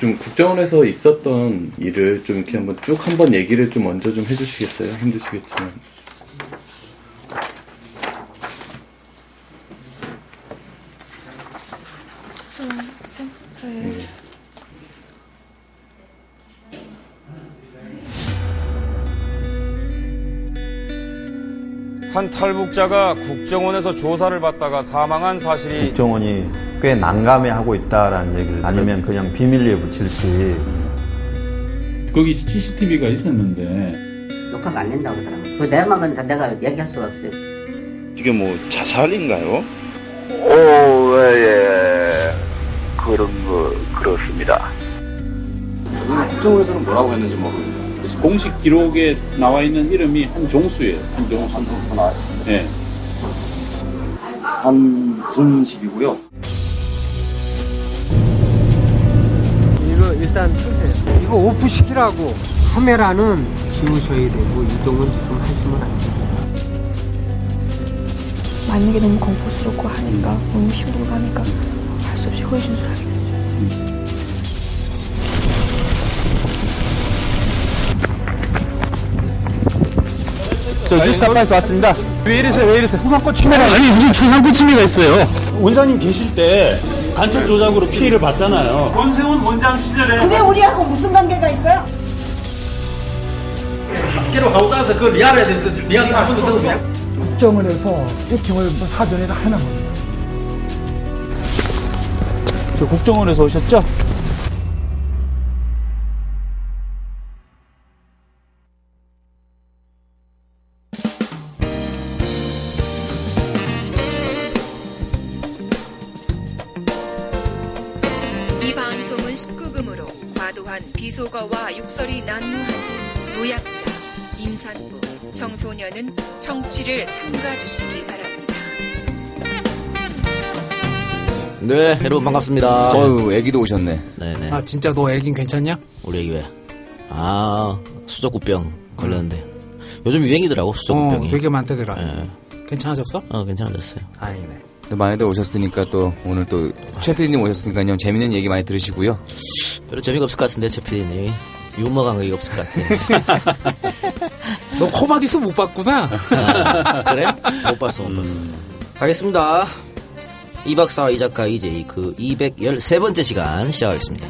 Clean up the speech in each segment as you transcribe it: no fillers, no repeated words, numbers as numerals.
좀 국정원에서 있었던 일을 좀 이렇게 한번 쭉 한번 얘기를 좀 먼저 좀 해주시겠어요? 힘드시겠지만. 한 탈북자가 국정원에서 조사를 받다가 사망한 사실이 국정원이 꽤 난감해하고 있다라는 얘기를 아니면 그냥 비밀리에 붙일지. 거기 CCTV가 있었는데 녹화가 안 된다고 그러더라고요. 그 내막은 내가 얘기할 수가 없어요. 이게 뭐 자살인가요? 오, 예, 그런 거 그렇습니다. 국정원에서는 뭐라고 했는지 모르겠어요. 공식 기록에 나와 있는 이름이 한종수예요. 한종수 나와요. 네. 한준식이고요. 이거 일단 켜세요. 이거 오프 시키라고. 카메라는 지우셔야 되고 이동은 지금 하시면 안 돼요. 만약에 너무 공포스럽고 하니까 너무 힘들고 하니까 할 수 없이 호의심술 하게 되죠. 저 뉴스타파에서 왔습니다. 왜 이러세요? 왜 이러세요? 후상권 침해라. 아니 무슨 추상권 침해가 있어요. 원장님 계실 때 간첩 조작으로 피해를 봤잖아요. 원세훈 원장 시절에. 그게 우리하고 무슨 관계가 있어요? 학계로 가고 따라서 그걸 리아를 해야 되는데 리아를 안 해도 되는 거예요? 국정원에서 해킹을 사전에 다 하는 겁니다. 저 국정원에서 오셨죠? 비속어와 욕설이 난무하는 노약자, 임산부, 청소년은 청취를 삼가주시기 바랍니다. 네, 여러분 반갑습니다. 어휴, 애기도 오셨네. 네네. 아, 진짜 너 애긴 괜찮냐? 우리 애기 왜? 아, 수족구병 걸렸는데. 요즘 유행이더라고, 수족구병이. 되게 많대더라. 네. 괜찮아졌어? 괜찮아졌어요. 다행이네. 많이들 오셨으니까 또 오늘 또 최 PD님 오셨으니까요. 재밌는 얘기 많이 들으시고요. 별로 재미가 없을 것 같은데 최 PD님 유머 감각이 없을 것 같아. 너 코바디스 못 봤구나. 아, 그래? 못 봤어, 못 봤어. 가겠습니다. 2박 4화 이 작가 이제 그 213번째 시간 시작하겠습니다.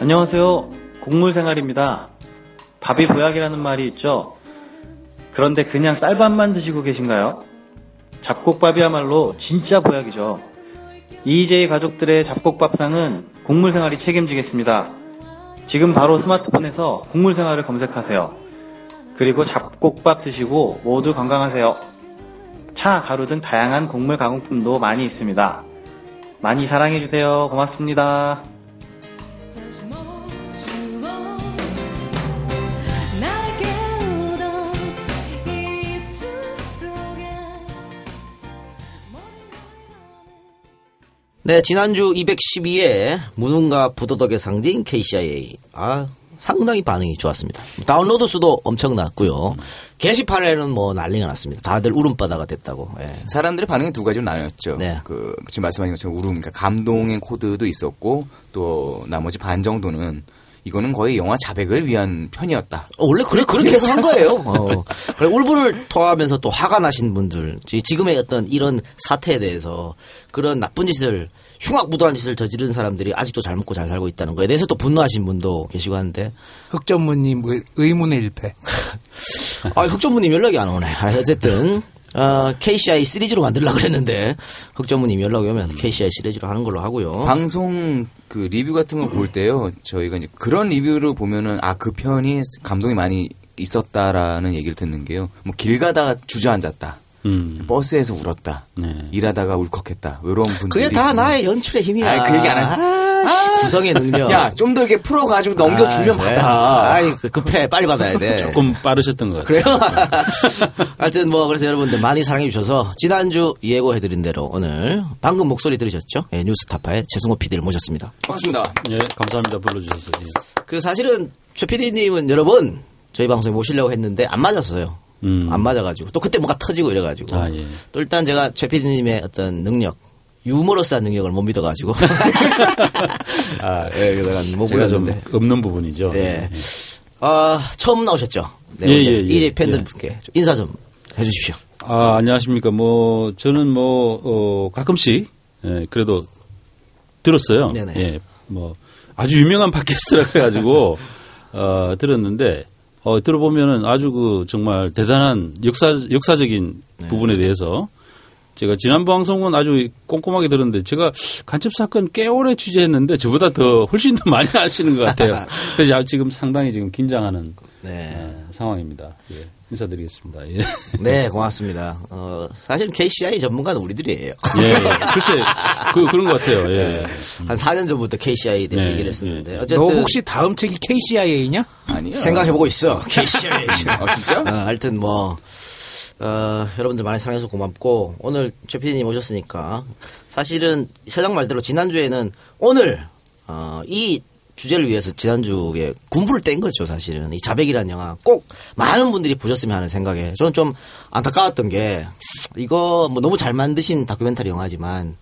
안녕하세요. 곡물생활입니다. 밥이 보약이라는 말이 있죠. 그런데 그냥 쌀밥만 드시고 계신가요? 잡곡밥이야말로 진짜 보약이죠. EJ 가족들의 잡곡밥상은 곡물생활이 책임지겠습니다. 지금 바로 스마트폰에서 곡물생활을 검색하세요. 그리고 잡곡밥 드시고 모두 건강하세요. 차, 가루 등 다양한 곡물 가공품도 많이 있습니다. 많이 사랑해주세요. 고맙습니다. 네, 지난주 212회 무능과 부도덕의 상징 KCIA. 아, 상당히 반응이 좋았습니다. 다운로드 수도 엄청 났고요. 게시판에는 뭐 난리가 났습니다. 다들 울음바다가 됐다고. 예. 사람들의 반응이 두 가지로 나뉘었죠. 네. 그 지금 말씀하신 것처럼 울음, 그러니까 감동의 코드도 있었고 또 나머지 반 정도는 이거는 거의 영화 자백을 위한 편이었다. 원래 그렇게 해서 한 거예요. 울분을 토하면서 또 화가 나신 분들, 지금의 어떤 이런 사태에 대해서 그런 나쁜 짓을, 흉악무도한 짓을 저지른 사람들이 아직도 잘 먹고 잘 살고 있다는 거에 대해서 또 분노하신 분도 계시고 하는데. 흑전무님 의문의 일패. 아, 흑전무님 연락이 안 오네. 아, 어쨌든. KCI 시리즈로 만들려고 그랬는데 흑전무님 연락이 오면 KCI 시리즈로 하는 걸로 하고요. 방송 그 리뷰 같은 거 볼 때요, 저희가 이제 그런 리뷰를 보면은 아, 그 편이 감동이 많이 있었다라는 얘기를 듣는 게요. 뭐 길 가다가 주저앉았다. 버스에서 울었다. 네네. 일하다가 울컥했다. 이런 분들. 그게 다 있으면. 나의 연출의 힘이야. 아이, 그 얘기 안 해. 구성의 능력. 야, 좀 더 이렇게 풀어가지고 넘겨주면 그래. 받아. 아이, 급해. 빨리 받아야 돼. 조금 빠르셨던 것 같아요. 그래요? 하여튼 뭐, 그래서 여러분들 많이 사랑해주셔서, 지난주 예고해드린 대로 오늘, 방금 목소리 들으셨죠? 예, 뉴스타파의 최승호 PD를 모셨습니다. 반갑습니다. 예, 감사합니다. 불러주셔서. 예. 그 사실은 최 PD님은 여러분, 저희 방송에 모시려고 했는데 안 맞았어요. 안 맞아가지고. 또 그때 뭔가 터지고 이래가지고. 아, 예. 또 일단 제가 최 PD님의 어떤 능력, 유머러스한 능력을 못 믿어가지고. 아, 예, 그래서 못 보였는데. 없는 부분이죠. 예. 아, 처음 나오셨죠? 네, 예, 예, 이제 팬들분께 예. 인사 좀 해주십시오. 아, 안녕하십니까. 뭐, 저는 뭐, 가끔씩, 예, 그래도 들었어요. 네네. 예, 뭐, 아주 유명한 팟캐스트라고 해가지고, 들었는데, 들어보면은 아주 그 정말 대단한 역사적인 네. 부분에 대해서 제가 지난 방송은 아주 꼼꼼하게 들었는데 제가 간첩사건 꽤 오래 취재했는데 저보다 더 훨씬 더 많이 아시는 것 같아요. 그래서 지금 상당히 지금 긴장하는 네. 상황입니다. 예, 인사드리겠습니다. 예. 네, 고맙습니다. 사실 KCIA 전문가는 우리들이에요. 예, 예. 글쎄, 그런 것 같아요. 예. 네. 한 4년 전부터 KCIA 대해서 예, 얘기를 했었는데. 예. 어쨌든. 너 혹시 다음 책이 KCIA냐? 아니요. 생각해보고 있어. KCIA. 진짜? 하여튼 뭐. 여러분들 많이 사랑해서 고맙고 오늘 최 PD님 오셨으니까 사실은 서장 말대로 지난주에는 오늘 이 주제를 위해서 지난주에 군부를 뗀 거죠. 사실은 이 자백이라는 영화 꼭 많은 분들이 보셨으면 하는 생각에 저는 좀 안타까웠던 게 이거 뭐 너무 잘 만드신 다큐멘터리 영화지만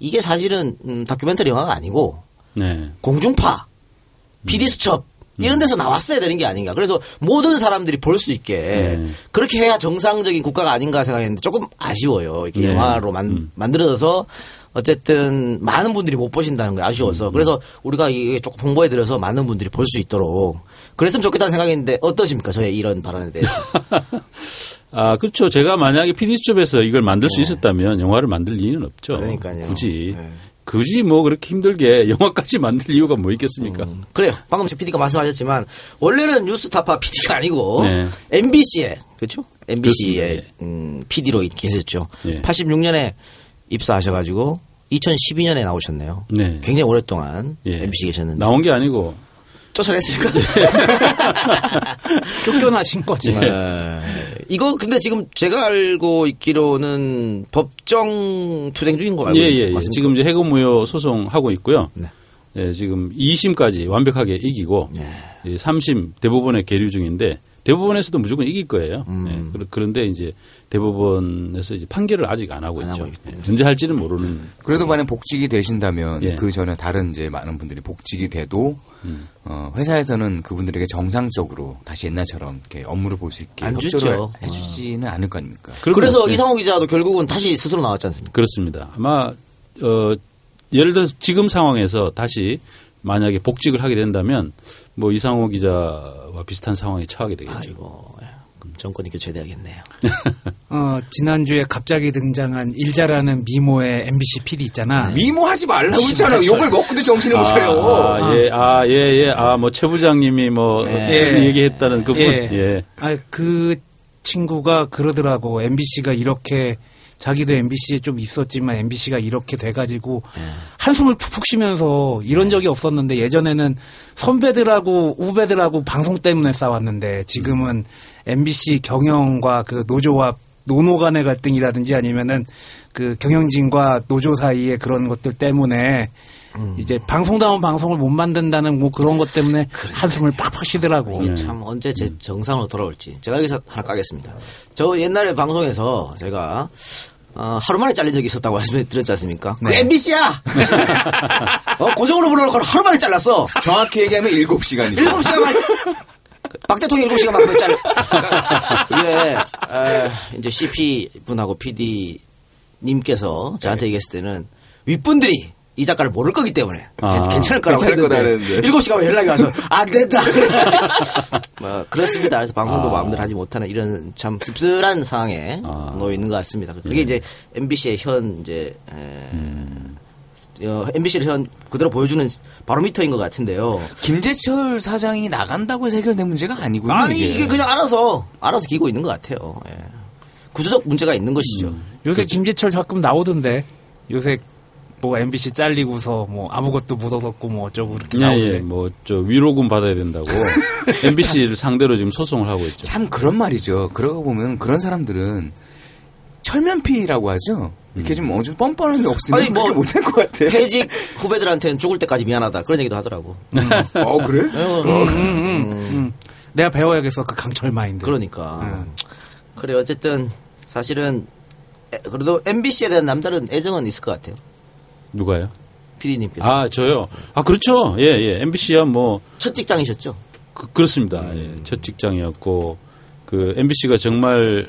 이게 사실은 다큐멘터리 영화가 아니고 네. 공중파, PD수첩 이런 데서 나왔어야 되는 게 아닌가. 그래서 모든 사람들이 볼 수 있게 네. 그렇게 해야 정상적인 국가가 아닌가 생각했는데 조금 아쉬워요. 이렇게 네. 영화로 만들어져서 어쨌든 많은 분들이 못 보신다는 게 아쉬워서 그래서 우리가 이게 조금 홍보해드려서 많은 분들이 볼 수 있도록 그랬으면 좋겠다는 생각인데 어떠십니까? 저의 이런 발언에 대해서. 아, 그렇죠. 제가 만약에 PD수첩에서 이걸 만들 수 네. 있었다면 영화를 만들 이유는 없죠. 그러니까요. 굳이. 네. 굳이 뭐 그렇게 힘들게 영화까지 만들 이유가 뭐 있겠습니까? 그래요. 방금 제 PD가 말씀하셨지만 원래는 뉴스타파 PD가 아니고 네. MBC에 그렇죠? MBC에 PD로 계셨죠. 네. 86년에 입사하셔가지고 2012년에 나오셨네요. 네. 굉장히 오랫동안 네. MBC 계셨는데 나온 게 아니고 쫓아냈으니까 쫓겨나신 거지. 네. 이거 근데 지금 제가 알고 있기로는 법정 투쟁 중인 거 알고 있습니다. 예, 예. 지금 이제 해고무효 소송하고 있고요. 네. 예, 지금 2심까지 완벽하게 이기고 네. 예, 3심 대법원에 계류 중인데 대법원에서도 무조건 이길 거예요. 예, 그런데 이제 대법원에서 이제 판결을 아직 안 하고 있죠. 예, 언제 할지는 모르는. 그래도 만약 복직이 되신다면 예. 그 전에 다른 이제 많은 분들이 복직이 돼도 회사에서는 그분들에게 정상적으로 다시 옛날처럼 이렇게 업무를 볼 수 있게 협조를 해주지는 않을 거 아닙니까? 그래서 네. 이상호 기자도 결국은 다시 스스로 나왔지 않습니까? 그렇습니다. 아마 예를 들어서 지금 상황에서 다시 만약에 복직을 하게 된다면 뭐 이상호 기자와 비슷한 상황에 처하게 되겠죠. 아이고, 정권이 교체되야겠네요. 지난주에 갑자기 등장한 일자라는 미모의 MBC PD 있잖아. 미모하지 말라고 했잖아요. 욕을 먹고도 정신을 못 차려. 예. 아, 뭐 최 부장님이 뭐 예. 얘기했다는 그분. 예. 예. 아, 그 친구가 그러더라고. MBC가 이렇게 자기도 MBC에 좀 있었지만 MBC가 이렇게 돼가지고 한숨을 푹푹 쉬면서 이런 적이 없었는데 예전에는 선배들하고 우배들하고 방송 때문에 싸웠는데 지금은 MBC 경영과 그 노조와 노노 간의 갈등이라든지 아니면은 그 경영진과 노조 사이의 그런 것들 때문에 이제 방송다운 방송을 못 만든다는 뭐 그런 것 때문에 한숨을 팍팍 쉬더라고. 참 언제 제 정상으로 돌아올지. 제가 여기서 하나 까겠습니다. 저 옛날에 방송에서 제가 하루 만에 잘린 적이 있었다고 말씀드렸지 않습니까? 네. 그 MBC야! 고정으로 부르는 걸 하루 만에 잘랐어. 정확히 얘기하면 7시간이죠. 7시간 만에 박 대통령 7시간 만에 잘라. 이게 이제 CP분하고 PD님께서 저한테 얘기했을 때는 윗분들이 이 작가를 모를 거기 때문에 괜찮을 거라고 했는데 7시간 연락이 와서 안 된다. 뭐 그렇습니다. 그래서 방송도 마음대로 하지 못하는 이런 참 씁쓸한 상황에 놓여 있는 것 같습니다. 그게 예. 이제 MBC의 현 이제 MBC를 현 그대로 보여주는 바로미터인 것 같은데요. 김재철 사장이 나간다고 해서 해결된 문제가 아니군요. 아니 이게 그냥 알아서 기고 있는 것 같아요. 예. 구조적 문제가 있는 것이죠. 요새 그렇죠. 김재철 가끔 나오던데 요새 뭐 MBC 잘리고서 뭐 아무것도 못 얻었고 뭐 어쩌고 이렇게 나오는데 예, 뭐 저 위로금 받아야 된다고 MBC를 상대로 지금 소송을 하고 있죠. 참 그런 말이죠. 그러고 보면 그런 사람들은 철면피라고 하죠. 이렇게 좀 어느 정도 뻔뻔한 게 없으면 아니, 뭐 못할 것 같아. 해직 후배들한테는 죽을 때까지 미안하다 그런 얘기도 하더라고. 어 그래? 내가 배워야겠어 그 강철 마인드. 그러니까 그래 어쨌든 사실은 그래도 MBC에 대한 남다른 애정은 있을 것 같아요. 누가요? PD님께서. 아 저요. 아 그렇죠. 예예. 예. MBC야 뭐 첫 직장이셨죠? 그렇습니다. 예. 첫 직장이었고 그 MBC가 정말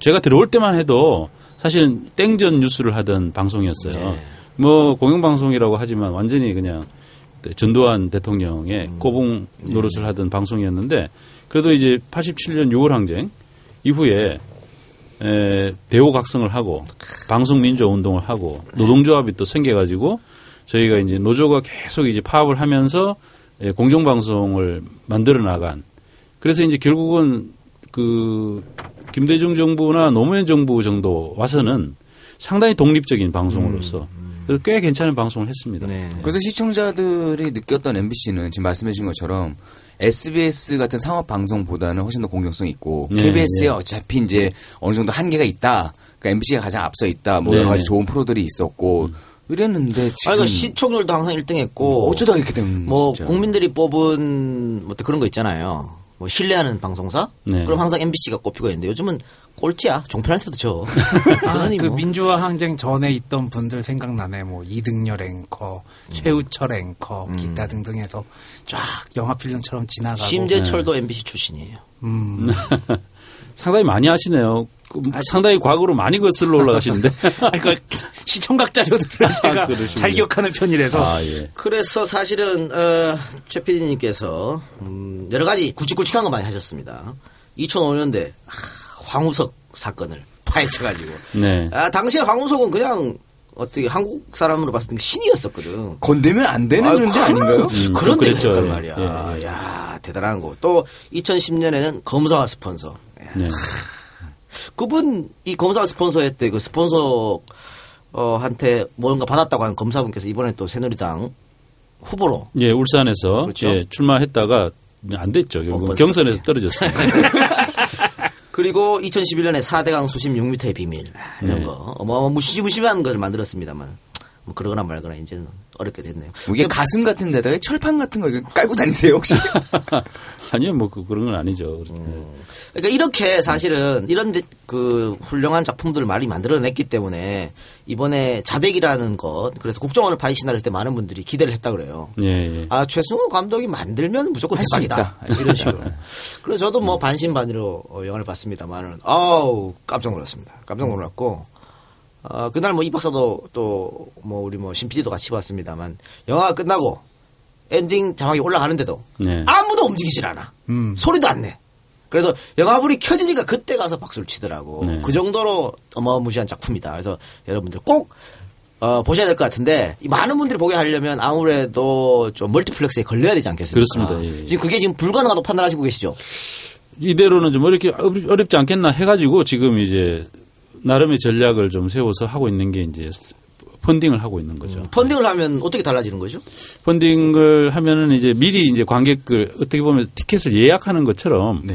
제가 들어올 때만 해도. 사실 땡전 뉴스를 하던 방송이었어요. 네. 뭐 공영방송이라고 하지만 완전히 그냥 전두환 대통령의 꼬붕 노릇을 하던 방송이었는데 그래도 이제 87년 6월 항쟁 이후에 대호각성을 하고 방송민주화운동을 하고 노동조합이 또 생겨가지고 저희가 이제 노조가 계속 이제 파업을 하면서 공정방송을 만들어 나간 그래서 이제 결국은 그 김대중 정부나 노무현 정부 정도 와서는 상당히 독립적인 방송으로서 그래서 꽤 괜찮은 방송을 했습니다. 네. 그래서 시청자들이 느꼈던 MBC는 지금 말씀해 주신 것처럼 SBS 같은 상업 방송보다는 훨씬 더 공격성이 있고 네. KBS에 어차피 이제 어느 정도 한계가 있다. 그러니까 MBC가 가장 앞서 있다. 뭐 여러 가지 좋은 프로들이 있었고 이랬는데 지금 그러니까 시청률도 항상 1등했고 어쩌다 이렇게 된 뭐 진짜. 국민들이 뽑은 뭐 그런 거 있잖아요. 뭐 신뢰하는 방송사? 네. 그럼 항상 MBC가 꼽히고 있는데 요즘은 꼴찌야. 종편한테도 져. 아, 그 뭐. 민주화 항쟁 전에 있던 분들 생각나네. 뭐 이등열 앵커, 최우철 앵커, 기타 등등에서 쫙 영화 필름처럼 지나가고. 김재철도 네. MBC 출신이에요. 상당히 많이 하시네요. 상당히 과거로 많이 거슬러 올라가시는데. 그러니까 시청각 자료들을 제가 잘 기억하는 편이라서. 아, 예. 그래서 사실은 최 PD님께서 여러 가지 굵직굵직한 거 많이 하셨습니다. 2005년대 황우석 사건을 파헤쳐가지고. 네. 아, 당시에 황우석은 그냥 어떻게 한국 사람으로 봤을 때 신이었었거든. 건드면 안 되는 존재 아닌가요? 그런 데가 있었단 말이야. 예, 예. 야 대단한 거. 또 2010년에는 검사와 스폰서. 네. 그분 이 검사 스폰서 했대 그 스폰서 한테 뭔가 받았다고 하는 검사분께서 이번에 또 새누리당 후보로 예 울산에서 그렇죠? 예, 출마했다가 안 됐죠 경선에서 떨어졌습니다. 그리고 2011년에 4대강 수심 6m의 비밀 이런 네. 거 어마어마 무시무시한 것을 만들었습니다만 뭐 그러거나 말거나 이제는 어렵게 됐네요. 이게 가슴 같은 데다가 철판 같은 거 깔고 다니세요 혹시? 아니요, 뭐 그런 건 아니죠. 그러니까 이렇게 사실은 이런 그 훌륭한 작품들을 많이 만들어냈기 때문에 이번에 자백이라는 것 그래서 국정원을 파헤친다를 때 많은 분들이 기대를 했다 그래요. 예, 예. 아 최승호 감독이 만들면 무조건 대박이다 이런 식으로. 그래서 저도 뭐 반신반의로 영화를 봤습니다만은 아우 깜짝 놀랐습니다. 깜짝 놀랐고. 그날 뭐 이 박사도 또 뭐 우리 뭐 신PD도 같이 봤습니다만 영화가 끝나고 엔딩 자막이 올라가는데도 네. 아무도 움직이질 않아. 소리도 안 내. 그래서 영화불이 켜지니까 그때 가서 박수를 치더라고. 네. 그 정도로 어마무시한 작품이다. 그래서 여러분들 꼭 보셔야 될 것 같은데 많은 분들이 보게 하려면 아무래도 좀 멀티플렉스에 걸려야 되지 않겠습니까? 그렇습니다. 예, 예. 지금 그게 지금 불가능하다고 판단하시고 계시죠? 이대로는 좀 어렵지 않겠나 해가지고 지금 이제 나름의 전략을 좀 세워서 하고 있는 게 이제 펀딩을 하고 있는 거죠. 펀딩을 하면 어떻게 달라지는 거죠? 펀딩을 하면은 이제 미리 이제 관객을 어떻게 보면 티켓을 예약하는 것처럼 네.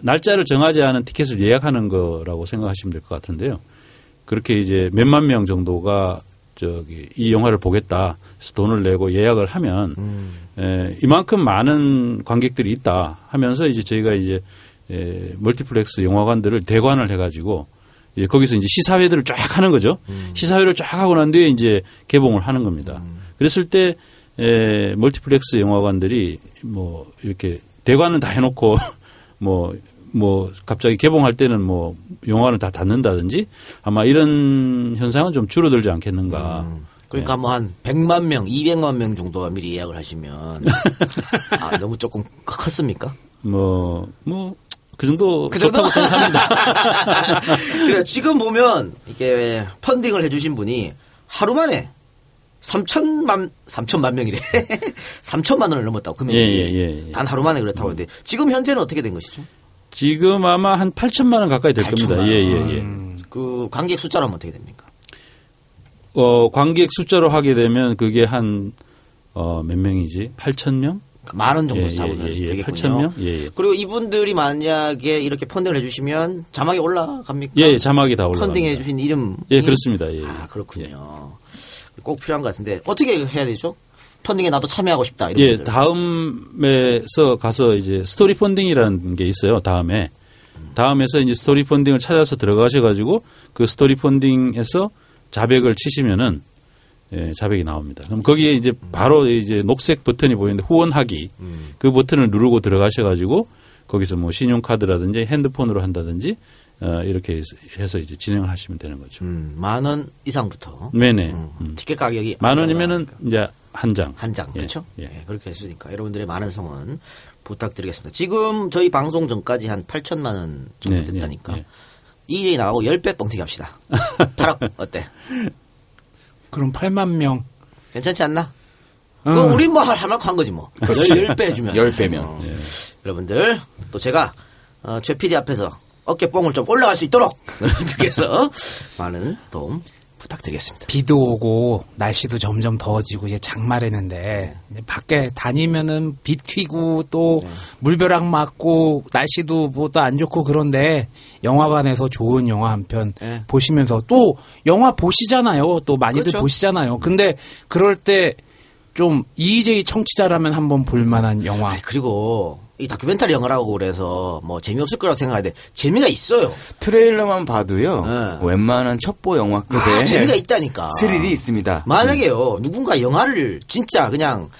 날짜를 정하지 않은 티켓을 예약하는 거라고 생각하시면 될 것 같은데요. 그렇게 이제 몇만 명 정도가 저기 이 영화를 보겠다 해서 돈을 내고 예약을 하면 이만큼 많은 관객들이 있다 하면서 이제 저희가 이제 멀티플렉스 영화관들을 대관을 해가지고 이제 거기서 이제 시사회들을 쫙 하는 거죠. 시사회를 쫙 하고 난 뒤에 이제 개봉을 하는 겁니다. 그랬을 때 멀티플렉스 영화관들이 뭐 이렇게 대관은 다 해놓고 뭐 갑자기 개봉할 때는 뭐 영화를 다 닫는다든지 아마 이런 현상은 좀 줄어들지 않겠는가. 그러니까 뭐 한 100만 명, 200만 명 정도가 미리 예약을 하시면 아, 너무 조금 컸습니까? 그 정도 좋다고 생각합니다. 그래, 지금 보면 이게 펀딩을 해주신 분이 하루 만에 3천만 명이래. 3천만 원을 넘었다고 금액이 단 하루 만에 그렇다고 하는데 지금 현재는 어떻게 된 것이죠? 지금 아마 한 8천만 원 가까이 될 겁니다. 예, 예, 예. 그 관객 숫자로 하면 어떻게 됩니까? 관객 숫자로 하게 되면 그게 한 몇 명이지? 8천 명? 만원 정도 잡으면 되겠군요. 8,000명? 예, 예. 그리고 이분들이 만약에 이렇게 펀딩을 해주시면 자막이 올라갑니까? 예, 자막이 다 올라갑니다. 펀딩해주신 이름? 예, 그렇습니다. 예. 아, 그렇군요. 예. 꼭 필요한 것 같은데 어떻게 해야 되죠? 펀딩에 나도 참여하고 싶다. 이런 예, 분들. 다음에서 가서 이제 스토리펀딩이라는 게 있어요. 다음에. 다음에서 이제 스토리펀딩을 찾아서 들어가셔가지고 그 스토리펀딩에서 자백을 치시면은 예, 자백이 나옵니다. 그럼 거기에 이제 바로 이제 녹색 버튼이 보이는데 후원하기 그 버튼을 누르고 들어가셔가지고 거기서 뭐 신용카드라든지 핸드폰으로 한다든지 이렇게 해서 이제 진행을 하시면 되는 거죠. 10,000원 이상부터. 네네. 티켓 가격이 10,000원이면은 이제 한 장. 한 장. 예. 그렇죠? 예. 예. 그렇게 했으니까 여러분들의 많은 성원 부탁드리겠습니다. 지금 저희 방송 전까지 한 8,000만 원 정도 됐다니까. 예. 예. EJ 나가고 10배 뻥튀기 합시다. 타락 어때? 그럼 8만 명. 괜찮지 않나? 그럼 우리 뭐 할만큼 한 거지 뭐. 10배 해주면. 10배면. 예. 여러분들, 또 제가, 최 PD 앞에서 어깨뽕을 좀 올라갈 수 있도록 여러분들께서 많은 도움 부탁드리겠습니다. 비도 오고, 날씨도 점점 더워지고, 이제 장마라는데, 이제 밖에 다니면은 비 튀고, 또 물벼락 맞고, 날씨도 뭐 또 안 좋고 그런데, 영화관에서 좋은 영화 한 편 보시면서 또 영화 보시잖아요. 또 많이들 그렇죠. 보시잖아요. 근데 그럴 때 좀 EJ 청취자라면 한번 볼만한 영화. 아니, 그리고 이 다큐멘터리 영화라고 그래서 뭐 재미없을 거라고 생각하는데 재미가 있어요. 트레일러만 봐도요. 네. 웬만한 첩보 영화급에 재미가 있다니까. 스릴이 있습니다. 만약에요. 누군가 영화를 진짜 그냥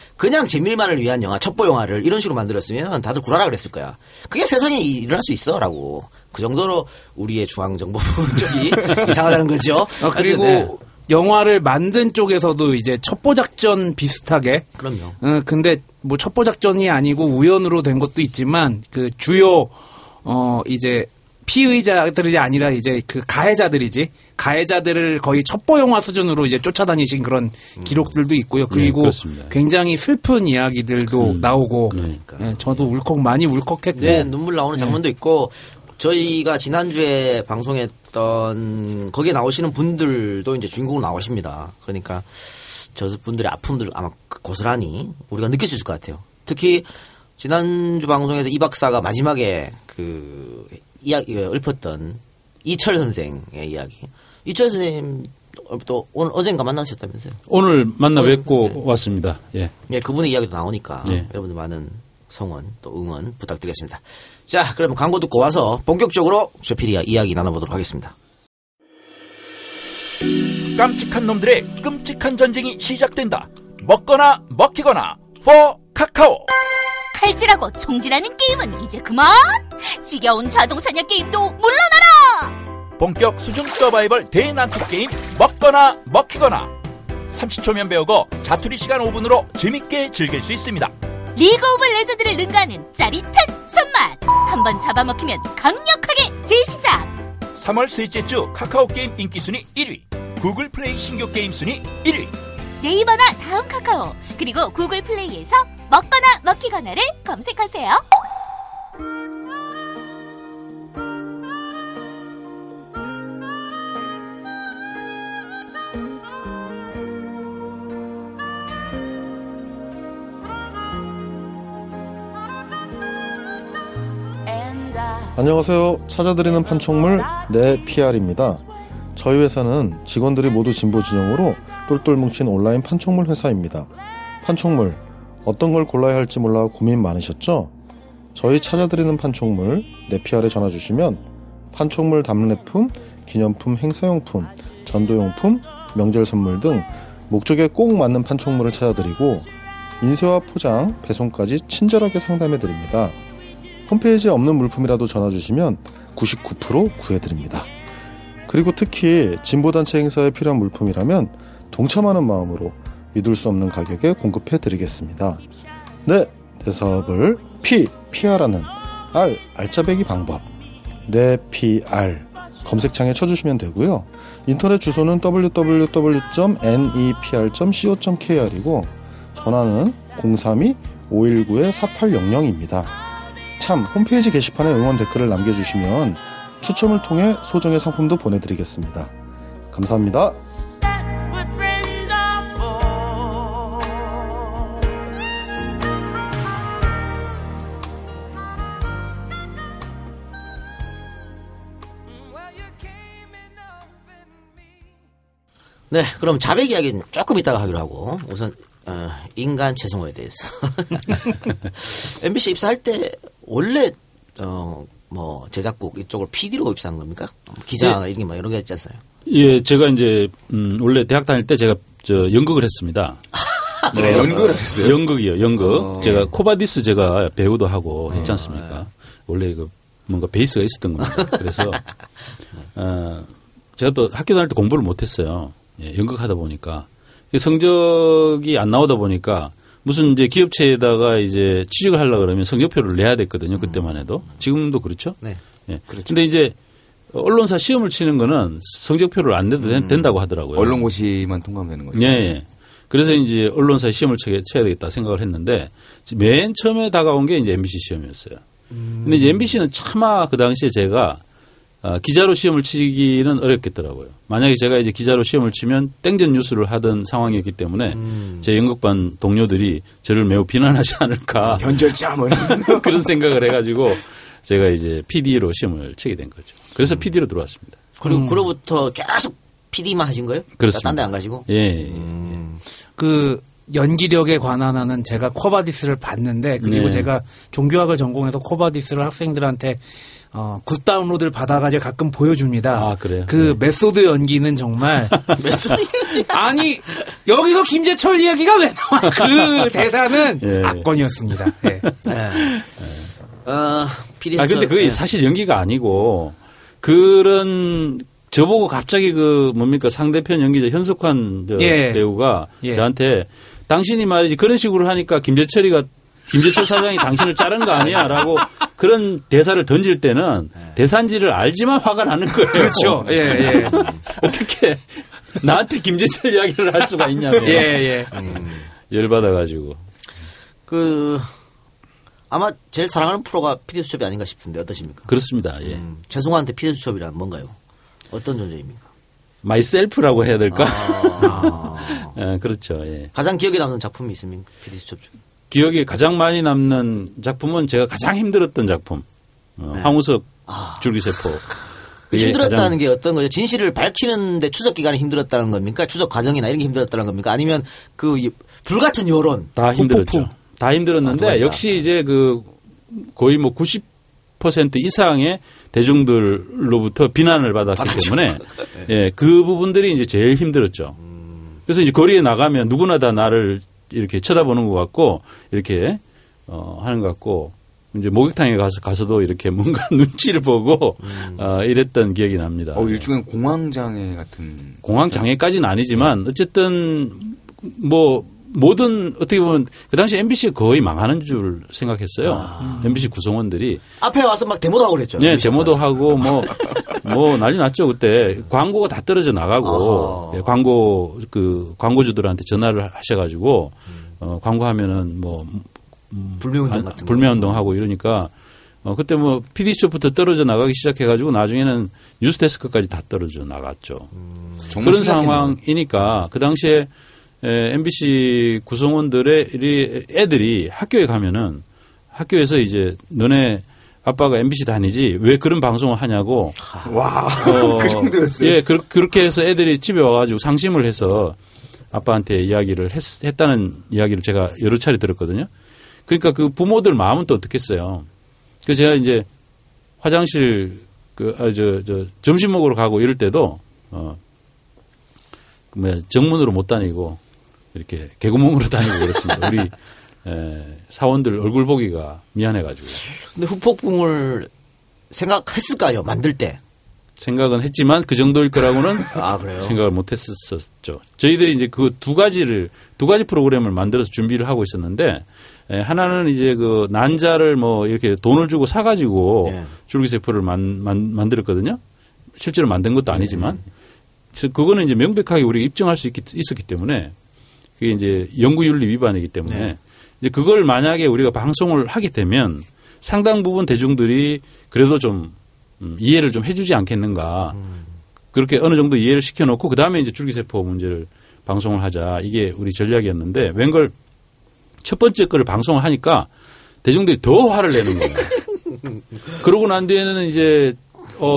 재미만을 위한 영화, 첩보 영화를 이런 식으로 만들었으면 다들 구라라 그랬을 거야. 그게 세상에 일어날 수 있어라고. 그 정도로 우리의 중앙정보 쪽이 이상하다는 거죠. 그리고 네. 영화를 만든 쪽에서도 이제 첩보작전 비슷하게. 그럼요. 근데 뭐 첩보작전이 아니고 우연으로 된 것도 있지만 그 주요 이제 피의자들이 아니라 이제 그 가해자들이지. 가해자들을 거의 첩보 영화 수준으로 이제 쫓아다니신 그런 기록들도 있고요. 그리고 굉장히 슬픈 이야기들도 나오고. 그러니까. 예, 저도 많이 울컥했고. 네, 눈물 나오는 장면도 있고. 저희가 지난주에 방송했던 거기에 나오시는 분들도 이제 주인공으로 나오십니다. 그러니까 저 분들의 아픔들 아마 고스란히 우리가 느낄 수 있을 것 같아요. 특히 지난주 방송에서 이 박사가 마지막에 그 이야기 읊었던 이철 선생의 이야기. 이철 선생님 또 오늘 어젠가 만나셨다면서요? 오늘 만나 뵙고 왔습니다. 예. 예, 그분의 이야기도 나오니까 여러분들 많은 성원 또 응원 부탁드리겠습니다. 자, 그럼 광고 듣고 와서 본격적으로 셰피리아 이야기 나눠보도록 하겠습니다. 깜찍한 놈들의 끔찍한 전쟁이 시작된다. 먹거나 먹히거나 포 카카오. 칼질하고 총질하는 게임은 이제 그만. 지겨운 자동사냥 게임도 물러나라. 본격 수중 서바이벌 대난투 게임 먹거나 먹히거나. 30초면 배우고 자투리 시간 5분으로 재밌게 즐길 수 있습니다. 리그 오브 레전드를 능가하는 짜릿한 손맛. 한번 잡아먹히면 강력하게 재시작. 3월 셋째 주 카카오 게임 인기 순위 1위, 구글 플레이 신규 게임 순위 1위. 네이버나 다음 카카오 그리고 구글 플레이에서 먹거나 먹히거나를 검색하세요. 안녕하세요. 찾아드리는 판촉물 내 PR입니다. 저희 회사는 직원들이 모두 진보 진영으로 똘똘 뭉친 온라인 판촉물 회사입니다. 판촉물, 어떤 걸 골라야 할지 몰라 고민 많으셨죠? 저희 찾아드리는 판촉물 내 PR에 전화주시면 판촉물 답례품, 기념품, 행사용품, 전도용품, 명절 선물 등 목적에 꼭 맞는 판촉물을 찾아드리고 인쇄와 포장, 배송까지 친절하게 상담해드립니다. 홈페이지에 없는 물품이라도 전화주시면 99% 구해드립니다. 그리고 특히 진보단체 행사에 필요한 물품이라면 동참하는 마음으로 믿을 수 없는 가격에 공급해드리겠습니다. 네, 내 사업을 PR하는 알짜배기 방법 내 PR 검색창에 쳐주시면 되고요. 인터넷 주소는 www.nepr.co.kr이고 전화는 032-519-4800입니다. 참 홈페이지 게시판에 응원 댓글을 남겨주시면 추첨을 통해 소정의 상품도 보내드리겠습니다. 감사합니다. 네, 그럼 자백 이야기는 조금 이따가 하기로 하고, 우선 인간 최승호에 대해서 MBC 입사할 때 원래 뭐 제작국 이쪽으로 PD로 입사한 겁니까? 기자 네. 이런 게 막 여러 개 있지 않아요? 예, 제가 이제 원래 대학 다닐 때 제가 저 연극을 했습니다. 그래요? 연극을 했어요? 연극이요, 연극. 제가 코바디스 제가 배우도 하고 했지 않습니까? 원래 그 뭔가 베이스가 있었던 겁니다. 그래서 제가 또 학교 다닐 때 공부를 못했어요. 예, 연극하다 보니까 성적이 안 나오다 보니까 무슨 이제 기업체에다가 이제 취직을 하려 그러면 성적표를 내야 됐거든요. 그때만 해도 지금도 그렇죠. 네. 예. 그런데 그렇죠. 이제 언론사 시험을 치는 거는 성적표를 안 내도 된다고 하더라고요. 언론고시만 통과하면 되는 거죠. 예, 예. 그래서 이제 언론사 시험을 쳐야 되겠다 생각을 했는데 맨 처음에 다가온 게 이제 MBC 시험이었어요. 근데 이제 MBC는 차마 그 당시에 제가 기자로 시험을 치기는 어렵겠더라고요. 만약에 제가 이제 기자로 시험을 치면 땡전 뉴스를 하던 상황이었기 때문에 제 연극반 동료들이 저를 매우 비난하지 않을까. 변절자 뭐 그런 생각을 해가지고 제가 이제 PD로 시험을 치게 된 거죠. 그래서 PD로 들어왔습니다. 그리고 그로부터 계속 PD만 하신 거예요? 그렇습니다. 딴 데 안 가시고? 예. 예, 예. 그 연기력에 관한 하는 제가 코바디스를 봤는데 그리고 네. 제가 종교학을 전공해서 코바디스를 학생들한테 굿다운로드를 받아가지고 가끔 보여줍니다. 아, 그래요? 그 네. 메소드 연기는 정말. 메소드 아니, 여기서 김재철 이야기가 왜 나와? 그 대사는 네. 악권이었습니다. 네. 네. 아, 근데 그게 네. 사실 연기가 아니고 그런 저보고 갑자기 그 뭡니까 상대편 연기자 현석환 예. 배우가 예. 저한테 당신이 말이지 그런 식으로 하니까 김재철 사장이 당신을 자른 거 아니야라고 그런 대사를 던질 때는 대사인지를 알지만 화가 나는 거예요. 그렇죠. 예, 예. 어떻게 나한테 김재철 이야기를 할 수가 있냐고. 예, 예. 열받아가지고. 아마 제일 사랑하는 프로가 PD수첩이 아닌가 싶은데 어떠십니까? 그렇습니다. 예. 최승호한테 PD수첩이란 뭔가요? 어떤 존재입니까? 마이셀프라고 해야 될까? 예, 그렇죠. 예. 가장 기억에 남는 작품이 있습니까? PD수첩 중에. 기억에 가장 많이 남는 작품은 제가 가장 힘들었던 작품. 네. 황우석 줄기세포. 힘들었다는 게 어떤 거죠? 진실을 밝히는데 추적 기간이 힘들었다는 겁니까? 추적 과정이나 이런 게 힘들었다는 겁니까? 아니면 그 불같은 여론. 다 힘들었죠. 폭풍. 다 힘들었는데 역시 이제 그 거의 뭐 90% 이상의 대중들로부터 비난을 받았기 때문에 네. 예, 그 부분들이 이제 제일 힘들었죠. 그래서 이제 거리에 나가면 누구나 다 나를 이렇게 쳐다보는 것 같고 이렇게 하는 것 같고 이제 목욕탕에 가서도 이렇게 뭔가 눈치를 보고 이랬던 기억이 납니다. 일종의 공황장애 같은 공황장애까지는 아니지만 어쨌든 뭐 모든 어떻게 보면 그 당시 MBC 거의 망하는 줄 생각했어요. MBC 구성원들이 앞에 와서 막 데모도 하고 그랬죠. 네, 데모도 맞아. 하고 뭐 난리 났죠 그때. 광고가 다 떨어져 나가고 예, 광고주들한테 전화를 하셔가지고 광고하면은 뭐 불매운동 같은 불매운동 하고 이러니까 그때 뭐 PD수첩부터 떨어져 나가기 시작해가지고 나중에는 뉴스데스크까지 다 떨어져 나갔죠. 그런 상황이니까 그 당시에. MBC 구성원들의 애들이 학교에 가면은 학교에서 이제 너네 아빠가 MBC 다니지 왜 그런 방송을 하냐고. 와, 그 정도였어요. 예, 그렇게 해서 애들이 집에 와가지고 상심을 해서 아빠한테 이야기를 했다는 이야기를 제가 여러 차례 들었거든요. 그러니까 그 부모들 마음은 또 어떻겠어요. 그래서 제가 이제 화장실 점심 먹으러 가고 이럴 때도 정문으로 못 다니고 이렇게 개구멍으로 다니고 그랬습니다. 우리 사원들 얼굴 보기가 미안해가지고. 근데 후폭풍을 생각했을까요? 만들 때? 생각은 했지만 그 정도일 거라고는 생각을 못 했었죠. 저희들이 이제 그 두 가지 프로그램을 만들어서 준비를 하고 있었는데 하나는 이제 그 난자를 뭐 이렇게 돈을 주고 사가지고 네. 줄기세포를 만들었거든요. 실제로 만든 것도 아니지만. 네. 그거는 이제 명백하게 우리가 입증할 수 있었기 때문에 그게 이제 연구윤리 위반이기 때문에 네. 이제 그걸 만약에 우리가 방송을 하게 되면 상당 부분 대중들이 그래도 좀 이해를 좀 해주지 않겠는가. 그렇게 어느 정도 이해를 시켜놓고 그다음에 이제 줄기세포 문제를 방송을 하자. 이게 우리 전략이었는데 웬걸 첫 번째 거를 방송을 하니까 대중들이 더 화를 내는 거예요. 그러고 난 뒤에는 이제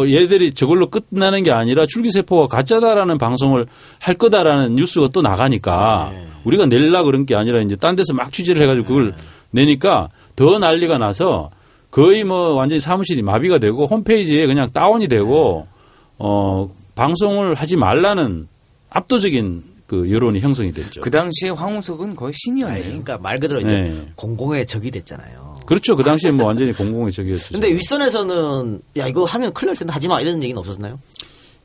얘들이 저걸로 끝나는 게 아니라 줄기세포가 가짜다라는 방송을 할 거다라는 뉴스가 또 나가니까 네. 우리가 낼라 그런 게 아니라 이제 딴 데서 막 취재를 해가지고 그걸 네. 내니까 더 난리가 나서 거의 뭐 완전히 사무실이 마비가 되고 홈페이지에 그냥 다운이 되고 방송을 하지 말라는 압도적인 그 여론이 형성이 됐죠. 그 당시에 황우석은 거의 신이었네요. 아니, 그러니까 말 그대로 이제 네. 공공의 적이 됐잖아요. 그렇죠. 그 당시에 뭐 완전히 공공의 적이었죠. 그런데 윗선에서는 야 이거 하면 큰일 날 텐데 하지 마 이런 얘기는 없었나요?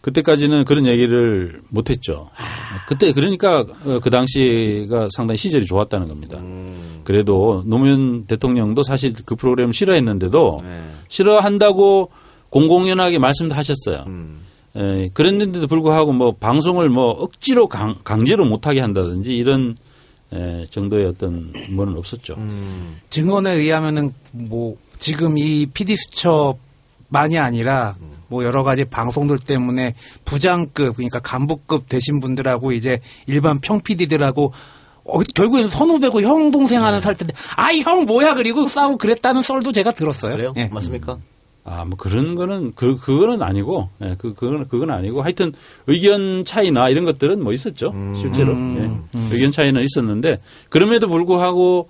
그때까지는 그런 얘기를 못했죠. 그때 그러니까 그 당시가 상당히 시절이 좋았다는 겁니다. 그래도 노무현 대통령도 사실 그 프로그램을 싫어했는데도 네. 싫어한다고 공공연하게 말씀도 하셨어요. 예, 그랬는데도 불구하고 뭐 방송을 뭐 억지로 강제로 못하게 한다든지 이런 정도의 어떤 뭐는 없었죠. 증언에 의하면은 뭐 지금 이 PD수첩만이 아니라 뭐 여러 가지 방송들 때문에 부장급 그러니까 간부급 되신 분들하고 이제 일반 평 PD들하고 결국에는 선후배고 형 동생 하나 살 텐데 아이 형 뭐야 그리고 싸우고 그랬다는 썰도 제가 들었어요. 그래요? 예. 맞습니까? 아, 뭐 그런 거는 그거는 아니고, 예, 그건 아니고, 하여튼 의견 차이나 이런 것들은 뭐 있었죠, 실제로 예, 의견 차이는 있었는데 그럼에도 불구하고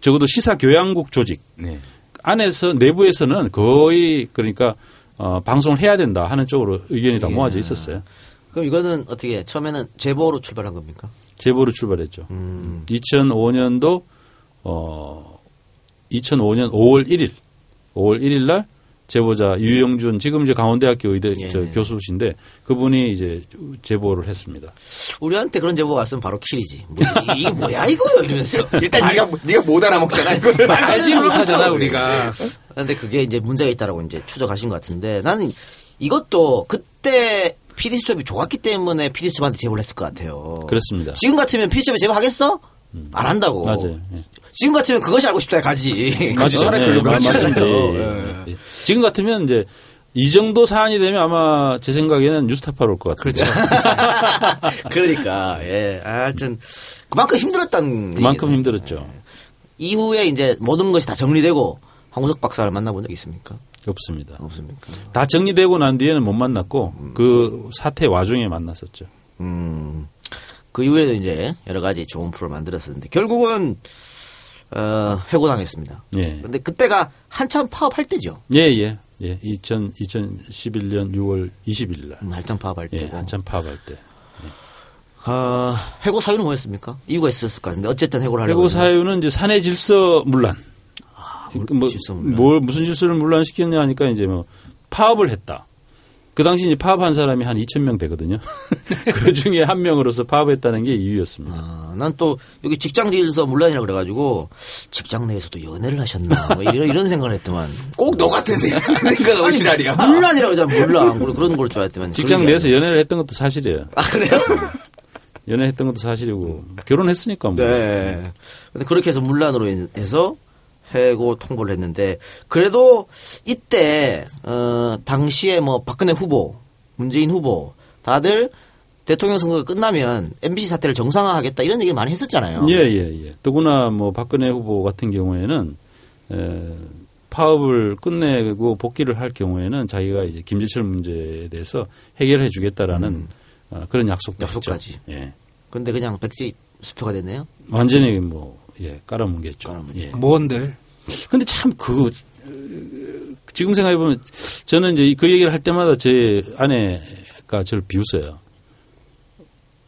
적어도 시사 교양국 조직 네. 안에서 내부에서는 거의 그러니까 방송을 해야 된다 하는 쪽으로 의견이 다 모아져 있었어요. 그럼 이거는 어떻게 해? 처음에는 제보로 출발한 겁니까? 제보로 출발했죠. 2005년도 2005년 5월 1일. 5월 1일 날 제보자 유영준 지금 이제 강원대학교 의대 교수신데 그분이 이제 제보를 했습니다. 우리한테 그런 제보가 왔으면 바로 킬이지. 뭐, 이게 뭐야 이거 이러면서 일단 네가 못 알아먹잖아. 이걸 말까지 못하잖아 우리가. 그런데 그게 이제 문제가 있다라고 이제 추적하신 것 같은데 나는 이것도 그때 PD수첩이 좋았기 때문에 PD수첩한테 제보를 했을 것 같아요. 그렇습니다. 지금 같으면 PD수첩에 제보하겠어? 안 한다고. 맞아요. 예. 지금 같으면 그것이 알고 싶다 가지. 가지 차라리 글로 가잖아요. 예. 지금 같으면 이제 이 정도 사안이 되면 아마 제 생각에는 뉴스타파로 올 것 같아요. 그렇죠. 그러니까 예. 하여튼 그만큼 힘들었다는. 그만큼 얘기는. 힘들었죠. 예. 이후에 이제 모든 것이 다 정리되고 황우석 박사를 만나본 적 있습니까? 없습니다. 없습니까? 다 정리되고 난 뒤에는 못 만났고 그 사태 와중에 만났었죠. 그 이후에도 이제 여러 가지 좋은 프로를 만들었었는데 결국은 해고당했습니다. 예. 그런데 그때가 한참 파업할 때죠. 예예. 예. 예. 2011년 6월 20일 날. 한참 파업할 때. 예, 한참 파업할 때. 예. 해고 사유는 뭐였습니까? 이유가 있었을 것 같은데 어쨌든 해고를 하려고. 해고 사유는 이제 사내 질서 문란. 질서 문란. 뭘 무슨 질서를 문란시켰냐 하니까 이제 뭐 파업을 했다. 그 당시 이제 파업한 사람이 한 2,000명 되거든요. 그 중에 한 명으로서 파업했다는 게 이유였습니다. 아, 난 또 여기 직장 질서 문란이라고 그래가지고 직장 내에서도 연애를 하셨나 뭐 이런 생각을 했더만 꼭 너 같은 생각을 하시라니까. 문란이라고 하잖아 문란. 그런 걸 줄 알았더만. 직장 내에서 연애를 했던 것도 사실이에요. 아 그래요? 연애했던 것도 사실이고 결혼했으니까 뭐. 네. 근데 그렇게 해서 문란으로 해서 해고 통보를 했는데 그래도 이때 당시에 뭐 박근혜 후보, 문재인 후보 다들 대통령 선거가 끝나면 MBC 사태를 정상화하겠다 이런 얘기를 많이 했었잖아요. 예예예. 더구나 뭐 박근혜 후보 같은 경우에는 파업을 끝내고 복귀를 할 경우에는 자기가 이제 김재철 문제에 대해서 해결해주겠다라는 그런 약속도 약속까지. 했죠. 예. 그런데 그냥 백지 수표가 됐네요. 완전히 뭐. 예, 깔아뭉개죠. 예. 뭔데? 근데 참 지금 생각해보면 저는 이제 그 얘기를 할 때마다 제 아내가 저를 비웃어요.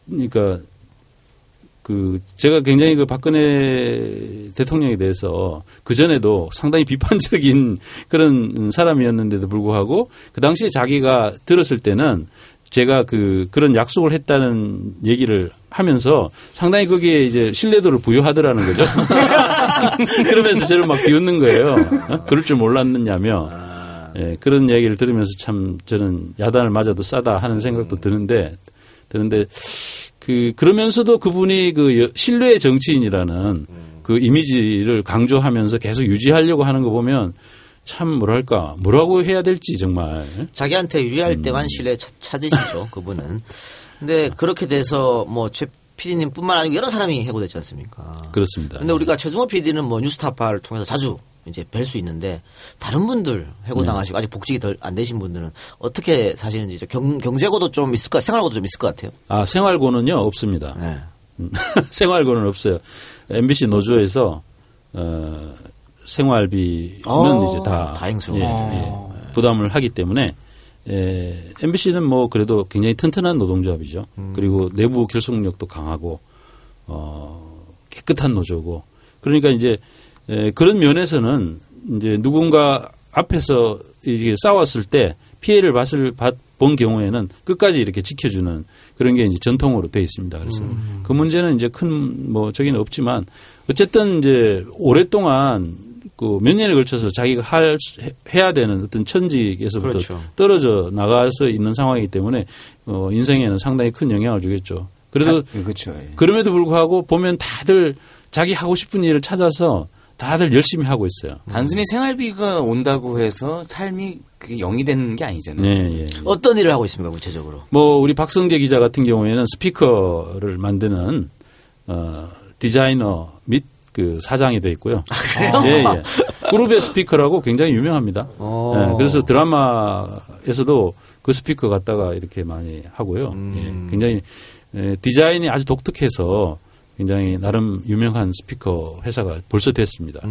그러니까 제가 굉장히 박근혜 대통령에 대해서 그전에도 상당히 비판적인 그런 사람이었는데도 불구하고 그 당시에 자기가 들었을 때는 제가 그런 약속을 했다는 얘기를 하면서 상당히 거기에 이제 신뢰도를 부여하더라는 거죠. 그러면서 저를 막 비웃는 거예요. 그럴 줄 몰랐느냐며. 예, 그런 얘기를 들으면서 참 저는 야단을 맞아도 싸다 하는 생각도 드는데 그러면서도 그분이 신뢰의 정치인이라는 그 이미지를 강조하면서 계속 유지하려고 하는 거 보면 참 뭐랄까 뭐라고 해야 될지 정말 자기한테 유리할 때만 신뢰 찾으시죠 그분은. 근데 그렇게 돼서 뭐 최 PD님뿐만 아니고 여러 사람이 해고됐지 않습니까? 그렇습니다. 근데 우리가 최승호 PD는 뭐 뉴스타파를 통해서 자주 이제 뵐 수 있는데 다른 분들 해고당하시고 아직 복직이 덜 안 되신 분들은 어떻게 사시는지 경제고도 좀 있을 것, 생활고도 좀 있을 것 같아요. 아 생활고는요 없습니다. 네. 생활고는 없어요. MBC 노조에서 생활비는 이제 다 다행스러워. 예, 부담을 하기 때문에 MBC는 뭐 그래도 굉장히 튼튼한 노동조합이죠. 그리고 내부 결속력도 강하고 깨끗한 노조고 그러니까 이제 그런 면에서는 이제 누군가 앞에서 이게 싸웠을 때 피해를 본 경우에는 끝까지 이렇게 지켜주는 그런 게 이제 전통으로 되어 있습니다. 그래서 그 문제는 이제 큰 뭐 저기는 없지만 어쨌든 이제 오랫동안 그 몇 년에 걸쳐서 자기가 해야 되는 어떤 천직에서부터 그렇죠. 떨어져 나가서 있는 상황이기 때문에 인생에는 상당히 큰 영향을 주겠죠. 그래도 그렇죠. 그럼에도 불구하고 보면 다들 자기 하고 싶은 일을 찾아서 다들 열심히 하고 있어요. 단순히 생활비가 온다고 해서 삶이 그게 0이 되는 게 아니잖아요. 예, 예, 예. 어떤 일을 하고 있습니까 구체적으로? 뭐 우리 박성제 기자 같은 경우에는 스피커를 만드는 디자이너 및 그 사장이 돼 있고요. 아, 그래요? 예, 예. 그룹의 스피커라고 굉장히 유명합니다. 예, 그래서 드라마에서도 그 스피커 갖다가 이렇게 많이 하고요. 예, 굉장히 디자인이 아주 독특해서 굉장히 나름 유명한 스피커 회사가 벌써 됐습니다.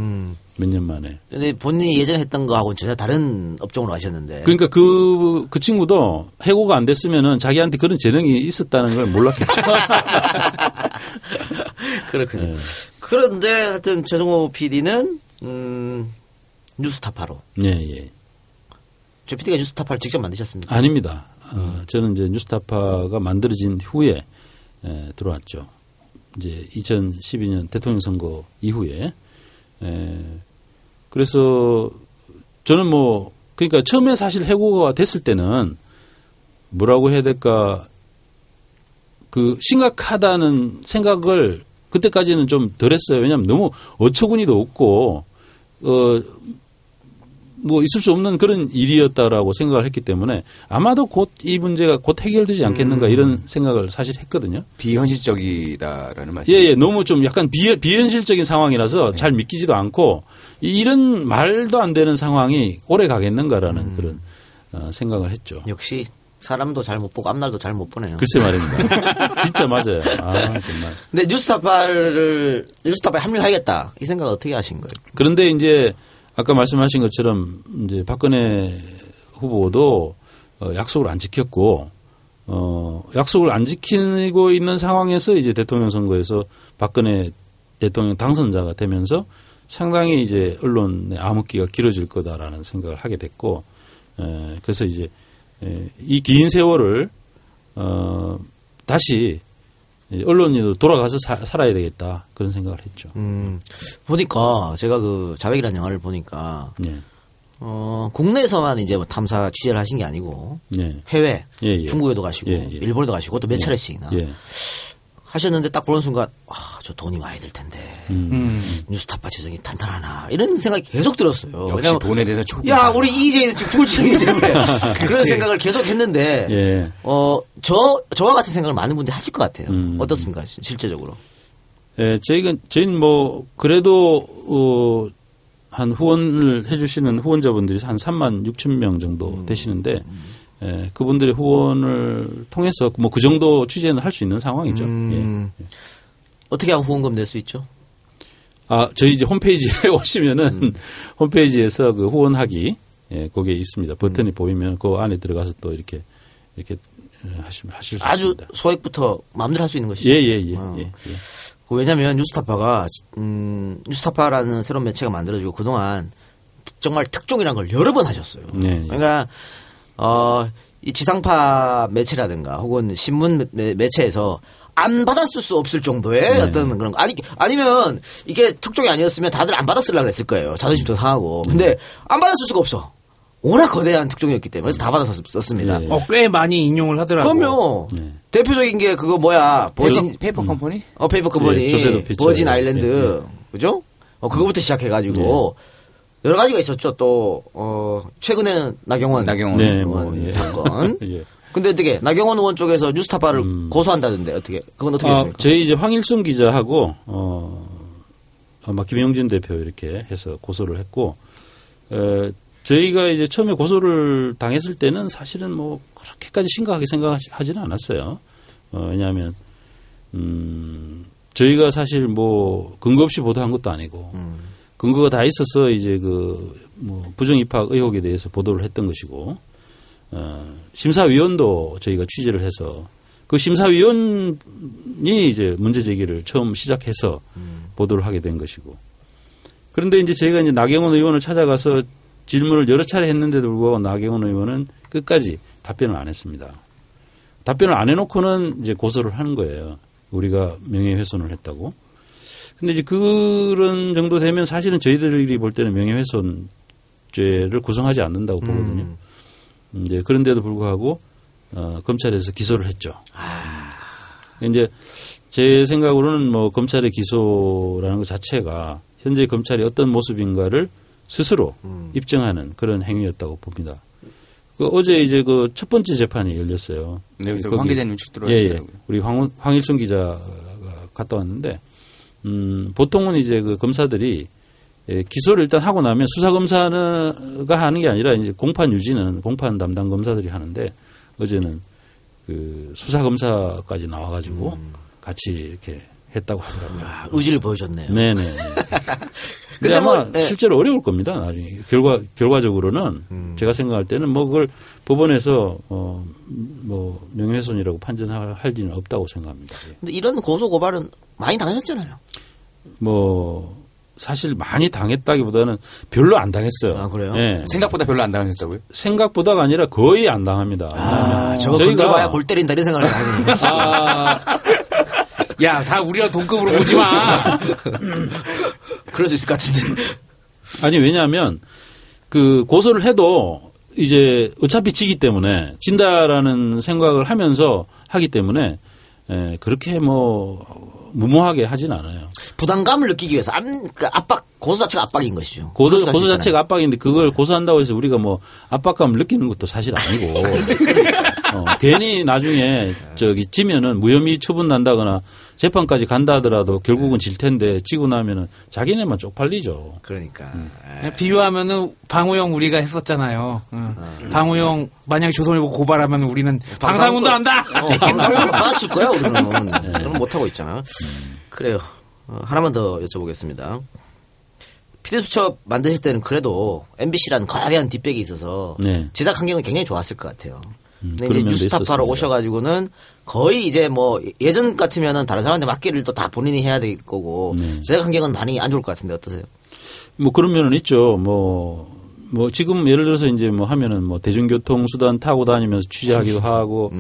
몇 년 만에. 근데 본인이 예전에 했던 거하고는 전혀 다른 업종으로 하셨는데. 그러니까 그 친구도 해고가 안 됐으면은 자기한테 그런 재능이 있었다는 걸 몰랐겠죠. 그렇군요. 네. 그런데 하여튼 최승호 PD는 뉴스타파로. 예, 예. 최 PD가 뉴스타파를 직접 만드셨습니까? 아닙니다. 저는 이제 뉴스타파가 만들어진 후에 들어왔죠. 이제 2012년 대통령 선거 이후에 그래서 저는 뭐 그러니까 처음에 사실 해고가 됐을 때는 뭐라고 해야 될까 그 심각하다는 생각을 그때까지는 좀 덜했어요. 왜냐하면 너무 어처구니도 없고 뭐 있을 수 없는 그런 일이었다라고 생각을 했기 때문에 아마도 곧 이 문제가 곧 해결되지 않겠는가 이런 생각을 사실 했거든요. 비현실적이다라는 말씀. 예, 예. 너무 좀 약간 비현실적인 상황이라서 네. 잘 믿기지도 않고 이런 말도 안 되는 상황이 오래 가겠는가라는 그런 생각을 했죠. 역시 사람도 잘 못 보고 앞날도 잘 못 보네요. 글쎄 말입니다. 진짜 맞아요. 아, 정말. 근데 뉴스타파에 합류하겠다 이 생각을 어떻게 하신 거예요? 그런데 이제 아까 말씀하신 것처럼 이제 박근혜 후보도 약속을 안 지켰고 약속을 안 지키고 있는 상황에서 이제 대통령 선거에서 박근혜 대통령 당선자가 되면서 상당히 이제 언론의 암흑기가 길어질 거다라는 생각을 하게 됐고 그래서 이제 이 긴 세월을 다시 언론인으로 돌아가서 살아야 되겠다 그런 생각을 했죠. 보니까 제가 그 자백이라는 영화를 보니까 네. 국내에서만 이제 뭐 탐사 취재를 하신 게 아니고 네. 해외 예, 예. 중국에도 가시고 예, 예. 일본에도 가시고 또 몇 차례씩이나 예. 하셨는데 딱 보는 순간 아, 저 돈이 많이 들 텐데 뉴스타파 재정이 탄탄하나 이런 생각이 계속 들었어요. 역시 돈에 대해서 조금 야 우리 이제 죽을 지경이잖아요. 그런 생각을 계속 했는데 예. 저와 같은 생각을 많은 분들이 하실 것 같아요. 어떻습니까 실제적으로? 예, 저희는 뭐 그래도 한 후원을 해주시는 후원자분들이 한 36,000명 정도 되시는데. 예, 그분들의 후원을 통해서 뭐 그 정도 취재는 할 수 있는 상황이죠. 예. 어떻게 하면 후원금 낼 수 있죠? 아, 저희 이제 홈페이지에 오시면은 홈페이지에서 그 후원하기 예, 거기에 있습니다. 버튼이 보이면 그 안에 들어가서 또 이렇게 하실 수 아주 있습니다. 아주 소액부터 마음대로 할 수 있는 것이죠. 예, 예, 예. 예, 예. 그 왜냐하면 뉴스타파가 뉴스타파라는 새로운 매체가 만들어지고 그 동안 정말 특종이라는 걸 여러 번 하셨어요. 예, 예. 그러니까. 이 지상파 매체라든가 혹은 신문 매체에서 안 받았을 수 없을 정도의 네. 어떤 그런 거. 아니면 이게 특종이 아니었으면 다들 안 받았으려고 그랬을 거예요. 자존심도 상하고. 근데 안 받았을 수가 없어. 워낙 거대한 특종이었기 때문에 그래서 다 받았었습니다. 네. 꽤 많이 인용을 하더라고요. 그럼요. 네. 대표적인 게 그거 뭐야. 버진 페이퍼 컴퍼니? 페이퍼 컴퍼니. 네, 버진 아일랜드. 네, 네. 그죠? 그거부터 시작해가지고 네. 여러 가지가 있었죠. 또 최근에는 나경원 네, 사건. 예. 근데 어떻게 나경원 의원 쪽에서 뉴스타파를 고소한다던데 어떻게 그건 어떻게 했습니까? 저희 이제 황일순 기자하고 아마 김영진 대표 이렇게 해서 고소를 했고 저희가 이제 처음에 고소를 당했을 때는 사실은 뭐 그렇게까지 심각하게 생각하지는 않았어요. 왜냐하면 저희가 사실 뭐 근거 없이 보도한 것도 아니고 근거가 다 있어서 이제 그 뭐 부정 입학 의혹에 대해서 보도를 했던 것이고 심사위원도 저희가 취재를 해서 그 심사위원이 이제 문제 제기를 처음 시작해서 보도를 하게 된 것이고 그런데 이제 저희가 이제 나경원 의원을 찾아가서 질문을 여러 차례 했는데도 불구하고 나경원 의원은 끝까지 답변을 안 했습니다. 답변을 안 해놓고는 이제 고소를 하는 거예요. 우리가 명예훼손을 했다고. 근데 이제 그런 정도 되면 사실은 저희들이 볼 때는 명예훼손죄를 구성하지 않는다고 보거든요. 이제 그런데도 불구하고 검찰에서 기소를 했죠. 이제 제 생각으로는 뭐 검찰의 기소라는 것 자체가 현재 검찰이 어떤 모습인가를 스스로 입증하는 그런 행위였다고 봅니다. 그 어제 이제 그 첫 번째 재판이 열렸어요. 네, 황 기자님 쭉 들어오시더라고요. 예, 우리 황일순 기자가 갔다 왔는데, 보통은 이제 그 검사들이 기소를 일단 하고 나면 수사검사가 하는 게 아니라 이제 공판 유지는 공판 담당 검사들이 하는데 어제는 그 수사검사까지 나와가지고 같이 이렇게 했다고 하더라고요. 아, 의지를 보여줬네요. 네네. 근데 아마 네. 실제로 어려울 겁니다. 나중에 결과적으로는 제가 생각할 때는 뭐 그걸 법원에서 뭐 명예훼손이라고 판단할 리는 없다고 생각합니다. 근데 이런 고소 고발은 많이 당하셨잖아요. 뭐 사실 많이 당했다기보다는 별로 안 당했어요. 아 그래요? 네. 생각보다 별로 안 당하셨다고요? 생각보다가 아니라 거의 안 당합니다. 아 저거 건들어봐야 골 때린다 이런 생각을 하거든요. 아, 야, 다 우리랑 동급으로 오지 마. 그럴 수 있을 것 같은데. 아니, 왜냐하면 그 고소를 해도 이제 어차피 지기 때문에 진다라는 생각을 하면서 하기 때문에 그렇게 뭐 무모하게 하진 않아요. 부담감을 느끼기 위해서 압박, 고소 자체가 압박인 것이죠. 고소 자체가 압박인데 그걸 고소한다고 해서 우리가 뭐 압박감을 느끼는 것도 사실 아니고. 괜히 나중에 저기 지면은 무혐의 처분 난다거나 재판까지 간다 하더라도 결국은 질 텐데 지고 나면은 자기네만 쪽팔리죠. 그러니까 비유하면은 방우영 우리가 했었잖아요. 방우영 만약에 조선일보 고발하면 우리는 방상훈도 한다. 방상훈 받아칠 거야 우리는. 네. 못 하고 있잖아. 그래요. 하나만 더 여쭤보겠습니다. PD수첩 만드실 때는 그래도 MBC라는 거대한 뒷백이 있어서 네. 제작 환경은 굉장히 좋았을 것 같아요. 근데 이제 뉴스타파로 오셔가지고는 거의 이제 뭐 예전 같으면은 다른 사람한테 맡기를 또 다 본인이 해야 될 거고 네. 제작 환경은 많이 안 좋을 것 같은데 어떠세요? 뭐 그런 면은 있죠. 뭐 지금 예를 들어서 이제 뭐 하면은 뭐 대중교통 수단 타고 다니면서 취재하기도 하고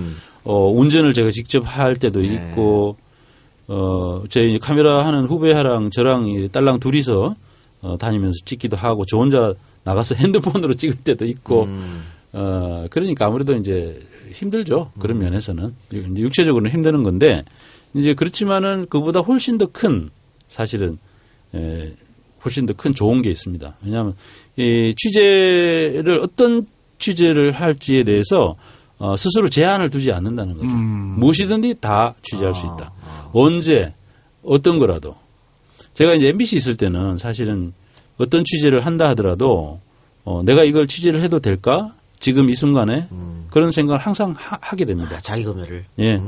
운전을 제가 직접 할 때도 네. 있고 제 카메라 하는 후배랑 저랑 딸랑 둘이서 다니면서 찍기도 하고 저 혼자 나가서 핸드폰으로 찍을 때도 있고. 그러니까 아무래도 이제 힘들죠. 그런 면에서는. 육체적으로는 힘드는 건데, 이제 그렇지만은 그보다 훨씬 더 큰, 사실은, 훨씬 더 큰 좋은 게 있습니다. 왜냐하면, 이 취재를, 어떤 취재를 할지에 대해서, 스스로 제한을 두지 않는다는 거죠. 무엇이든지 다 취재할 수 있다. 언제, 어떤 거라도. 제가 이제 MBC 있을 때는 사실은 어떤 취재를 한다 하더라도, 내가 이걸 취재를 해도 될까? 지금 이 순간에 그런 생각을 항상 하게 됩니다. 아, 자기 검열을. 예.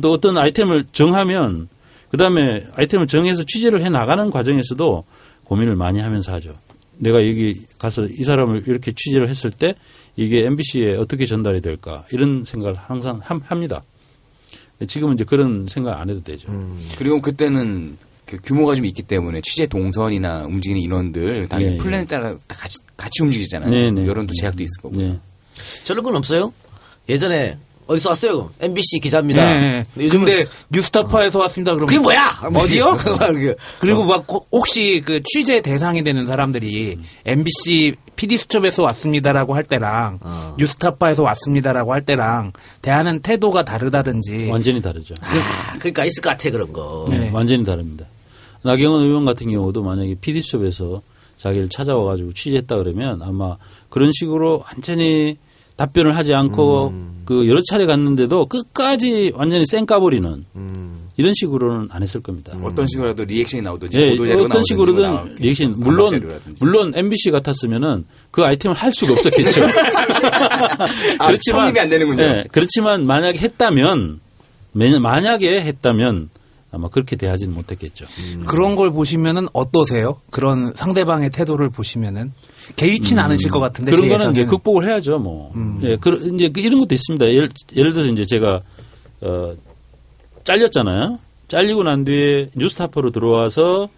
또 어떤 아이템을 정하면 그다음에 아이템을 정해서 취재를 해나가는 과정에서도 고민을 많이 하면서 하죠. 내가 여기 가서 이 사람을 이렇게 취재를 했을 때 이게 MBC에 어떻게 전달이 될까 이런 생각을 항상 합니다. 지금은 이제 그런 생각 안 해도 되죠. 그리고 그때는 그 규모가 좀 있기 때문에 취재 동선이나 움직이는 인원들 당연히 네, 플랜에 따라 다 같이 움직이잖아요. 네, 네. 여론도 제약도 있을 거고. 네. 저런 건 없어요? 예전에 어디서 왔어요? MBC 기자입니다. 네, 네. 근데 뉴스타파에서 왔습니다. 그러면 그게 뭐야? 어디요? 그리고 막 혹시 그 취재 대상이 되는 사람들이 MBC PD수첩에서 왔습니다라고 할 때랑 뉴스타파에서 왔습니다라고 할 때랑 대하는 태도가 다르다든지. 완전히 다르죠. 아, 그러니까 있을 것 같아 그런 거. 네, 완전히 다릅니다. 나경원 의원 같은 경우도 만약에 PD수첩에서 자기를 찾아와 가지고 취재했다 그러면 아마 그런 식으로 완전히 답변을 하지 않고 그 여러 차례 갔는데도 끝까지 완전히 쌩까버리는 이런 식으로는 안 했을 겁니다. 어떤 식으로라도 리액션이 나오든지 네, 어떤 식으로든 리액션 물론 MBC 같았으면은 그 아이템을 할 수가 없었겠죠. 아, 성립이 안 되는군요. 네, 그렇지만 만약에 했다면 아마 그렇게 대하지는 못했겠죠. 그런 걸 보시면은 어떠세요? 그런 상대방의 태도를 보시면은 개의치는 않으실 것 같은데 그런 거는 이제 극복을 해야죠. 뭐 예, 이제 이런 것도 있습니다. 예를 들어서 이제 제가 잘렸잖아요. 잘리고 난 뒤에 뉴스타파로 들어와서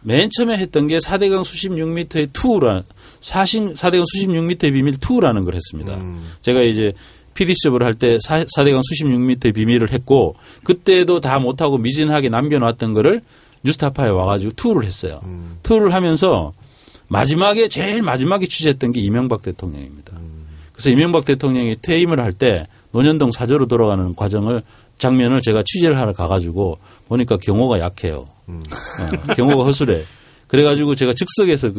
맨 처음에 했던 게 4대강 수심 6m의 투우라 4대강 수심 6m의 비밀 투우라는 걸 했습니다. 제가 이제 PD수첩을 할 때 4대강 수심 6m의 비밀을 했고 그때도 다 못하고 미진하게 남겨놨던 거를 뉴스타파에 와가지고 투를 했어요. 투를 하면서 제일 마지막에 취재했던 게 이명박 대통령입니다. 그래서 이명박 대통령이 퇴임을 할 때 논현동 사저로 돌아가는 장면을 제가 취재를 하러 가가지고 보니까 경호가 약해요. 경호가 허술해. 그래가지고 제가 즉석에서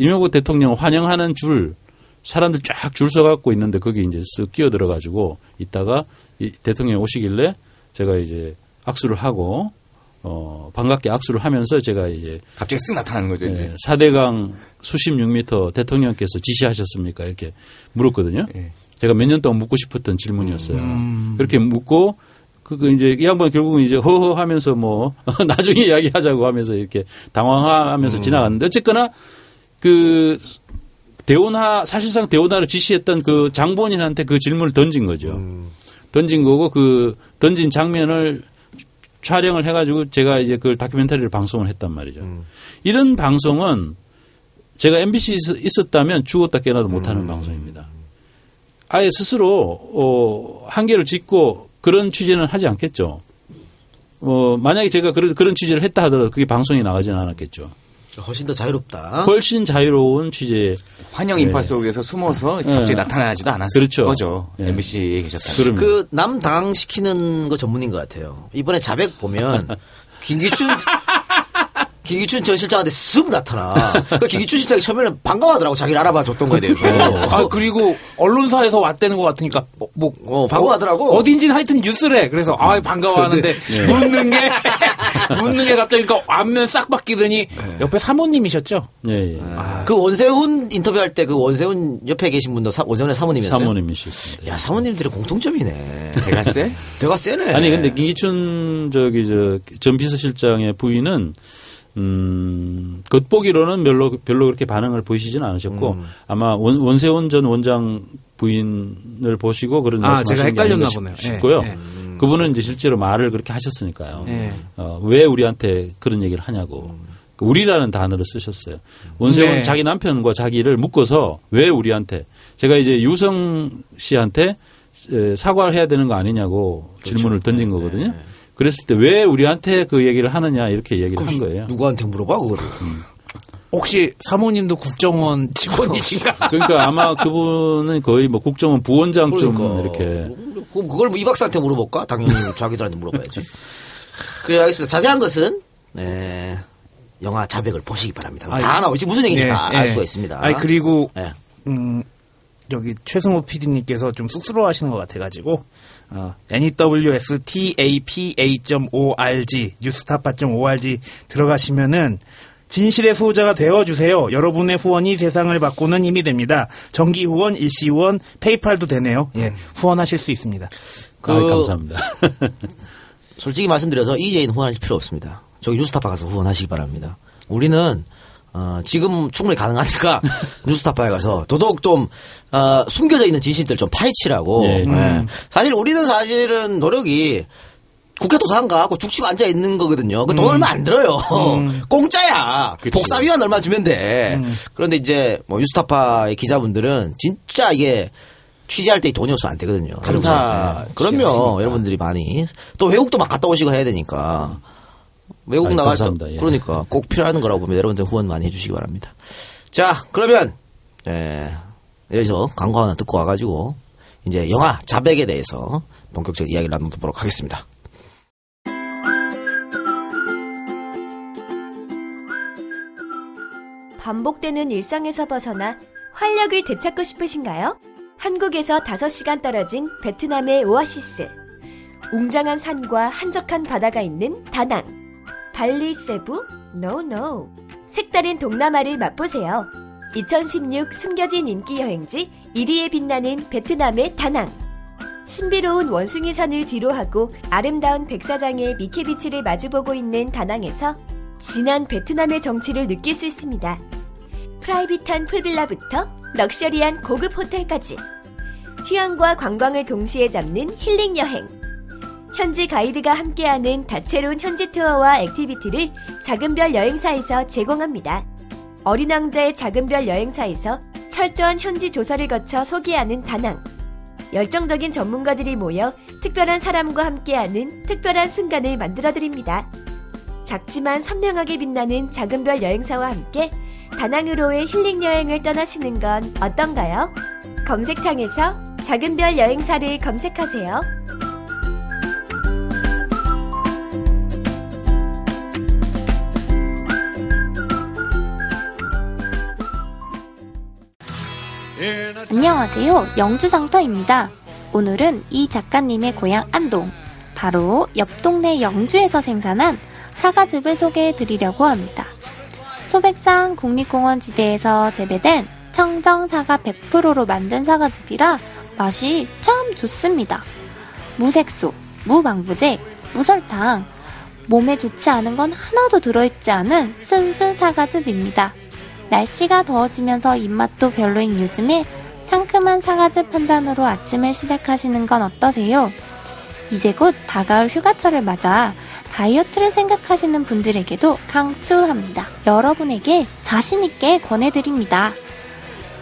이명박 대통령을 환영하는 사람들 쫙 줄 서갖고 있는데 거기 이제 쓱 끼어들어가지고 있다가 대통령이 오시길래 제가 이제 악수를 하고 반갑게 악수를 하면서 제가 이제 갑자기 쓱 나타나는 거죠. 이제 4대강 수심 6m 대통령께서 지시하셨습니까? 이렇게 물었거든요. 네. 제가 몇 년 동안 묻고 싶었던 질문이었어요. 그렇게 묻고 이제 이 양반 결국은 이제 허허하면서 뭐 나중에 이야기하자고 하면서 이렇게 당황하면서 지나갔는데 어쨌거나 사실상 대온하를 지시했던 그 장본인한테 그 질문을 던진 거죠. 던진 거고 그 던진 장면을 촬영을 해가지고 제가 이제 그걸 다큐멘터리를 방송을 했단 말이죠. 이런 방송은 제가 MBC에 있었다면 죽었다 깨어나도 못하는 방송입니다. 아예 스스로, 한계를 짓고 그런 취재는 하지 않겠죠. 만약에 제가 그런 취재를 했다 하더라도 그게 방송에 나가지는 않았겠죠. 훨씬 더 자유롭다. 훨씬 자유로운 취재. 환영 인파 속에서 숨어서 갑자기 나타나지도 않았을 거죠. 예. MBC에 계셨다. 그 남 당시키는 거 전문인 것 같아요. 이번에 자백 보면 김기춘 전 실장한테 쓱 나타나. 그러니까 김기춘 실장이 처음에는 반가워하더라고. 자기를 알아봐줬던 거에 대해서. 아, 그리고 언론사에서 왔다는 것 같으니까 반가워하더라고. 어딘진 하여튼 뉴스래. 그래서 반가워하는데 네. 묻는 게 갑자기 그러니까 안면 싹 바뀌더니 옆에 사모님이셨죠? 네. 예. 아. 그 원세훈 인터뷰할 때 그 원세훈 옆에 계신 분도 원세훈의 사모님이셨어요? 사모님이셨습니다. 야, 사모님들의 공통점이네. 대가 쎄? 대가 쎄네. 아니 근데 김기춘 전 비서실장의 부인은 겉보기로는 별로 그렇게 반응을 보이시진 않으셨고 아마 원세훈 전 원장 부인을 보시고 그런 말씀하신 게 아닌가 싶고요. 네, 네. 그분은 이제 실제로 말을 그렇게 하셨으니까요. 네. 왜 우리한테 그런 얘기를 하냐고. 우리라는 단어를 쓰셨어요. 원세훈 네. 자기 남편과 자기를 묶어서 왜 우리한테. 제가 이제 유성 씨한테 사과를 해야 되는 거 아니냐고 그렇죠. 질문을 던진 거거든요. 네. 그랬을 때 왜 우리한테 그 얘기를 하느냐 이렇게 얘기를 한 거예요. 누구한테 물어봐 그거를. 혹시 사모님도 국정원 직원이신가? 그러니까 아마 그분은 거의 뭐 국정원 부원장쯤 그러니까. 이렇게. 그럼 그걸 뭐 이 박사한테 물어볼까? 당연히 자기들한테 물어봐야지. 그래 알겠습니다. 자세한 것은 영화 자백을 보시기 바랍니다. 다 나오지 무슨 얘기인지 다 알 수가 있습니다. 아니 그리고 여기 최승호 PD님께서 좀 쑥스러워하시는 것 같아가지고. NEWSTAPA.org 뉴스타파.org 들어가시면은 진실의 수호자가 되어주세요. 여러분의 후원이 세상을 바꾸는 힘이 됩니다. 정기 후원, 일시 후원, 페이팔도 되네요. 예, 후원하실 수 있습니다. 감사합니다. 솔직히 말씀드려서 이재인 후원하실 필요 없습니다. 저기 뉴스타파 가서 후원하시기 바랍니다. 우리는 지금 충분히 가능하니까 뉴스타파에 가서 더더욱 좀 숨겨져 있는 진실들 좀 파헤치라고. 예, 예. 사실 우리는 노력이 국회 도서관가 갖고 죽치고 앉아 있는 거거든요. 그 돈 얼마 안 들어요. 공짜야. 그치. 복사비만 얼마 주면 돼. 그런데 이제 뭐 뉴스타파의 기자분들은 진짜 이게 취재할 때 돈이 없으면 안 되거든요. 감사. 그럼요. 여러분들이 많이 또 외국도 막 갔다 오시고 해야 되니까. 외국 나가서 그러니까 꼭 필요한 거라고 봅니다. 여러분들 후원 많이 해주시기 바랍니다. 자 그러면 여기서 광고 하나 듣고 와가지고 이제 영화 자백에 대해서 본격적인 이야기를 나눠보도록 하겠습니다. 반복되는 일상에서 벗어나 활력을 되찾고 싶으신가요? 한국에서 5시간 떨어진 베트남의 오아시스, 웅장한 산과 한적한 바다가 있는 다낭, 발리 세부 노노. 색다른 동남아를 맛보세요. 2016 숨겨진 인기 여행지 1위에 빛나는 베트남의 다낭. 신비로운 원숭이산을 뒤로하고 아름다운 백사장의 미케비치를 마주보고 있는 다낭에서 진한 베트남의 정취를 느낄 수 있습니다. 프라이빗한 풀빌라부터 럭셔리한 고급 호텔까지 휴양과 관광을 동시에 잡는 힐링 여행. 현지 가이드가 함께하는 다채로운 현지 투어와 액티비티를 작은별 여행사에서 제공합니다. 어린왕자의 작은별 여행사에서 철저한 현지 조사를 거쳐 소개하는 다낭. 열정적인 전문가들이 모여 특별한 사람과 함께하는 특별한 순간을 만들어드립니다. 작지만 선명하게 빛나는 작은별 여행사와 함께 다낭으로의 힐링 여행을 떠나시는 건 어떤가요? 검색창에서 작은별 여행사를 검색하세요. 안녕하세요. 영주상터입니다. 오늘은 이 작가님의 고향 안동, 바로 옆 동네 영주에서 생산한 사과즙을 소개해드리려고 합니다. 소백산 국립공원 지대에서 재배된 청정사과 100%로 만든 사과즙이라 맛이 참 좋습니다. 무색소, 무방부제, 무설탕, 몸에 좋지 않은 건 하나도 들어있지 않은 순수 사과즙입니다. 날씨가 더워지면서 입맛도 별로인 요즘에 상큼한 사과즙 한 잔으로 아침을 시작하시는 건 어떠세요? 이제 곧 다가올 휴가철을 맞아 다이어트를 생각하시는 분들에게도 강추합니다. 여러분에게 자신있게 권해드립니다.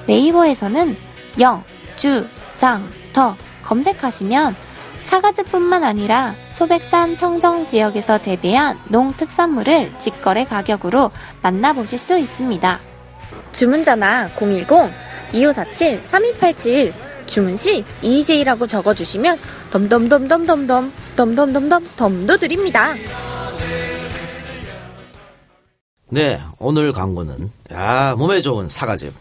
네이버에서는 영주장터 검색하시면 사과즙뿐만 아니라 소백산 청정지역에서 재배한 농특산물을 직거래 가격으로 만나보실 수 있습니다. 주문전화 010-2547-3287, 주문시 EJ라고 적어주시면 덤덤덤도 드립니다. 네, 오늘 광고는 몸에 좋은 사과즙,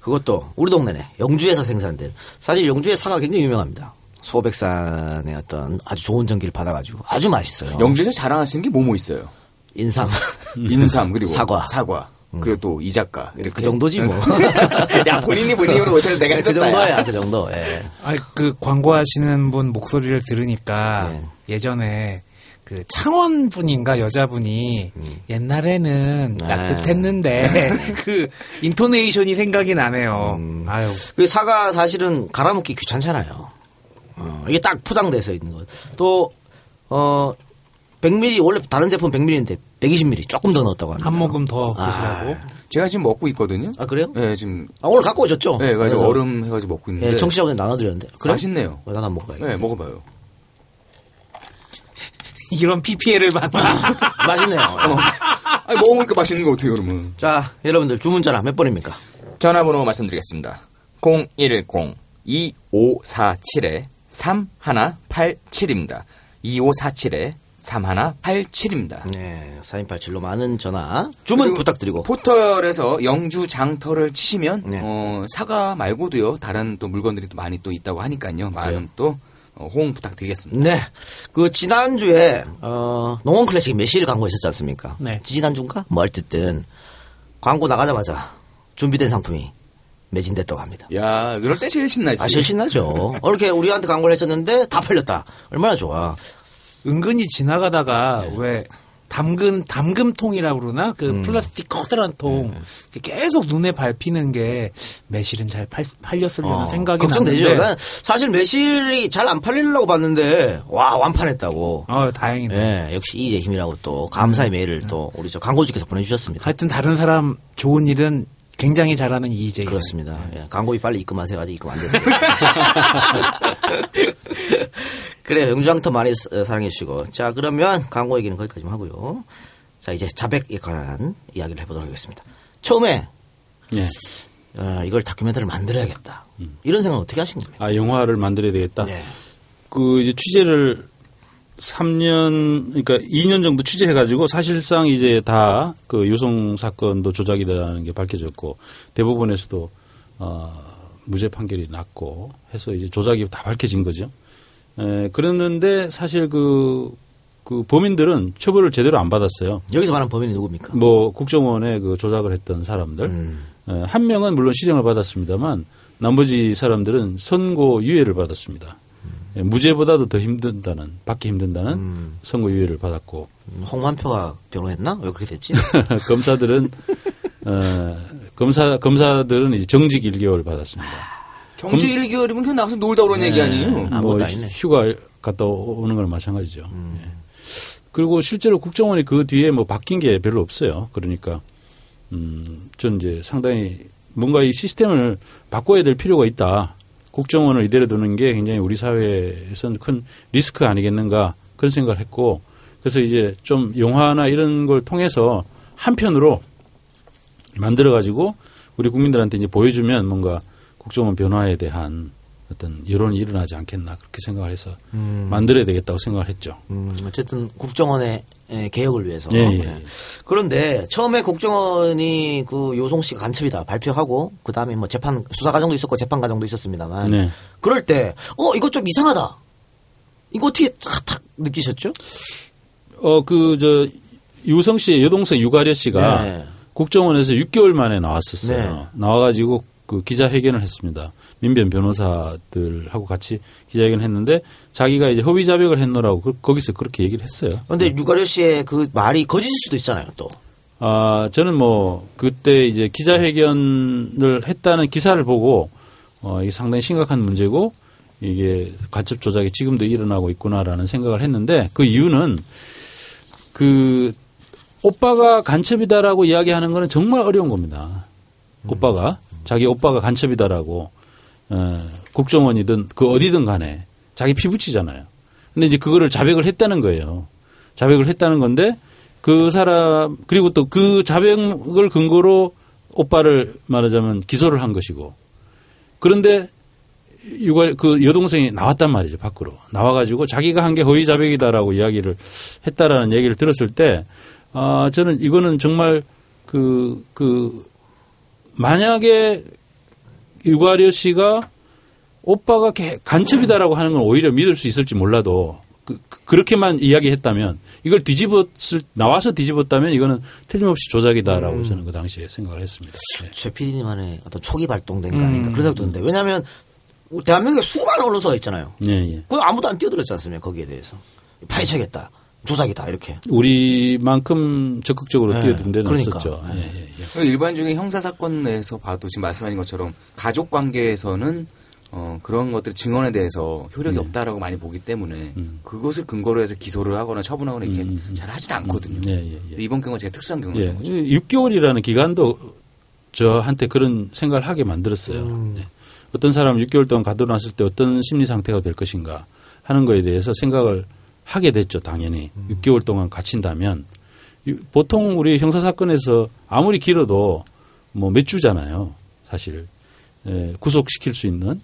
그것도 우리 동네네 영주에서 생산된. 사실 영주의 사과 굉장히 유명합니다. 소백산의 어떤 아주 좋은 전기를 받아가지고 아주 맛있어요. 영주에서 자랑하시는 게 뭐뭐 있어요? 인삼 그리고 사과. 그리고 또 이 작가. 이렇게. 그 정도지 뭐. 야, 본인이 못해서 내가 해줬다. 그 정도야. 예. 아니, 그 광고하시는 분 목소리를 들으니까 예. 예전에 그 창원 분인가 여자분이 옛날에는 따뜻했는데 그 인토네이션이 생각이 나네요. 아유. 그 사과 사실은 갈아먹기 귀찮잖아요. 이게 딱 포장돼서 있는 것. 또 100ml 원래 다른 제품 100ml인데 120ml 조금 더 넣었다고 합니다. 한 모금 더 드시라고. 제가 지금 먹고 있거든요. 아 그래요? 네 지금. 아 오늘 갖고 오셨죠? 네, 그래서 얼음 해가지고 먹고 있는데. 네, 청취자분들 나눠드렸는데. 그래? 맛있네요. 난 안 먹어요. 네, 먹어봐요. 이런 PPL을 받아. 맛있네요. 아니, 먹으니까 맛있는 거 어떻게 그러면? 자, 여러분들 주문 전화 몇 번입니까? 전화번호 말씀드리겠습니다. 010-2547-3187입니다. 2547-3187입니다. 네, 4287로 많은 전화 주문 부탁드리고, 포털에서 영주 장터를 치시면 네. 사과 말고도요 다른 또 물건들이 또 많이 또 있다고 하니까요. 많은 또 호응 부탁드리겠습니다. 네, 그 지난주에 농원 클래식 매실 광고 있었지 않습니까? 네. 지난주인가? 뭐 어쨌든 광고 나가자마자 준비된 상품이 매진됐다고 합니다. 야, 그럴 때 제일 신나지. 아, 제일 신나죠. 이렇게 우리한테 광고를 했었는데 다 팔렸다. 얼마나 좋아. 은근히 지나가다가 네. 왜 담금통이라고 그러나 그 플라스틱 커다란 통 계속 눈에 밟히는 게 매실은 잘 팔렸으려나 생각이 걱정되죠. 난 사실 매실이 잘 안 팔리려고 봤는데 와 완판했다고. 다행이네. 예, 역시 이제 힘이라고 또 감사의 메일을 또 우리 저 광고주께서 보내주셨습니다. 하여튼 다른 사람 좋은 일은 굉장히 잘하는 EJ. 그렇습니다. 예, 광고비 빨리 입금하세요. 아직 입금 안 됐어요. 그래요. 영주장터 많이 사랑해주시고. 자, 그러면 광고 얘기는 거기까지만 하고요. 자, 이제 자백에 관한 이야기를 해보도록 하겠습니다. 처음에 예. 이걸 다큐멘터리를 만들어야겠다. 이런 생각은 어떻게 하신 겁니까? 영화를 만들어야 되겠다? 네. 그 이제 취재를 그러니까 2년 정도 취재해가지고 사실상 이제 다 그 유성 사건도 조작이라는 게 밝혀졌고 대법원에서도 무죄 판결이 났고 해서 이제 조작이 다 밝혀진 거죠. 그랬는데 사실 그 범인들은 처벌을 제대로 안 받았어요. 여기서 말하는 범인이 누굽니까? 뭐 국정원에 그 조작을 했던 사람들. 한 명은 물론 실형을 받았습니다만 나머지 사람들은 선고 유예를 받았습니다. 무죄보다도 더 힘든다는, 받기 힘든다는 선고 유예를 받았고. 홍만표가 변호했나? 왜 그렇게 됐지? 검사들은, 검사들은 이제 정직 1개월 받았습니다. 정직 1개월이면 그냥 나가서 놀다 오라는 얘기 아니에요? 뭐 휴가 갔다 오는 거랑 마찬가지죠. 예. 그리고 실제로 국정원이 그 뒤에 뭐 바뀐 게 별로 없어요. 그러니까, 전 이제 상당히 뭔가 이 시스템을 바꿔야 될 필요가 있다. 국정원을 이대로 두는 게 굉장히 우리 사회에서는 큰 리스크 아니겠는가 그런 생각을 했고 그래서 이제 좀 영화나 이런 걸 통해서 한편으로 만들어가지고 우리 국민들한테 이제 보여주면 뭔가 국정원 변화에 대한 어떤 여론이 일어나지 않겠나 그렇게 생각을 해서 만들어야 되겠다고 생각을 했죠. 어쨌든 국정원의 개혁을 위해서. 예, 예. 그런데 처음에 국정원이 그 요성 씨가 간첩이다 발표하고 그 다음에 뭐 재판 수사 과정도 있었고 재판 과정도 있었습니다만. 네. 그럴 때 이거 좀 이상하다. 이거 어떻게 탁 느끼셨죠? 유성 씨의 여동생 유가려 씨가 네. 국정원에서 6개월 만에 나왔었어요. 네. 나와가지고 그 기자회견을 했습니다. 민변 변호사들하고 같이 기자회견을 했는데 자기가 이제 허위 자백을 했노라고 거기서 그렇게 얘기를 했어요. 그런데 유가려 씨의 그 말이 거짓일 수도 있잖아요, 또. 저는 뭐 그때 이제 기자회견을 했다는 기사를 보고 이게 상당히 심각한 문제고 이게 간첩 조작이 지금도 일어나고 있구나라는 생각을 했는데 그 이유는 그 오빠가 간첩이다라고 이야기하는 거는 정말 어려운 겁니다. 오빠가. 자기 오빠가 간첩이다라고 국정원이든 그 어디든 간에 자기 피붙이잖아요. 근데 이제 그거를 자백을 했다는 거예요. 자백을 했다는 건데 그 사람 그리고 또 그 자백을 근거로 오빠를 말하자면 기소를 한 것이고 그런데 그 여동생이 나왔단 말이죠. 밖으로 나와가지고 자기가 한 게 허위 자백이다라고 이야기를 했다라는 얘기를 들었을 때 저는 이거는 정말 만약에 유가려 씨가 오빠가 간첩이다라고 하는 건 오히려 믿을 수 있을지 몰라도 그렇게만 이야기했다면 이걸 나와서 뒤집었다면 이거는 틀림없이 조작이다라고 저는 그 당시에 생각을 했습니다. 네. 최 PD님만의 어떤 초기 발동된 거 아닌가 그런 생각도 드는데 왜냐하면 대한민국에 수많은 언론사가 있잖아요. 예, 예. 그 아무도 안 뛰어들었지 않습니까? 거기에 대해서 파헤쳐야겠다. 조작이다 이렇게 우리만큼 적극적으로 뛰어든 데는 그러니까. 없었죠. 예, 예, 예. 일반적인 형사사건에서 봐도 지금 말씀하신 것처럼 가족관계에서는 그런 것들 증언에 대해서 효력이 없다라고 많이 보기 때문에 그것을 근거로 해서 기소를 하거나 처분하거나 이렇게 잘 하진 않거든요. 예, 예, 예. 이번 경우가 제가 특수한 경우인 거죠. 6개월이라는 기간도 저한테 그런 생각을 하게 만들었어요. 네. 어떤 사람 6개월 동안 가둬놨을 때 어떤 심리 상태가 될 것인가 하는 거에 대해서 생각을 하게 됐죠, 당연히. 6개월 동안 갇힌다면. 보통 우리 형사사건에서 아무리 길어도 뭐 몇 주잖아요, 사실. 구속시킬 수 있는,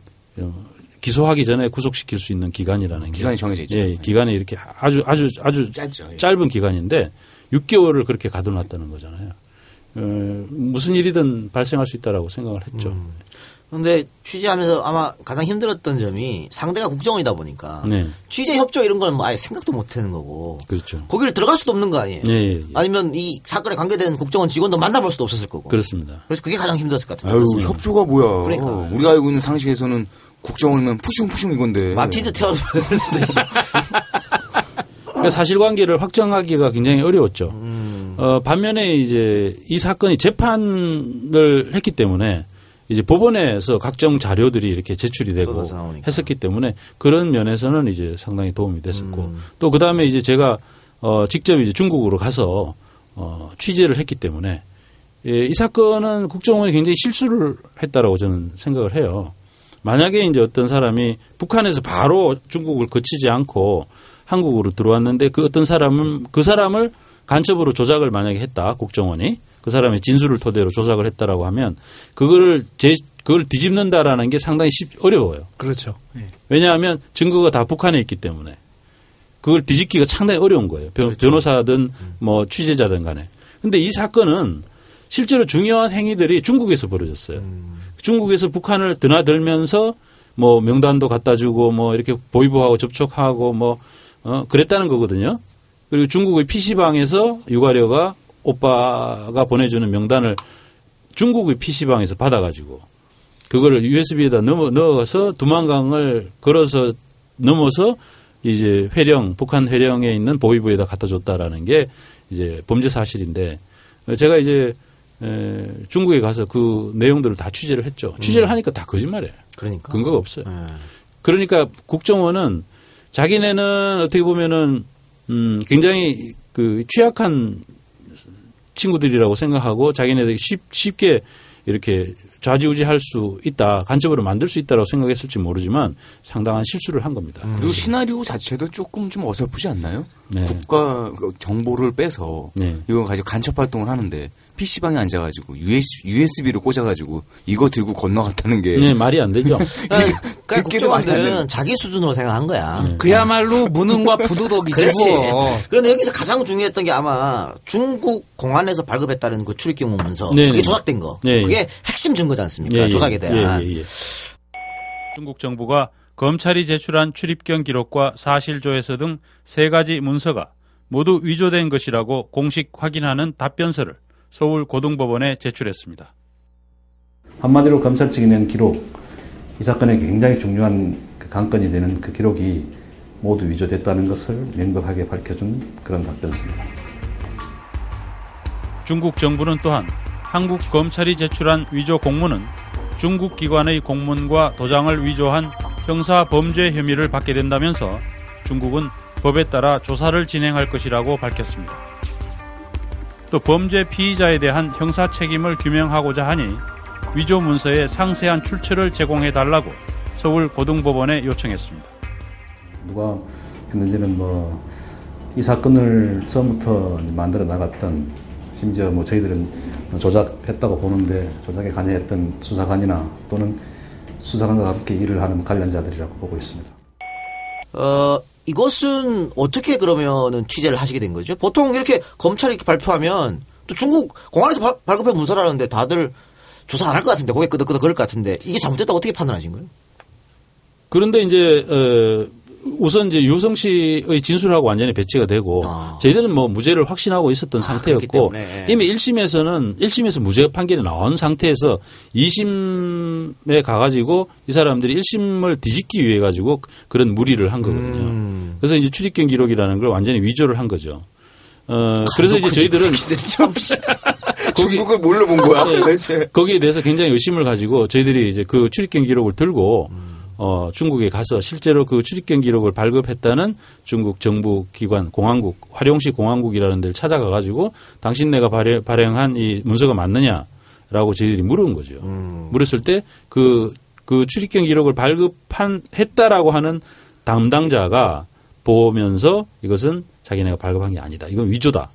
기소하기 전에 구속시킬 수 있는 기간이라는 기간이 정해져 있죠. 예, 기간이 이렇게 아주 짧죠. 짧은 기간인데 6개월을 그렇게 가둬놨다는 거잖아요. 무슨 일이든 발생할 수 있다라고 생각을 했죠. 근데 취재하면서 아마 가장 힘들었던 점이 상대가 국정원이다 보니까 네. 취재 협조 이런 건 뭐 아예 생각도 못 하는 거고 그렇죠. 거기를 들어갈 수도 없는 거 아니에요. 예, 예, 예. 아니면 이 사건에 관계된 국정원 직원도 만나볼 수도 없었을 거고 그렇습니다. 그래서 그게 가장 힘들었을 것 같은데. 아유, 협조가 뭐야? 그러니까. 우리가 알고 있는 상식에서는 국정원이면 푸슝푸슝 이건데. 마티즈 태워줄 수도 있어. 그러니까 사실관계를 확정하기가 굉장히 어려웠죠. 반면에 이제 이 사건이 재판을 했기 때문에. 이제 법원에서 각종 자료들이 이렇게 제출이 되고 했었기 때문에 그런 면에서는 이제 상당히 도움이 됐었고 또 그 다음에 이제 제가 직접 이제 중국으로 가서 취재를 했기 때문에 예, 이 사건은 국정원이 굉장히 실수를 했다라고 저는 생각을 해요. 만약에 이제 어떤 사람이 북한에서 바로 중국을 거치지 않고 한국으로 들어왔는데 그 어떤 사람은 그 사람을 간첩으로 조작을 만약에 했다 국정원이. 그 사람의 진술을 토대로 조작을 했다라고 하면 그걸 뒤집는다라는 게 상당히 어려워요. 그렇죠. 예. 왜냐하면 증거가 다 북한에 있기 때문에 그걸 뒤집기가 상당히 어려운 거예요. 그렇죠. 변호사든 뭐 취재자든 간에. 근데 이 사건은 실제로 중요한 행위들이 중국에서 벌어졌어요. 중국에서 북한을 드나들면서 뭐 명단도 갖다 주고 뭐 이렇게 보이부하고 접촉하고 뭐 그랬다는 거거든요. 그리고 중국의 PC방에서 유가려가 오빠가 보내주는 명단을 중국의 PC방에서 받아가지고 그거를 USB에다 넣어서 두만강을 걸어서 넘어서 이제 회령, 북한 회령에 있는 보위부에다 갖다 줬다라는 게 이제 범죄 사실인데 제가 이제 중국에 가서 그 내용들을 다 취재를 했죠. 취재를 하니까 다 거짓말이에요. 그러니까. 근거가 없어요. 그러니까 국정원은 자기네는 어떻게 보면은 굉장히 그 취약한 친구들이라고 생각하고 자기네들이 쉽게 이렇게 좌지우지할 수 있다, 간첩으로 만들 수 있다라고 생각했을지 모르지만 상당한 실수를 한 겁니다. 그리고 시나리오 자체도 조금 좀 어설프지 않나요? 네. 국가 정보를 빼서 이걸 가지고 간첩 활동을 하는데 PC방에 앉아가지고 USB로 꽂아가지고 이거 들고 건너갔다는 게 네, 말이 안 되죠. 그러니까 국정원들은 자기 수준으로 생각한 거야. 네. 그야말로 무능과 부도덕이지. 뭐. 그런데 여기서 가장 중요했던 게 아마 중국 공안에서 발급했다는 그 출입경호 문서. 네. 그게 조작된 거. 네. 그게 핵심 증거지 않습니까? 네. 조작에 대한. 네. 중국 정부가 검찰이 제출한 출입경 기록과 사실조회서 등 세 가지 문서가 모두 위조된 것이라고 공식 확인하는 답변서를 서울고등법원에 제출했습니다. 한마디로 검찰 측이 낸 기록, 이 사건에 굉장히 중요한 관건이 되는 그 기록이 모두 위조됐다는 것을 명백하게 밝혀준 그런 답변서입니다. 중국 정부는 또한 한국 검찰이 제출한 위조 공문은 중국 기관의 공문과 도장을 위조한 형사 범죄 혐의를 받게 된다면서 중국은 법에 따라 조사를 진행할 것이라고 밝혔습니다. 또 범죄 피의자에 대한 형사 책임을 규명하고자 하니 위조 문서의 상세한 출처를 제공해달라고 서울고등법원에 요청했습니다. 누가 했는지는 뭐 이 사건을 처음부터 만들어 나갔던 심지어 뭐 저희들은 조작했다고 보는데 조작에 관여했던 수사관이나 또는 수사관과 함께 일을 하는 관련자들이라고 보고 있습니다. 이것은 어떻게 그러면은 취재를 하시게 된 거죠? 보통 이렇게 검찰이 이렇게 발표하면 또 중국 공안에서 발급한 문서라는데 다들 조사 안 할 것 같은데 고개 끄덕끄덕 거릴 것 같은데 이게 잘못됐다고 어떻게 판단하신 거예요? 그런데 이제 우선 이제 유성 씨의 진술하고 완전히 배치가 되고 저희들은 뭐 무죄를 확신하고 있었던 상태였고 이미 1심에서 무죄 판결이 나온 상태에서 2심에 가가지고 이 사람들이 1심을 뒤집기 위해 가지고 그런 무리를 한 거거든요. 그래서 이제 출입경 기록이라는 걸 완전히 위조를 한 거죠. 그래서 이제 저희들은 중국을 뭘로 본 거야? 거기에 대해서 굉장히 의심을 가지고 저희들이 이제 그 출입경 기록을 들고 중국에 가서 실제로 그 출입경 기록을 발급했다는 중국 정부 기관 공안국 화룡시 공안국이라는 데를 찾아가 가지고 당신네가 발행한 이 문서가 맞느냐라고 저희들이 물은 거죠. 물었을 때 그 출입경 기록을 발급했다라고 하는 담당자가 보면서 이것은 자기네가 발급한 게 아니다. 이건 위조다.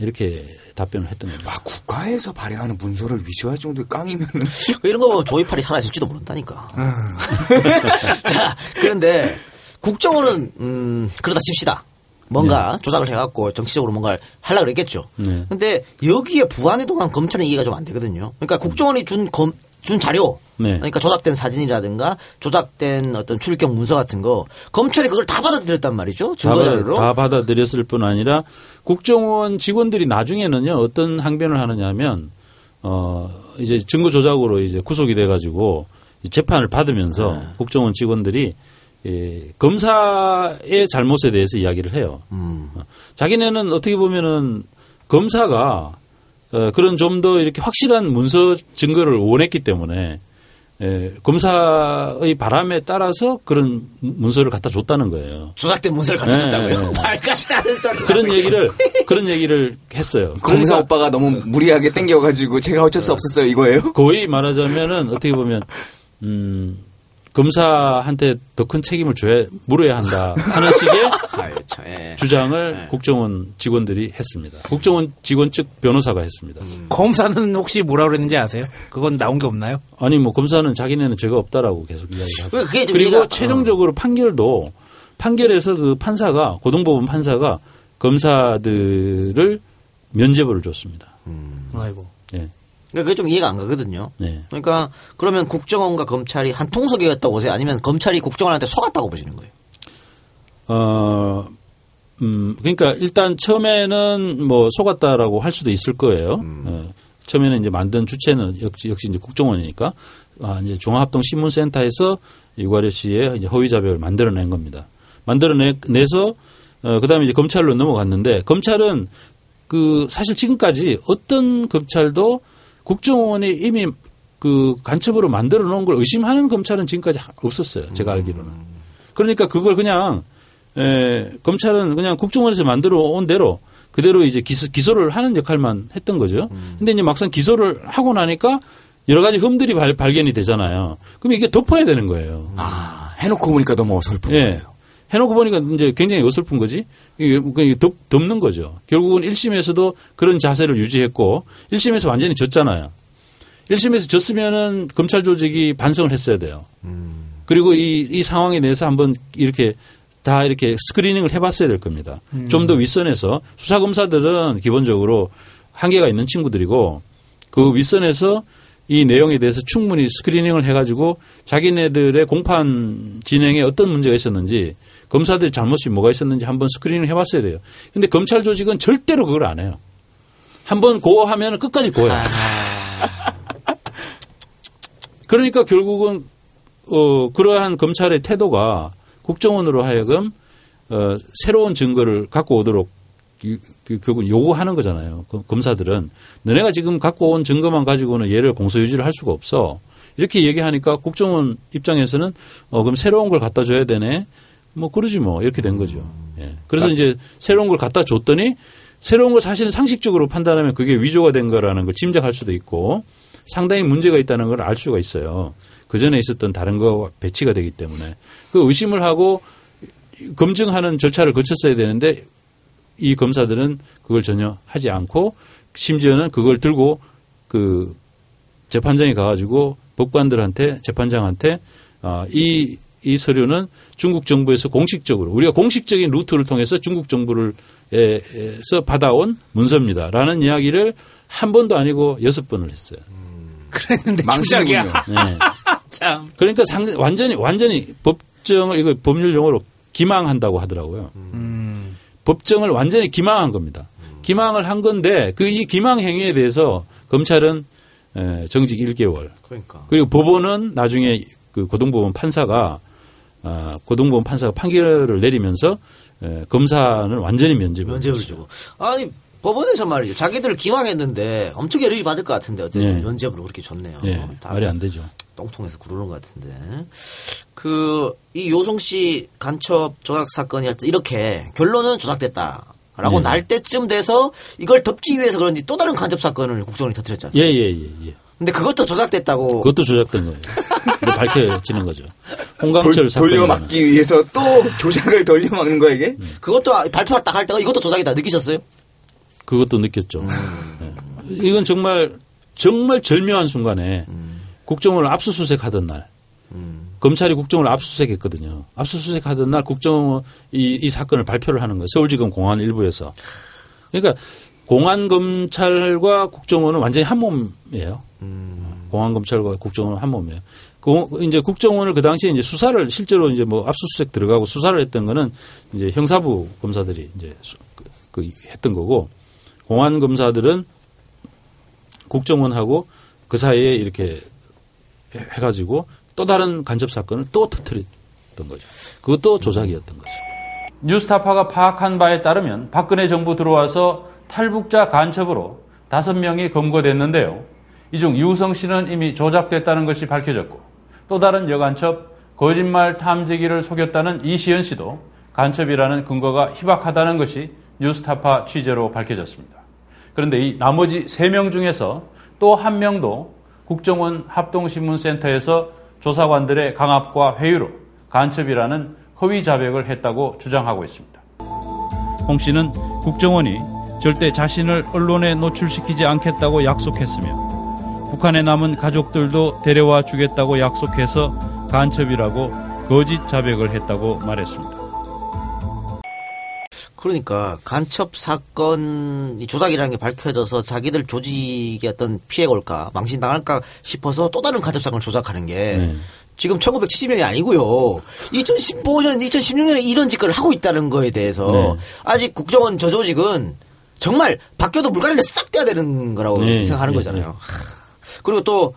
이렇게 답변을 했던 겁니다. 아, 국가에서 발행하는 문서를 위조할 정도의 깡이면 이런 거 보면 조이팔이 살아있을지도 모른다니까. 자, 그런데 국정원은 그러다 칩시다. 뭔가 조작을 해갖고 정치적으로 뭔가를 하려고 그랬겠죠. 그런데 여기에 부안해동한 검찰은 이해가 좀 안 되거든요. 그러니까 국정원이 준 자료, 그러니까 조작된 사진이라든가 조작된 어떤 출입경 문서 같은 거 검찰이 그걸 다 받아들였단 말이죠. 증거 자료로. 다 받아들였을 뿐 아니라 국정원 직원들이 나중에는요 어떤 항변을 하느냐면 이제 증거 조작으로 이제 구속이 돼가지고 재판을 받으면서 국정원 직원들이 검사의 잘못에 대해서 이야기를 해요. 자기네는 어떻게 보면은 검사가 그런 좀 더 이렇게 확실한 문서 증거를 원했기 때문에 검사의 바람에 따라서 그런 문서를 갖다 줬다는 거예요. 조작된 문서를 갖다 줬다고요? 말같지 않은 소리. 그런 얘기를 했어요. 검사 오빠가 너무 무리하게 땡겨가지고 제가 어쩔 수 없었어요 이거예요? 거의 말하자면은 어떻게 보면 검사한테 더 큰 책임을 물어야 한다 하는 식의 주장을 국정원 직원들이 했습니다. 국정원 직원 측 변호사가 했습니다. 검사는 혹시 뭐라 그랬는지 아세요? 그건 나온 게 없나요? 아니 뭐 검사는 자기네는 죄가 없다라고 계속 이야기하고 그게 그리고 최종적으로 판결도 판결에서 그 판사가, 고등법원 판사가 검사들을 면죄부를 줬습니다. 아이고. 네. 그러니까 그게 좀 이해가 안 가거든요. 네. 그러니까 그러면 국정원과 검찰이 한 통속이었다고 보세요? 아니면 검찰이 국정원한테 속았다고 보시는 거예요? 그러니까 일단 처음에는 뭐 속았다라고 할 수도 있을 거예요. 처음에는 이제 만든 주체는 역시 이제 국정원이니까 이제 종합동 신문센터에서 유가려 씨의 이제 허위 자백을 만들어낸 겁니다. 만들어내서 그다음에 이제 검찰로 넘어갔는데 검찰은 그 사실 지금까지 어떤 검찰도 국정원이 이미 그 간첩으로 만들어 놓은 걸 의심하는 검찰은 지금까지 없었어요. 제가 알기로는. 그러니까 그걸 그냥 검찰은 그냥 국정원에서 만들어 온 대로 그대로 이제 기소를 하는 역할만 했던 거죠. 근데 이제 막상 기소를 하고 나니까 여러 가지 흠들이 발견이 되잖아요. 그럼 이게 덮어야 되는 거예요. 아, 해놓고 보니까 너무 어설픈 거예요. 예. 해놓고 보니까 이제 굉장히 어설픈 거지. 이게 덮는 거죠. 결국은 1심에서도 그런 자세를 유지했고 1심에서 완전히 졌잖아요. 1심에서 졌으면은 검찰 조직이 반성을 했어야 돼요. 그리고 이 상황에 대해서 한번 이렇게 다 이렇게 스크리닝을 해봤어야 될 겁니다. 좀 더 윗선에서 수사검사들은 기본적으로 한계가 있는 친구들이고 그 윗선에서 이 내용에 대해서 충분히 스크리닝을 해가지고 자기네들의 공판 진행에 어떤 문제가 있었는지 검사들 잘못이 뭐가 있었는지 한번 스크리닝을 해봤어야 돼요. 그런데 검찰 조직은 절대로 그걸 안 해요. 한번 고하면 끝까지 고해요. 그러니까 결국은 그러한 검찰의 태도가 국정원으로 하여금 새로운 증거를 갖고 오도록 결국 요구하는 거잖아요. 검사들은 너네가 지금 갖고 온 증거만 가지고는 얘를 공소유지를 할 수가 없어. 이렇게 얘기하니까 국정원 입장에서는 그럼 새로운 걸 갖다 줘야 되네. 뭐 그러지 뭐 이렇게 된 거죠. 예. 그래서 이제 새로운 걸 갖다 줬더니 새로운 걸 사실은 상식적으로 판단하면 그게 위조가 된 거라는 걸 짐작할 수도 있고 상당히 문제가 있다는 걸 알 수가 있어요. 그 전에 있었던 다른 거와 배치가 되기 때문에 그 의심을 하고 검증하는 절차를 거쳤어야 되는데 이 검사들은 그걸 전혀 하지 않고 심지어는 그걸 들고 그 재판장에 가가지고 법관들한테 재판장한테 이 서류는 중국 정부에서 공식적으로 우리가 공식적인 루트를 통해서 중국 정부에서 받아온 문서입니다라는 이야기를 한 번도 아니고 6번을 했어요. 그랬는데 망신이군요. 네. 참. 그러니까 완전히 법정을 이거 법률 용어로 기망한다고 하더라고요. 법정을 완전히 기망한 겁니다. 기망을 한 건데 그 이 기망 행위에 대해서 검찰은 정직 1개월. 그러니까. 그리고 법원은 나중에 그 고등법원 판사가 판결을 내리면서 검사는 완전히 면죄부를 주고. 아니 법원에서 말이죠. 자기들을 기망했는데 엄청 열의를 받을 것 같은데 어쨌든 예. 면죄부로 그렇게 줬네요. 예. 말이 안 되죠. 똥통에서 구르는 것 같은데. 이 요성 씨 간첩 조작 사건이 이렇게 결론은 조작됐다라고 예. 날 때쯤 돼서 이걸 덮기 위해서 그런지 또 다른 간첩 사건을 국정원이 터뜨렸지 않습니까? 예. 근데 그것도 조작됐다고. 그것도 조작된 거예요. 밝혀지는 거죠. 홍강철 사건. 돌려막기 위해서 또 조작을 돌려막는 거예요, 이게? 그것도 발표를 딱 할 때가 이것도 조작이다 느끼셨어요? 그것도 느꼈죠. 네. 이건 정말 절묘한 순간에 국정원을 압수수색하던 날 검찰이 국정원을 압수수색했거든요. 압수수색하던 날 국정원 이 사건을 발표를 하는 거예요. 서울지검 공안 일부에서. 그러니까 공안검찰과 국정원은 완전히 한 몸이에요. 공안검찰과 국정원은 한 몸이에요. 이제 국정원을 그 당시에 이제 수사를 실제로 이제 뭐 압수수색 들어가고 수사를 했던 거는 이제 형사부 검사들이 이제 했던 거고 공안 검사들은 국정원하고 그 사이에 이렇게 해가지고 또 다른 간첩 사건을 또 터뜨렸던 거죠. 그것도 조작이었던 거죠. 뉴스타파가 파악한 바에 따르면 박근혜 정부 들어와서 탈북자 간첩으로 5명이 검거됐는데요. 이 중 유우성 씨는 이미 조작됐다는 것이 밝혀졌고 또 다른 여간첩 거짓말 탐지기를 속였다는 이시연 씨도 간첩이라는 근거가 희박하다는 것이 뉴스타파 취재로 밝혀졌습니다. 그런데 이 나머지 3명 중에서 또 1명도 국정원 합동신문센터에서 조사관들의 강압과 회유로 간첩이라는 허위 자백을 했다고 주장하고 있습니다. 홍 씨는 국정원이 절대 자신을 언론에 노출시키지 않겠다고 약속했으며 북한에 남은 가족들도 데려와 주겠다고 약속해서 간첩이라고 거짓 자백을 했다고 말했습니다. 그러니까 간첩 사건이 조작이라는 게 밝혀져서 자기들 조직에 어떤 피해가 올까 망신당할까 싶어서 또 다른 간첩 사건을 조작하는 게 네. 지금 1970년이 아니고요. 2015년, 2016년에 이런 짓거리를 하고 있다는 거에 대해서 네. 아직 국정원 저 조직은 정말 바뀌어도 물갈이를 싹 떼야 되는 거라고 네. 생각하는 네. 거잖아요. 그리고 또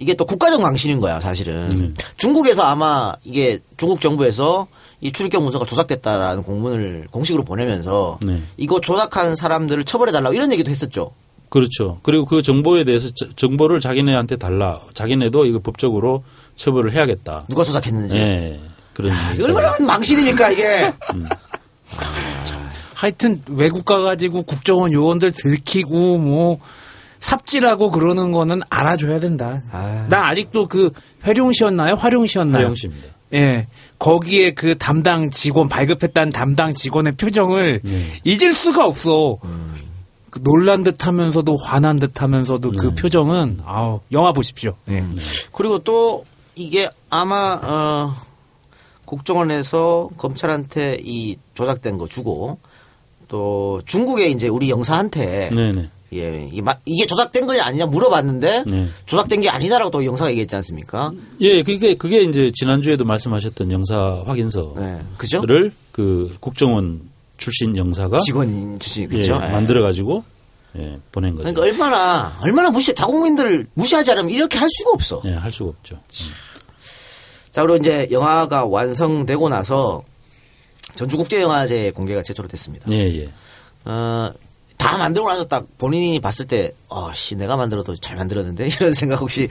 이게 또 국가적 망신인 거야 사실은. 중국에서 아마 이게 중국 정부에서 이 출입경 문서가 조작됐다라는 공문을 공식으로 보내면서 네. 이거 조작한 사람들을 처벌해달라고 이런 얘기도 했었죠. 그렇죠. 그리고 그 정보에 대해서 정보를 자기네한테 달라. 자기네도 이거 법적으로 처벌을 해야겠다. 누가 조작했는지. 네. 그런. 얼마나 망신입니까 이게. 하여튼 외국 가가지고 국정원 요원들 들키고 뭐 삽질하고 그러는 거는 알아줘야 된다. 나 아직도 그 활용시였나요? 활용시입니다. 예. 거기에 그 담당 직원 발급했다는 담당 직원의 표정을 잊을 수가 없어. 놀란 듯하면서도 화난 듯하면서도 그 표정은 아우 영화 보십시오. 예. 그리고 또 이게 아마 국정원에서 검찰한테 이 조작된 거 주고 또 중국에 이제 우리 영사한테 네네. 예, 이게 조작된 거냐 아니냐 물어봤는데 네. 조작된 게 아니다라고 또 영사가 얘기했지 않습니까? 예, 그게 이제 지난주에도 말씀하셨던 영사 확인서를 네. 그죠? 그 국정원 출신 영사가 직원인 출신 그죠? 예, 만들어 가지고 예, 보낸 거죠. 그러니까 얼마나 자국민들을 무시하지 않으면 이렇게 할 수가 없어. 예, 할 수가 없죠. 자, 그리고 이제 영화가 완성되고 나서 전주국제영화제 공개가 최초로 됐습니다. 예, 예. 다 만들고 나서 딱 본인이 봤을 때, 내가 만들어도 잘 만들었는데? 이런 생각 혹시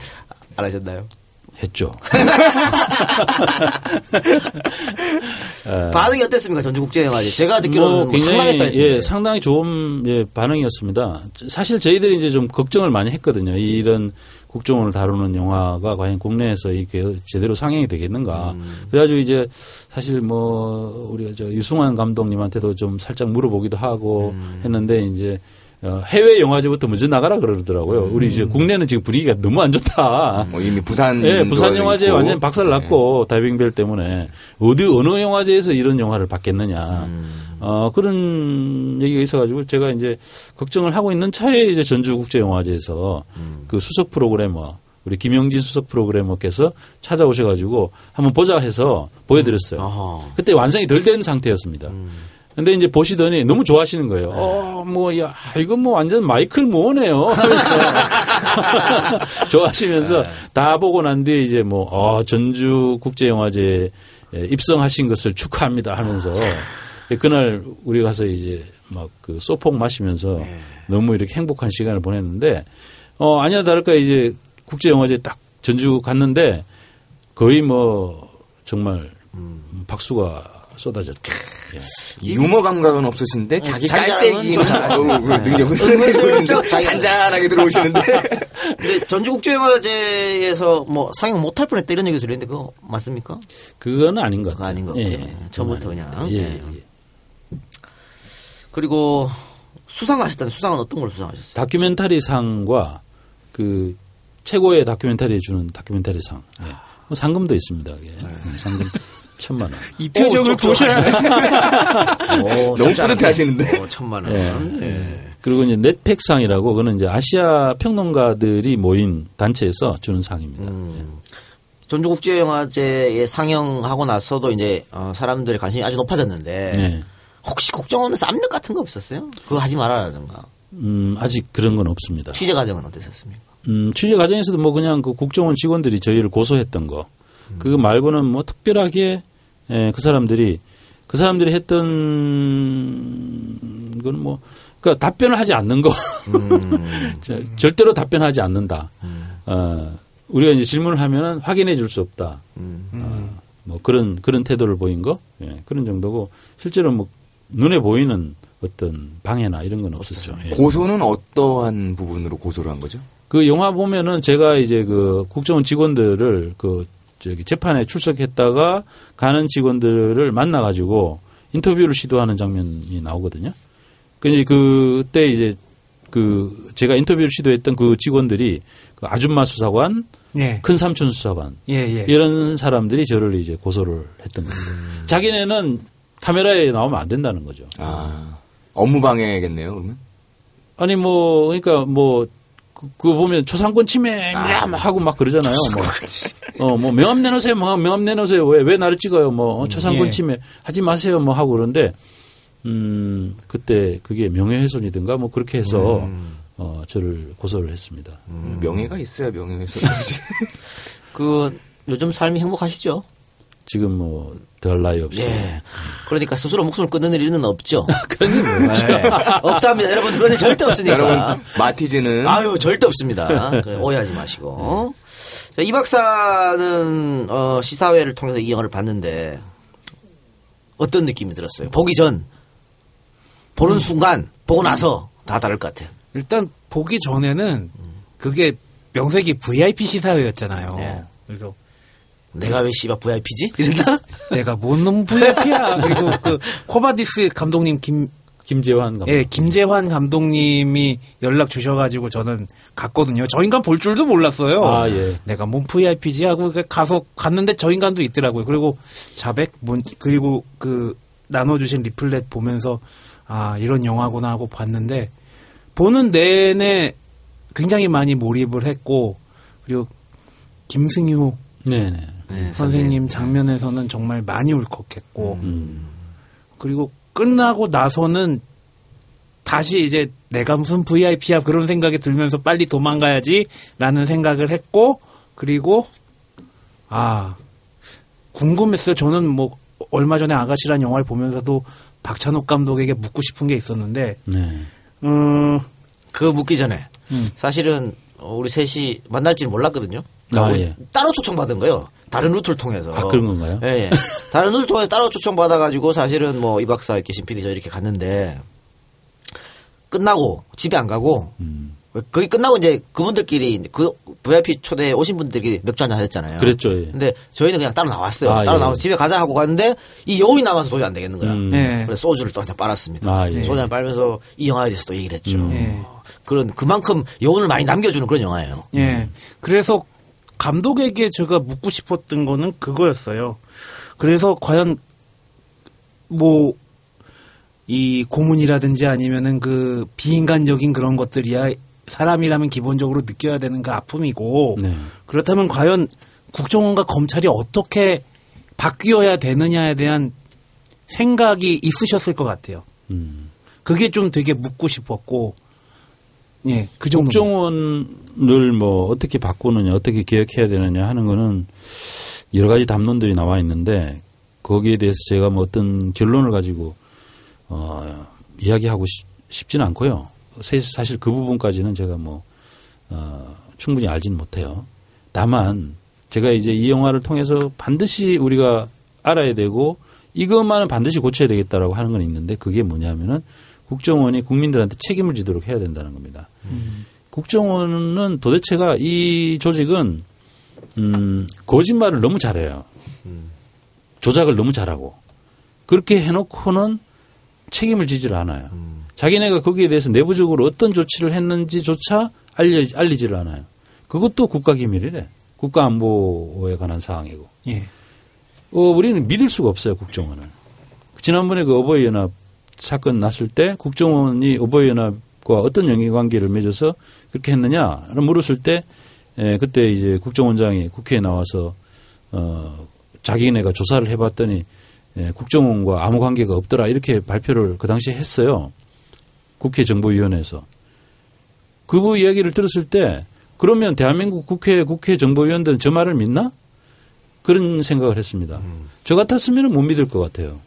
안 하셨나요? 했죠. 반응이 어땠습니까? 전주국제영화제. 제가 듣기로는 상당했다는 예, 상당히 좋은 예, 반응이었습니다. 사실 저희들이 이제 좀 걱정을 많이 했거든요. 이런 국정원을 다루는 영화가 과연 국내에서 이렇게 제대로 상영이 되겠는가. 그래가지고 이제 사실 뭐 우리가 저 유승환 감독님한테도 좀 살짝 물어보기도 하고 했는데 이제 해외 영화제부터 먼저 나가라 그러더라고요. 우리 이제 국내는 지금 분위기가 너무 안 좋다. 뭐 이미 부산. 예, 부산 영화제 완전 박살 났고 네. 다이빙벨 때문에 어느 영화제에서 이런 영화를 받겠느냐. 그런 얘기가 있어가지고 제가 이제 걱정을 하고 있는 차에 이제 전주국제영화제에서 그 수석 프로그래머 우리 김영진 수석 프로그래머께서 찾아오셔가지고 한번 보자 해서 보여드렸어요. 그때 완성이 덜 된 상태였습니다. 근데 이제 보시더니 너무 좋아하시는 거예요. 이건 뭐 완전 마이클 무어네요. 하면서 좋아하시면서 다 보고 난 뒤에 이제 전주국제영화제에 입성하신 것을 축하합니다 하면서 그날 우리 가서 이제 막 그 소폭 마시면서 너무 이렇게 행복한 시간을 보냈는데 아니나 다를까 이제 국제영화제 딱 전주 갔는데 거의 정말 박수가 쏟아졌다. 유머 감각은 없으신데 자기 깔때기는 능력은 잔잔하게 들어오시는데 근데 전주국제영화제에서 상영 못할 뻔했다 이런 얘기 들었는데 그거 맞습니까? 그건 아닌 것 같아요. 아닌 것 같아요. 예, 저부터 그냥. 예. 그리고 수상하셨다는 수상은 어떤 걸 수상하셨어요? 다큐멘터리 상과 그 최고의 다큐멘터리에 주는 다큐멘터리 상. 예. 상금도 있습니다. 예. 상금. 1,000만 원. 이 표정을 보셔야 너무 뿌듯해 하시는데. 1,000만 원. 예. 예. 그리고 이제 넷팩상이라고 그거는 이제 아시아 평론가들이 모인 단체에서 주는 상입니다. 예. 전주국제영화제에 상영하고 나서도 이제 사람들의 관심이 아주 높아졌는데 예. 혹시 국정원에서 압력 같은 거 없었어요? 그거 하지 말아라든가. 아직 그런 건 없습니다. 취재 과정은 어땠습니까? 취재 과정에서도 그냥 그 국정원 직원들이 저희를 고소했던 거. 그거 말고는 특별하게 그 사람들이 했던 건 그러니까 답변을 하지 않는 거. 절대로 답변하지 않는다. 우리가 이제 질문을 하면은 확인해 줄 수 없다. 그런 태도를 보인 거. 예, 그런 정도고 실제로 눈에 보이는 어떤 방해나 이런 건 없었죠. 예. 고소는 어떠한 부분으로 고소를 한 거죠? 그 영화 보면은 제가 이제 그 국정원 직원들을 재판에 출석했다가 가는 직원들을 만나가지고 인터뷰를 시도하는 장면이 나오거든요. 그때 이제 그 제가 인터뷰를 시도했던 그 직원들이 그 아줌마 수사관, 예. 큰 삼촌 수사관, 이런 사람들이 저를 이제 고소를 했던 겁니다. 자기네는 카메라에 나오면 안 된다는 거죠. 아, 업무 방해겠네요, 그러면? 아니, 뭐, 그러니까 뭐, 그거 보면 초상권 침해, 막 하고 막 그러잖아요. 뭐, 뭐, 명함 내놓으세요. 명함 내놓으세요. 왜 나를 찍어요? 뭐, 초상권 침해 하지 마세요. 뭐 하고 그러는데, 그때 그게 명예훼손이든가 뭐 그렇게 해서, 저를 고소를 했습니다. 명예가 있어야 명예훼손이지. 요즘 삶이 행복하시죠? 지금 뭐, 더할 나위 없어요. 예. 그러니까 스스로 목숨을 끊는 일은 없죠. 그런 없죠. 없답니다. 여러분, 그런 일 절대 없으니까. 여러분, 마티즈는. 아유, 절대 없습니다. 오해하지 마시고. 자, 이 박사는, 시사회를 통해서 이 영화를 봤는데, 어떤 느낌이 들었어요? 보기 전, 보는 순간, 보고 나서 다 다를 것 같아요. 일단, 보기 전에는, 그게 명색이 VIP 시사회였잖아요. 네. 그래서 내가 왜 씨발 VIP지? 이랬나? 내가 뭔 VIP야. 그리고 그 코바디스 감독님 김재환 감독님. 예, 김재환 감독님이 연락 주셔가지고 저는 갔거든요. 저 인간 볼 줄도 몰랐어요. 아, 예. 내가 뭔 VIP지 하고 가서 갔는데 저 인간도 있더라고요. 그리고 자백, 그리고 그 나눠주신 리플렛 보면서 아, 이런 영화구나 하고 봤는데 보는 내내 굉장히 많이 몰입을 했고 그리고 김승효 네네. 네, 선생님 장면에서는 정말 많이 울컥했고 그리고 끝나고 나서는 다시 이제 내가 무슨 VIP야 그런 생각이 들면서 빨리 도망가야지 라는 생각을 했고 그리고 아 궁금했어요. 저는 뭐 얼마 전에 아가씨라는 영화를 보면서도 박찬욱 감독에게 묻고 싶은 게 있었는데 네. 그거 묻기 전에 사실은 우리 셋이 만날지는 몰랐거든요. 아, 예. 따로 초청받은 거예요. 다른 루트를 통해서. 아, 그런 건가요? 예, 예. 다른 루트를 통해서 따로 초청받아가지고 사실은 뭐 이 박사 이렇게 신PD 저 이렇게 갔는데 끝나고 집에 안 가고 거기 끝나고 이제 그분들끼리 그 VIP 초대에 오신 분들끼리 맥주 한잔 하셨잖아요. 그랬죠. 예. 근데 저희는 그냥 따로 나왔어요. 아, 따로 예. 나와서 집에 가자 하고 갔는데 이 여운이 남아서 도저히 안 되겠는 거야. 예. 그래서 소주를 또 한 잔 빨았습니다. 아, 예. 소주 한 잔 빨면서 이 영화에 대해서 또 얘기를 했죠. 예. 그만큼 여운을 많이 남겨주는 그런 영화예요. 예. 그래서 감독에게 제가 묻고 싶었던 거는 그거였어요. 그래서 과연 뭐 이 고문이라든지 아니면은 그 비인간적인 그런 것들이야 사람이라면 기본적으로 느껴야 되는 그 아픔이고 네. 그렇다면 과연 국정원과 검찰이 어떻게 바뀌어야 되느냐에 대한 생각이 있으셨을 것 같아요. 그게 좀 되게 묻고 싶었고 예, 그 정도. 국정원을 뭐 어떻게 바꾸느냐, 어떻게 개혁해야 되느냐 하는 거는 여러 가지 담론들이 나와 있는데 거기에 대해서 제가 뭐 어떤 결론을 가지고 이야기하고 싶지는 않고요. 사실 그 부분까지는 제가 뭐 충분히 알지는 못해요. 다만 제가 이제 이 영화를 통해서 반드시 우리가 알아야 되고 이것만은 반드시 고쳐야 되겠다라고 하는 건 있는데 그게 뭐냐면은. 국정원이 국민들한테 책임을 지도록 해야 된다는 겁니다. 국정원은 도대체가 이 조직은 거짓말을 너무 잘해요. 조작을 너무 잘하고 그렇게 해놓고는 책임을 지질 않아요. 자기네가 거기에 대해서 내부적으로 어떤 조치를 했는지조차 알리지를 않아요. 그것도 국가기밀이래. 국가안보에 관한 사항이고. 예. 우리는 믿을 수가 없어요. 국정원을. 지난번에 그 어버이연합 사건 났을 때 국정원이 어버이연합과 어떤 연계관계를 맺어서 그렇게 했느냐를 물었을 때 그때 이제 국정원장이 국회에 나와서 자기네가 조사를 해봤더니 국정원과 아무 관계가 없더라 이렇게 발표를 그 당시에 했어요. 국회 정보위원회에서. 그 이야기를 들었을 때 그러면 대한민국 국회 정보위원들은 저 말을 믿나? 그런 생각을 했습니다. 저 같았으면 못 믿을 것 같아요.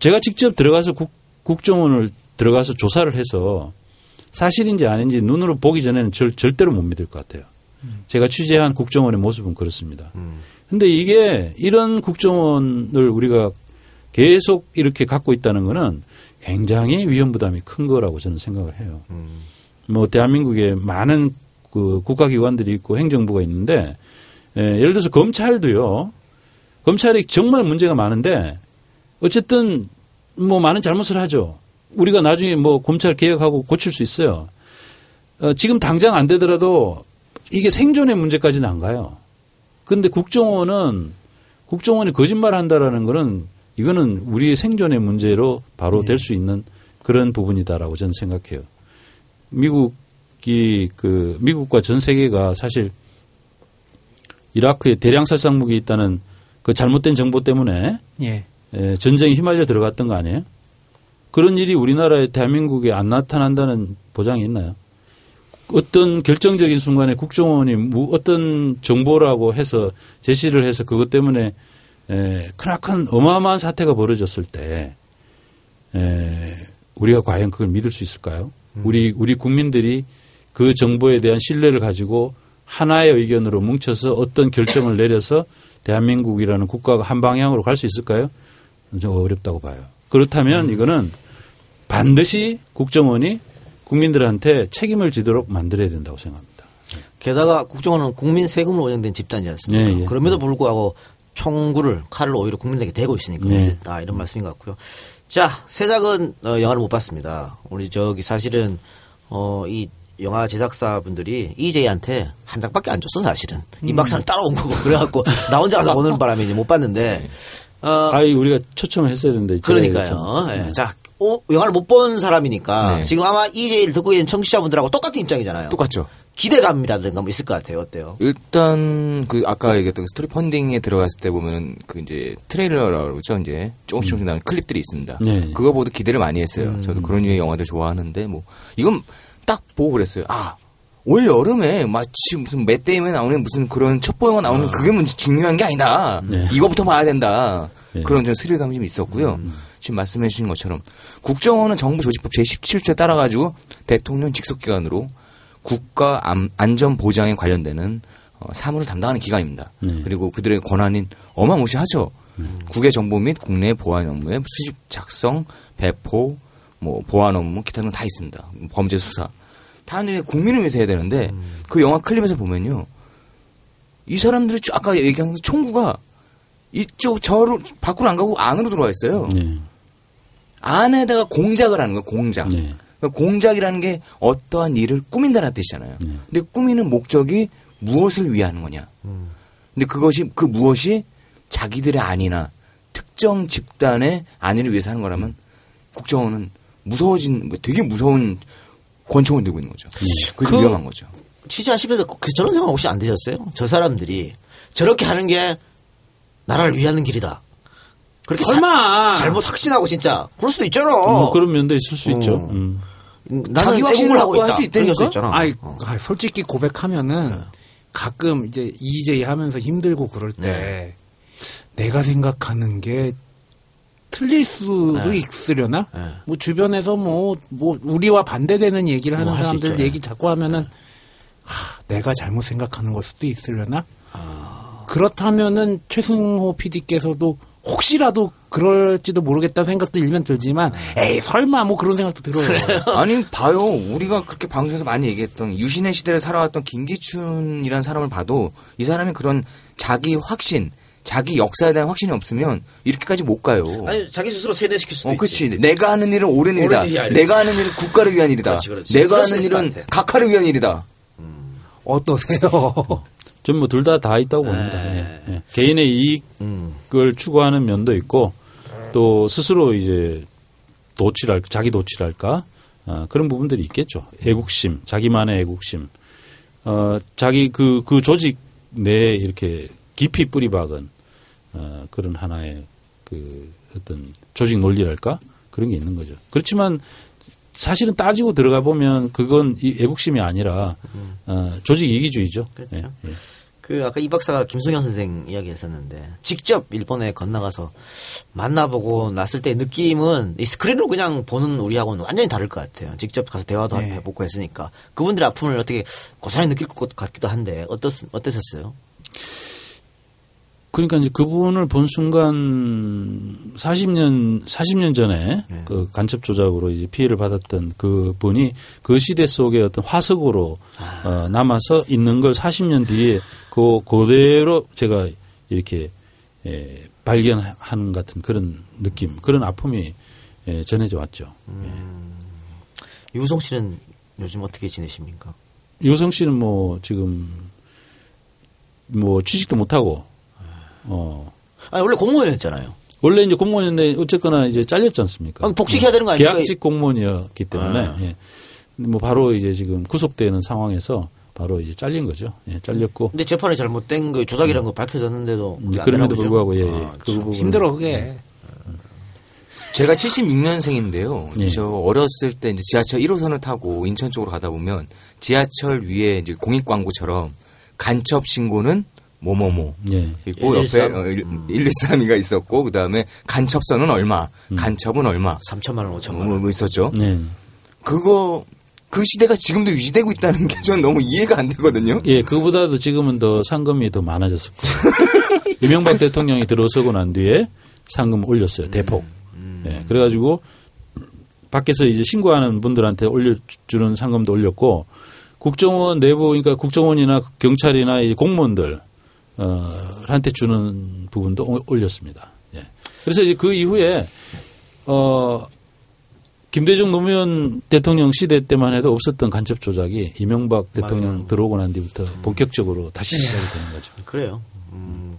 제가 직접 들어가서 국정원을 들어가서 조사를 해서 사실인지 아닌지 눈으로 보기 전에는 절대로 못 믿을 것 같아요. 제가 취재한 국정원의 모습은 그렇습니다. 근데 이게 이런 국정원을 우리가 계속 이렇게 갖고 있다는 거는 굉장히 위험부담이 큰 거라고 저는 생각을 해요. 뭐 대한민국에 많은 그 국가기관들이 있고 행정부가 있는데 예를 들어서 검찰도요. 검찰이 정말 문제가 많은데 어쨌든 뭐 많은 잘못을 하죠. 우리가 나중에 뭐 검찰 개혁하고 고칠 수 있어요. 지금 당장 안 되더라도 이게 생존의 문제까지는 안 가요. 그런데 국정원이 거짓말한다라는 거는 이거는 우리의 생존의 문제로 바로 될 수 있는 그런 부분이다라고 저는 생각해요. 미국과 전 세계가 사실 이라크에 대량 살상 무기 있다는 그 잘못된 정보 때문에 전쟁에 휘말려 들어갔던 거 아니에요? 그런 일이 우리나라의 대한민국에 안 나타난다는 보장이 있나요? 어떤 결정적인 순간에 국정원이 어떤 정보라고 해서 제시를 해서 그것 때문에 크나큰 어마어마한 사태가 벌어졌을 때 우리가 과연 그걸 믿을 수 있을까요? 우리 국민들이 그 정보에 대한 신뢰를 가지고 하나의 의견으로 뭉쳐서 어떤 결정을 내려서 대한민국이라는 국가가 한 방향으로 갈 수 있을까요? 좀 어렵다고 봐요. 그렇다면 이거는 반드시 국정원이 국민들한테 책임을 지도록 만들어야 된다고 생각합니다. 게다가 국정원은 국민 세금으로 운영된 집단이지 않습니까? 네, 예. 그럼에도 불구하고 총구를 칼로 오히려 국민들에게 대고 있으니까 문제다. 네. 이런 말씀인 것 같고요. 자, 새작은 영화를 못 봤습니다. 우리 저기 사실은 이 영화 제작사분들이 EJ한테 한 장밖에 안 줬어 사실은. 이 박사는 따라온 거고 그래갖고 나 혼자 가서 오는 바람에 이제 못 봤는데. 우리가 초청을 했어야 되는데. 그러니까요. 네. 자, 영화를 못 본 사람이니까 네. 지금 아마 EJ를 듣고 있는 청취자분들하고 똑같은 입장이잖아요. 똑같죠. 기대감이라든가 뭐 있을 것 같아요. 어때요? 일단 그 아까 얘기했던 스토리펀딩에 들어갔을 때 보면은 그 이제 트레일러라고 그러죠. 이제 조금씩 나오는 클립들이 있습니다. 네. 그거 보고 기대를 많이 했어요. 저도 그런 유의 영화들 좋아하는데 뭐 이건 딱 보고 그랬어요. 아, 올 여름에 마치 무슨 맷데이먼 나오는 무슨 그런 첩보 영화 나오는 그게 문제 중요한 게 아니다. 네. 이거부터 봐야 된다. 네. 그런 좀 스릴감이 좀 있었고요. 지금 말씀해 주신 것처럼 국정원은 정부조직법 제17조에 따라 가지고 대통령 직속기관으로 국가 안전 보장에 관련되는 사무를 담당하는 기관입니다. 그리고 그들의 권한인 어마무시하죠. 국외 정보 및 국내 보안 업무에 수집, 작성, 배포, 뭐 보안 업무, 기타 등 다 있습니다. 범죄 수사. 단일 국민을 위해서 해야 되는데 그 영화 클립에서 보면요. 이 사람들이 아까 얘기한 총구가 이쪽 저로 밖으로 안 가고 안으로 들어와 있어요. 안에다가 공작을 하는 거예요. 공작. 공작이라는 게 어떠한 일을 꾸민다는 뜻이잖아요. 근데 꾸미는 목적이 무엇을 위해 하는 거냐. 근데 그 무엇이 자기들의 안이나 특정 집단의 안위를 위해서 하는 거라면 국정원은 되게 무서운 권총을 들고 있는 거죠. 그게 위험한 거죠. 취재 하시면서 저런 생각 혹시 안 드셨어요? 저 사람들이 저렇게 하는 게 나라를 위하는 길이다. 그렇게 설마 잘못 확신하고 진짜 그럴 수도 있잖아. 뭐 그런 면도 있을 수 있죠. 자기 확신을 하고 할 수 있다니까. 솔직히 고백하면은 가끔 이제 EJ 하면서 힘들고 그럴 때 내가 생각하는 게 틀릴 수도 있으려나? 뭐 주변에서 뭐 우리와 반대되는 얘기를 하는 사람들 있죠, 얘기 자꾸 하면은 내가 잘못 생각하는 걸 수도 있으려나? 그렇다면은 최승호 PD께서도 혹시라도 그럴지도 모르겠다는 생각도 일면 들지만 에이 설마 뭐 그런 생각도 들어요. 아니 봐요. 우리가 그렇게 방송에서 많이 얘기했던 유신의 시대를 살아왔던 김기춘이라는 사람을 봐도 이 사람이 그런 자기 확신, 자기 역사에 대한 확신이 없으면 이렇게까지 못 가요. 아니 자기 스스로 세뇌시킬 수도 있지. 그렇지. 내가 하는 일은 옳은 일이다. 내가 하는 일은 국가를 위한 일이다. 그렇지. 내가 하는 일은 각하를 위한 일이다. 어떠세요? 전 뭐 둘 다 있다고 봅니다. 예. 개인의 이익을 추구하는 면도 있고 또 스스로 이제 자기 도취랄까 그런 부분들이 있겠죠. 애국심, 자기만의 애국심, 자기 그 조직 내에 이렇게 깊이 뿌리박은 그런 하나의 그 어떤 조직 논리랄까 그런 게 있는 거죠. 그렇지만 사실은 따지고 들어가 보면 그건 애국심이 아니라 조직 이기주의죠. 그렇죠. 예. 그 아까 이 박사가 김승현 선생 이야기했었는데 직접 일본에 건너가서 만나보고 났을 때 느낌은 이 스크린으로 그냥 보는 우리하고는 완전히 다를 것 같아요. 직접 가서 대화도 해보고 했으니까 그분들의 아픔을 어떻게 고스란히 느낄 것 같기도 한데 어땠었어요? 그러니까 이제 그분을 본 순간 40년 전에 그 간첩 조작으로 이제 피해를 받았던 그 분이 그 시대 속에 어떤 화석으로 남아서 있는 걸 40년 뒤에 그대로 제가 이렇게 발견하는 같은 그런 느낌, 그런 아픔이 전해져 왔죠. 유우성 씨는 요즘 어떻게 지내십니까? 유우성 씨는 뭐 지금 취직도 못하고. 원래 공무원이었잖아요. 원래 이제 공무원인데 어쨌거나 이제 잘렸지 않습니까? 복직해야 되는 거 아닙니까? 계약직 공무원이었기 때문에 아. 예. 뭐 바로 이제 지금 구속되는 상황에서 바로 이제 잘린 거죠. 예, 잘렸고. 근데 재판이 잘못된 거 조작이라는 거 밝혀졌는데도 그럼에도 불구하고 예, 아, 그 부분 힘들어 그게. 제가 76년생인데요. 예. 저 어렸을 때 이제 지하철 1호선을 타고 인천 쪽으로 가다 보면 지하철 위에 이제 공익 광고처럼 간첩 신고는 뭐뭐뭐 예. 있고 113. 옆에 113이가 있었고 그다음에 간첩선은 얼마, 간첩은 얼마, 3천만 원, 5천만 원 뭐 있었죠. 예. 그거 그 시대가 지금도 유지되고 있다는 게 저는 너무 이해가 안 되거든요. 예, 그보다도 지금은 더 상금이 더 많아졌을 거예요. 이명박 대통령이 들어서고 난 뒤에 상금 올렸어요. 대폭. 예, 그래가지고 밖에서 이제 신고하는 분들한테 올려주는 상금도 올렸고 국정원 내부 그러니까 국정원이나 경찰이나 이제 공무원들 한테 주는 부분도 올렸습니다. 예. 그래서 이제 그 이후에 김대중 노무현 대통령 시대 때만 해도 없었던 간첩 조작이 이명박 대통령 맞아요. 들어오고 난 뒤부터 본격적으로 다시 시작이 되는 거죠. 그래요.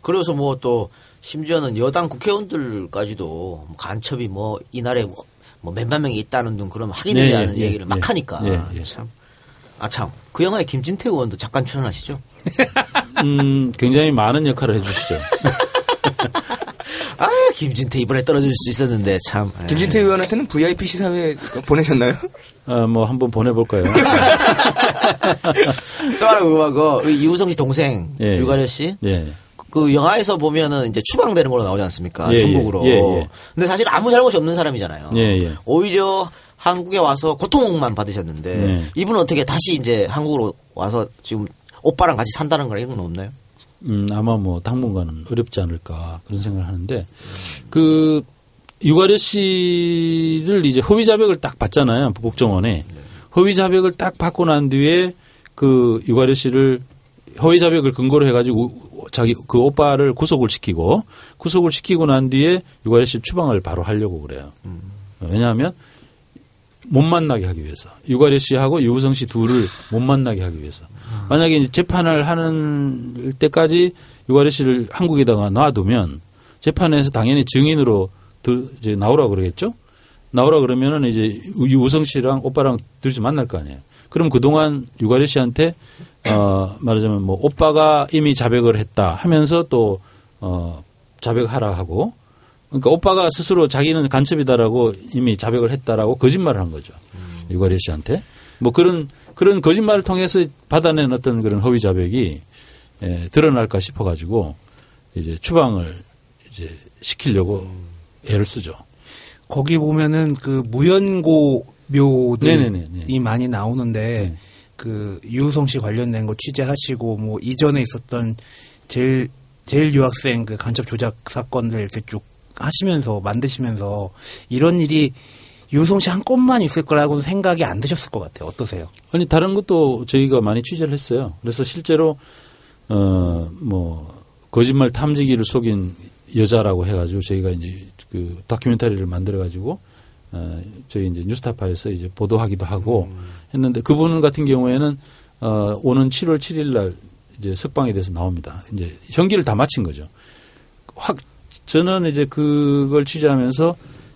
그래서 뭐 또 심지어는 여당 국회의원들까지도 간첩이 뭐 이 나라에 뭐 몇만 명이 있다는 등 그런 확인이라는 네, 예, 얘기를 막 예, 하니까 예, 예. 참. 아, 참. 그 영화에 김진태 의원도 잠깐 출연하시죠? 굉장히 많은 역할을 해주시죠. 아, 김진태 이번에 떨어질 수 있었는데, 참. 김진태 의원한테는 VIP 시사회 보내셨나요? 아, 뭐, 한번 보내볼까요? 또 하나 그거, 유우성 씨 동생, 예, 유가려 씨. 예. 그 영화에서 보면은 이제 추방되는 걸로 나오지 않습니까? 예, 중국으로. 예, 예. 근데 사실 아무 잘못이 없는 사람이잖아요. 예, 예. 오히려 한국에 와서 고통만 받으셨는데 네. 이분은 어떻게 다시 이제 한국으로 와서 지금 오빠랑 같이 산다는 거랑 이런 건 없나요? 아마 뭐 당분간은 어렵지 않을까 그런 생각을 하는데 그 유가려 씨를 이제 허위 자백을 딱 받잖아요. 국정원에. 네. 허위 자백을 딱 받고 난 뒤에 그 유가려 씨를 허위 자백을 근거로 해가지고 자기 그 오빠를 구속을 시키고 난 뒤에 유가려 씨 추방을 바로 하려고 그래요. 왜냐하면 못 만나게 하기 위해서. 유가려 씨하고 유우성 씨 둘을 못 만나게 하기 위해서. 만약에 이제 재판을 하는 때까지 유가려 씨를 한국에다가 놔두면 재판에서 당연히 증인으로 이제 나오라고 그러겠죠? 나오라 그러면은 이제 유우성 씨랑 오빠랑 둘이 만날 거 아니에요? 그럼 그동안 유가려 씨한테, 말하자면 뭐 오빠가 이미 자백을 했다 하면서 또, 자백하라 하고 그러니까 오빠가 스스로 자기는 간첩이다라고 이미 자백을 했다라고 거짓말을 한 거죠. 유가려 씨한테. 뭐 그런 거짓말을 통해서 받아낸 어떤 그런 허위 자백이 드러날까 싶어 가지고 이제 추방을 이제 시키려고 애를 쓰죠. 거기 보면은 그 무연고 묘들이 네네네. 많이 나오는데 그 유우성 씨 관련된 거 취재하시고 뭐 이전에 있었던 제일 유학생 그 간첩 조작 사건들 이렇게 쭉 하시면서 만드시면서 이런 일이 유우성 씨 한 건만 있을 거라고는 생각이 안 드셨을 것 같아요. 어떠세요? 아니 다른 것도 저희가 많이 취재를 했어요. 그래서 실제로 뭐 거짓말 탐지기를 속인 여자라고 해가지고 저희가 이제 그 다큐멘터리를 만들어가지고 저희 이제 뉴스타파에서 이제 보도하기도 하고 했는데 그분 같은 경우에는 오는 7월 7일날 이제 석방이 돼서 나옵니다. 이제 형기를 다 마친 거죠. 확 저는 이제 그걸 취재하면서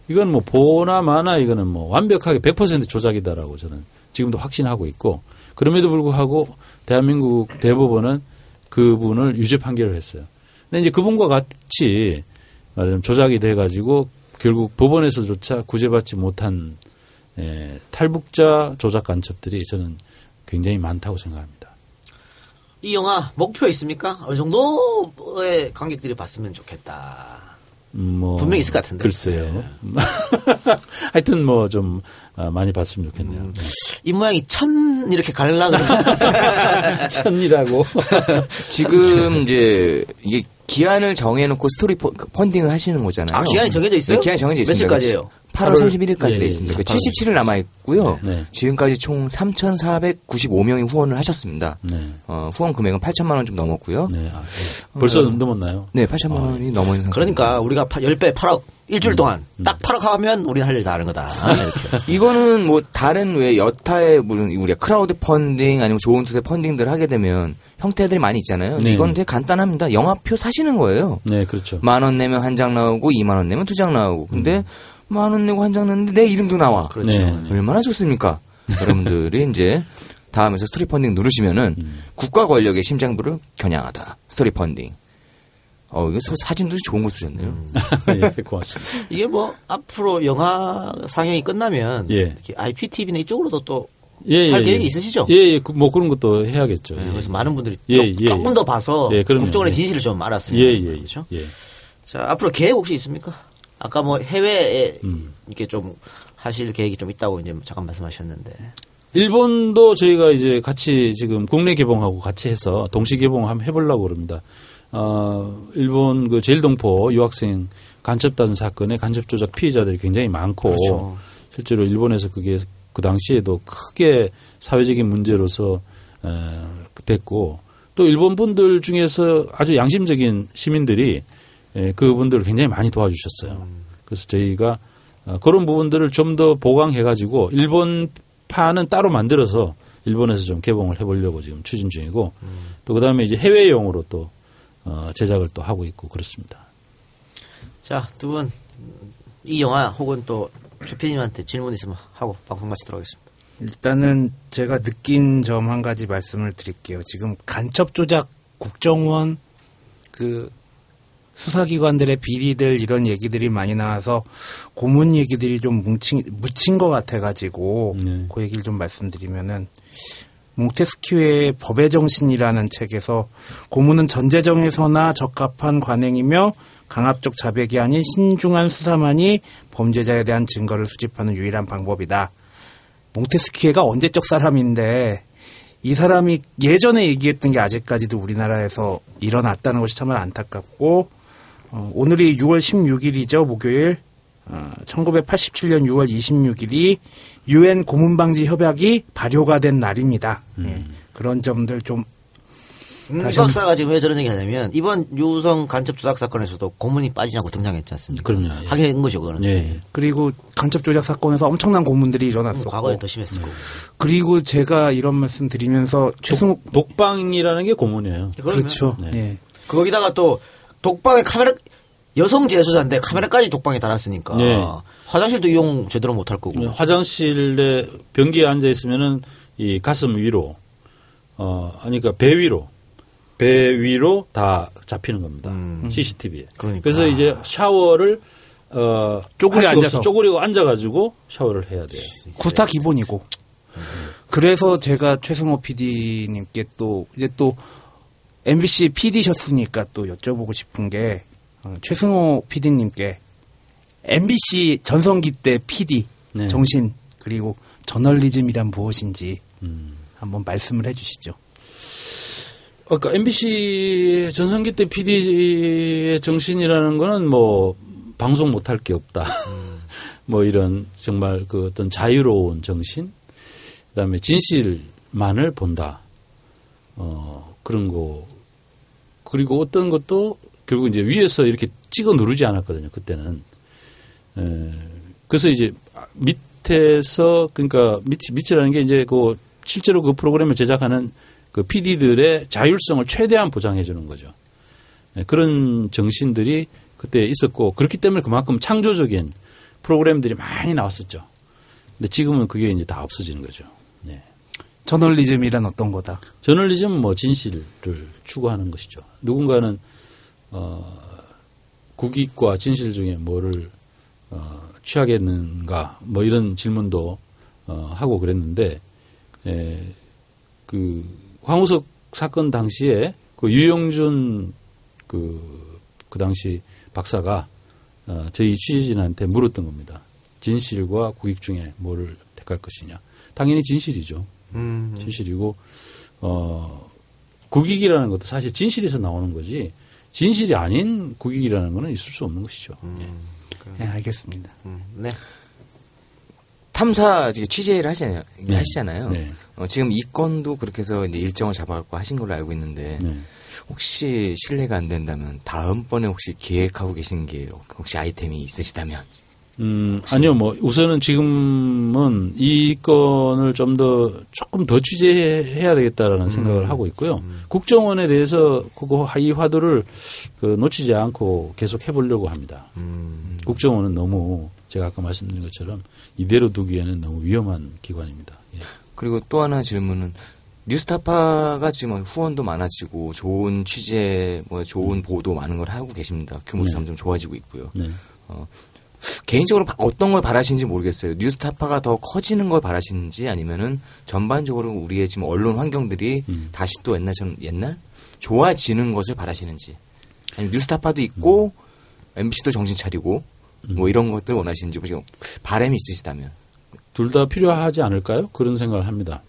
이건 뭐 보나 마나 이거는 뭐 완벽하게 100% 조작이다라고 저는 지금도 확신하고 있고 그럼에도 불구하고 대한민국 대법원은 그분을 유죄 판결을 했어요. 근데 이제 그분과 같이 말하자면 조작이 돼가지고 결국 법원에서조차 구제받지 못한 탈북자 조작 간첩들이 저는 굉장히 많다고 생각합니다. 이 영화 목표 있습니까? 어느 정도의 관객들이 봤으면 좋겠다. 뭐 분명히 있을 것 같은데. 글쎄요. 하여튼 뭐 좀 많이 봤으면 좋겠네요. 이 모양이 천 이렇게 갈라가 천이라고. 지금 이제 이게 기한을 정해놓고 스토리 펀딩을 하시는 거잖아요. 아, 기한이 정해져 있어요? 네, 기한이 정해져 있습니다. 몇 시까지예요? 8월 31일까지 네, 돼 있습니다. 77일 남아 있고요. 네. 지금까지 총 3,495명이 후원을 하셨습니다. 네. 후원 금액은 8천만 원 좀 넘었고요. 네. 아, 네. 벌써 넘었나요? 네, 80만 원이 넘어있는 상태. 그러니까 우리가 10배 8억 일주일 동안 딱 8억 하면 우리는 할 일 다 하는 거다. 이렇게. 이거는 뭐 다른 왜 여타의 무슨 우리가 크라우드 펀딩 아니면 좋은 뜻의 펀딩들 하게 되면 형태들이 많이 있잖아요. 네. 이건 되게 간단합니다. 영화표 사시는 거예요. 네, 그렇죠. 10,000원 내면 한 장 나오고 20,000원 내면 2장 나오고. 근데 10,000원 내고 1장 나오는데 내 이름도 나와. 그렇죠. 네. 얼마나 좋습니까? 여러분들이 이제 다음에서 스토리펀딩 누르시면은 국가 권력의 심장부를 겨냥하다. 스토리펀딩. 이거 사진도 좋은 거 쓰셨네요. 예, 고맙습니다. 이게 뭐 앞으로 영화 상영이 끝나면 예. IPTV나 이쪽으로도 또 할 계획이 있으시죠? 예, 뭐 그런 것도 해야겠죠. 예, 그래서 많은 분들이 조금 더 봐서 국정원의 진실을 좀 알았으면 그렇죠. 예. 자, 앞으로 계획 혹시 있습니까? 아까 뭐 해외에 이렇게 좀 하실 계획이 좀 있다고 이제 잠깐 말씀하셨는데. 일본도 저희가 이제 같이 지금 국내 개봉하고 같이 해서 동시 개봉 한번 해보려고 그럽니다. 일본 그 제일동포 유학생 간첩단 사건의 간첩조작 피해자들이 굉장히 많고 그렇죠. 실제로 일본에서 그게 그 당시에도 크게 사회적인 문제로서 됐고 또 일본 분들 중에서 아주 양심적인 시민들이 그분들을 굉장히 많이 도와주셨어요. 그래서 저희가 그런 부분들을 좀 더 보강해가지고 일본 파는 따로 만들어서 일본에서 좀 개봉을 해보려고 지금 추진 중이고 또 그다음에 이제 해외용으로 또 제작을 또 하고 있고 그렇습니다. 자, 두 분 이 영화 혹은 또 최 PD님한테 질문 있으면 하고 방송 마치도록 하겠습니다. 일단은 제가 느낀 점 한 가지 말씀을 드릴게요. 지금 간첩 조작 국정원 그 수사기관들의 비리들 이런 얘기들이 많이 나와서 고문 얘기들이 좀 묻힌 것 같아가지고 그 얘기를 좀 말씀드리면은 몽테스키우의 법의 정신이라는 책에서 고문은 전제정에서나 적합한 관행이며 강압적 자백이 아닌 신중한 수사만이 범죄자에 대한 증거를 수집하는 유일한 방법이다. 몽테스키우가 언제적 사람인데 이 사람이 예전에 얘기했던 게 아직까지도 우리나라에서 일어났다는 것이 참 안타깝고 오늘이 6월 16일이죠. 목요일. 1987년 6월 26일이 UN 고문방지 협약이 발효가 된 날입니다. 예, 그런 점들 좀. 이 박사가 지금 왜 저런 얘기 하냐면 이번 유우성 간첩 조작 사건에서도 고문이 빠지냐고 등장했지 않습니까? 그럼요. 예. 하게 된 거죠. 그거는. 예. 그리고 간첩 조작 사건에서 엄청난 고문들이 일어났었고. 과거에 더 심했을 거고. 그리고 제가 이런 말씀 드리면서 최승호. 독방이라는 게 고문이에요. 그렇죠. 네. 예. 거기다가 또 독방에 카메라. 여성 재수자인데 카메라까지 독방에 달았으니까 네. 화장실도 이용 제대로 못할 거고 네, 화장실에 변기에 앉아 있으면은 이 가슴 위로 그러니까 배 위로 다 잡히는 겁니다. CCTV에. 그러니까. 그래서 이제 샤워를 쪼그리고 앉아가지고 샤워를 해야 돼요. 구타 기본이고. 그래서 제가 최승호 PD님께 또 이제 또 MBC PD셨으니까 또 여쭤보고 싶은 게. 최승호 PD님께 MBC 전성기 때 PD 네. 정신 그리고 저널리즘이란 무엇인지 한번 말씀을 해주시죠. 그러니까 MBC 전성기 때 PD의 정신이라는 거는 뭐 방송 못할 게 없다. 뭐 이런 정말 그 어떤 자유로운 정신, 그다음에 진실만을 본다. 그런 거 그리고 어떤 것도 결국 이제 위에서 이렇게 찍어 누르지 않았거든요. 그때는 그래서 이제 밑에서 그러니까 밑이라는 게 이제 그 실제로 그 프로그램을 제작하는 그 PD들의 자율성을 최대한 보장해 주는 거죠. 네, 그런 정신들이 그때 있었고 그렇기 때문에 그만큼 창조적인 프로그램들이 많이 나왔었죠. 근데 지금은 그게 이제 다 없어지는 거죠. 네. 저널리즘이란 어떤 거다? 저널리즘은 뭐 진실을 추구하는 것이죠. 누군가는 국익과 진실 중에 뭐를 취하겠는가 뭐 이런 질문도 하고 그랬는데 그 황우석 사건 당시에 그 유영준 그 당시 박사가 저희 취재진한테 물었던 겁니다. 진실과 국익 중에 뭐를 택할 것이냐. 당연히 진실이죠. 진실이고 국익이라는 것도 사실 진실에서 나오는 거지. 진실이 아닌 국익이라는 것은 있을 수 없는 것이죠. 예. 네, 알겠습니다. 네. 탐사 취재를 하시잖아요. 네. 지금 이 건도 그렇게 해서 이제 일정을 잡아갖고 하신 걸로 알고 있는데 네. 혹시 실례가 안 된다면 다음번에 혹시 기획하고 계신 게 혹시 아이템이 있으시다면? 아니요. 뭐 우선은 지금은 이 건을 좀 더 조금 더 취재해야 되겠다라는 생각을 하고 있고요. 국정원에 대해서 그거 이 화두를 놓치지 않고 계속 해보려고 합니다. 국정원은 너무 제가 아까 말씀드린 것처럼 이대로 두기에는 너무 위험한 기관입니다. 예. 그리고 또 하나 질문은 뉴스타파가 지금 후원도 많아지고 좋은 취재, 뭐 좋은 보도 많은 걸 하고 계십니다. 규모도 네. 점점 좋아지고 있고요. 네. 개인적으로 어떤 걸 바라시는지 모르겠어요. 뉴스타파가 더 커지는 걸 바라시는지 아니면은 전반적으로 우리의 지금 언론 환경들이 다시 또 옛날 좋아지는 것을 바라시는지 아니면 뉴스타파도 있고 MBC도 정신 차리고 뭐 이런 것들 원하시는지 바람이 있으시다면 둘 다 필요하지 않을까요? 그런 생각을 합니다.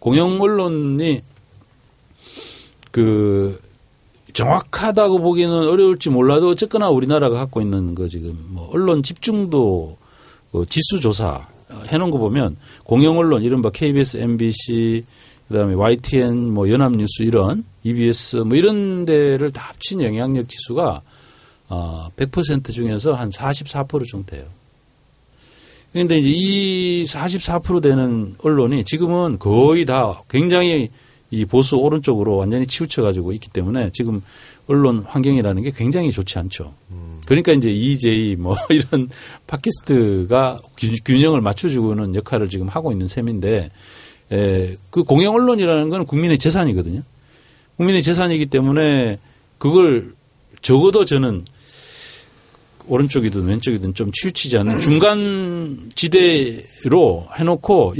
공영 언론이 정확하다고 보기는 어려울지 몰라도 어쨌거나 우리나라가 갖고 있는 거 지금 뭐 언론 집중도 지수 조사 해놓은 거 보면 공영 언론 이른바 KBS, MBC 그다음에 YTN 뭐 연합뉴스 이런 EBS 뭐 이런 데를 다 합친 영향력 지수가 100% 중에서 한 44% 정도 돼요. 그런데 이제 이 44% 되는 언론이 지금은 거의 다 굉장히 이 보수 오른쪽으로 완전히 치우쳐가지고 있기 때문에 지금 언론 환경이라는 게 굉장히 좋지 않죠. 그러니까 이제 EJ 뭐 이런 팟캐스트가 균형을 맞춰주는 역할을 지금 하고 있는 셈인데 그 공영 언론이라는 건 국민의 재산이거든요. 국민의 재산이기 때문에 그걸 적어도 저는 오른쪽이든 왼쪽이든 좀 치우치지 않는 중간 지대로 해놓고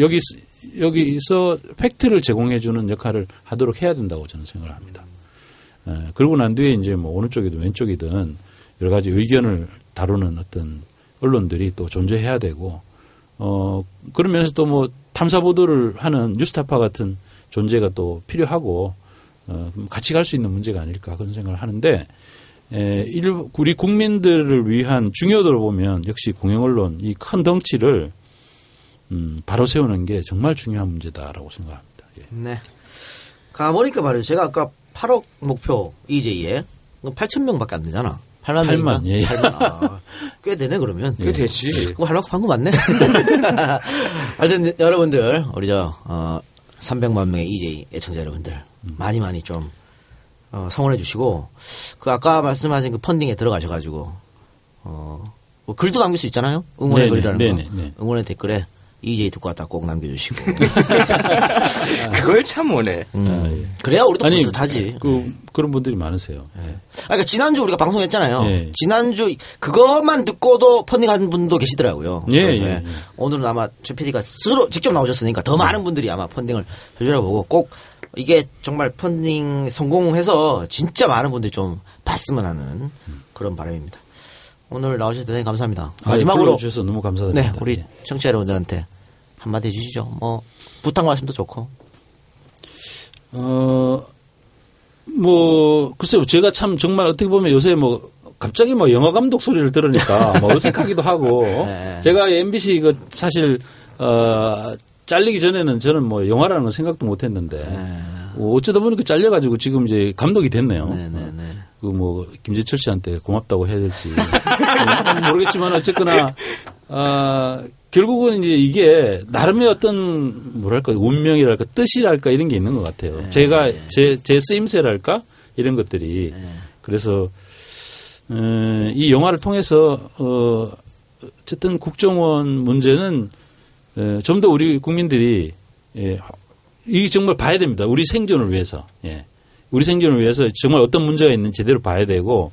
여기서 팩트를 제공해주는 역할을 하도록 해야 된다고 저는 생각을 합니다. 그러고 난 뒤에 이제 뭐 오른쪽이든 왼쪽이든 여러 가지 의견을 다루는 어떤 언론들이 또 존재해야 되고, 그런 면에서 또 뭐 탐사 보도를 하는 뉴스타파 같은 존재가 또 필요하고, 같이 갈 수 있는 문제가 아닐까 그런 생각을 하는데, 우리 국민들을 위한 중요도로 보면 역시 공영언론 이 큰 덩치를 바로 세우는 게 정말 중요한 문제다라고 생각합니다. 예. 네. 가보니까 말이에요. 제가 아까 8억 목표 EJ에 8,000명밖에 안 되잖아. 8만. 예. 8만. 아, 꽤 되네 그러면. 꽤 되지. 예. 그럼 하려고 한 거 맞네. 하여튼 여러분들 우리 300만 명의 EJ 애청자 여러분들 많이 많이 좀 성원해 주시고 그 아까 말씀하신 그 펀딩에 들어가셔가지고 뭐 글도 남길 수 있잖아요. 응원의 글이라는 거. 네네. 응원의 댓글에 EJ 듣고 왔다 꼭 남겨주시고. 그걸 참 원해. 예. 그래야 우리도 뿌듯하지. 그런 분들이 많으세요. 예. 그러니까 지난주 우리가 방송했잖아요. 예. 지난주 그것만 듣고도 펀딩하는 분도 계시더라고요. 예. 예. 오늘은 아마 최 PD가 스스로 직접 나오셨으니까 더 많은 분들이 아마 펀딩을 해주려고 보고 꼭 이게 정말 펀딩 성공해서 진짜 많은 분들이 좀 봤으면 하는 그런 바람입니다. 오늘 나오셔서 대단히 감사합니다. 마지막으로 주셔서 너무 감사드립니다. 네, 우리 청취자 여러분들한테 한마디 해주시죠. 뭐 부탁 말씀도 좋고. 뭐 글쎄요, 제가 참 정말 어떻게 보면 요새 뭐 갑자기 뭐 영화 감독 소리를 들으니까 뭐 어색하기도 하고. 네. 제가 MBC 이거 사실 잘리기 전에는 저는 뭐 영화라는 건 생각도 못했는데 어쩌다 보니까 잘려가지고 지금 이제 감독이 됐네요. 네네네. 김재철 씨한테 고맙다고 해야 될지 모르겠지만 어쨌거나 결국은 이제 이게 나름의 어떤 운명이랄까 뜻이랄까 이런 게 있는 것 같아요. 제가 제 쓰임새랄까 이런 것들이 그래서 이 영화를 통해서 어쨌든 국정원 문제는 좀 더 우리 국민들이 이 정말 봐야 됩니다. 우리 생존을 위해서. 예. 우리 생존을 위해서 정말 어떤 문제가 있는지 제대로 봐야 되고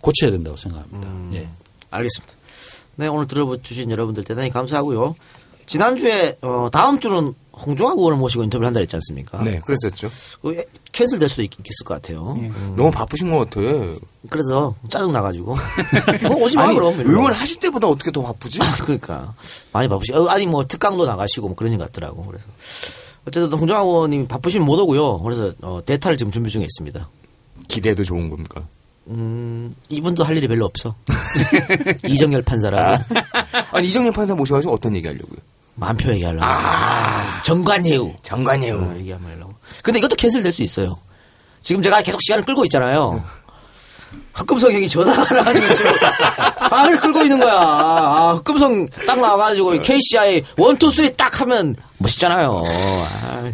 고쳐야 된다고 생각합니다. 예. 알겠습니다. 네, 오늘 들어주신 여러분들 대단히 감사하고요. 지난주에 다음 주는 홍종학 의원을 모시고 인터뷰를 한다 했지 않습니까? 네, 그랬었죠. 캔슬될 수도 있을 것 같아요. 네. 너무 바쁘신 것 같아. 그래서 짜증 나가지고 오지 마. 아니, 그럼 의원 하실 때보다 어떻게 더 바쁘지? 그러니까 많이 바쁘시고 아니 뭐 특강도 나가시고 뭐 그런 것 같더라고. 그래서 어쨌든 홍종학 의원님 바쁘시면 못 오고요. 그래서 대타를 지금 준비 중에 있습니다. 기대도 좋은 겁니까? 이분도 할 일이 별로 없어. 이정열 판사라고. 아니, 이정열 판사 모셔가지고 어떤 얘기 하려고요? 만표 얘기하려고. 아, 정관예우. 정관예우. 얘기하려고. 근데 이것도 캔슬될 수 있어요. 지금 제가 계속 시간을 끌고 있잖아요. 흑금성 형이 전화가 나가지고 말을 끌고 있는 거야. 아, 흑금성 딱 나와가지고 KCIA 1, 2, 3 딱 하면 멋있잖아요. 아,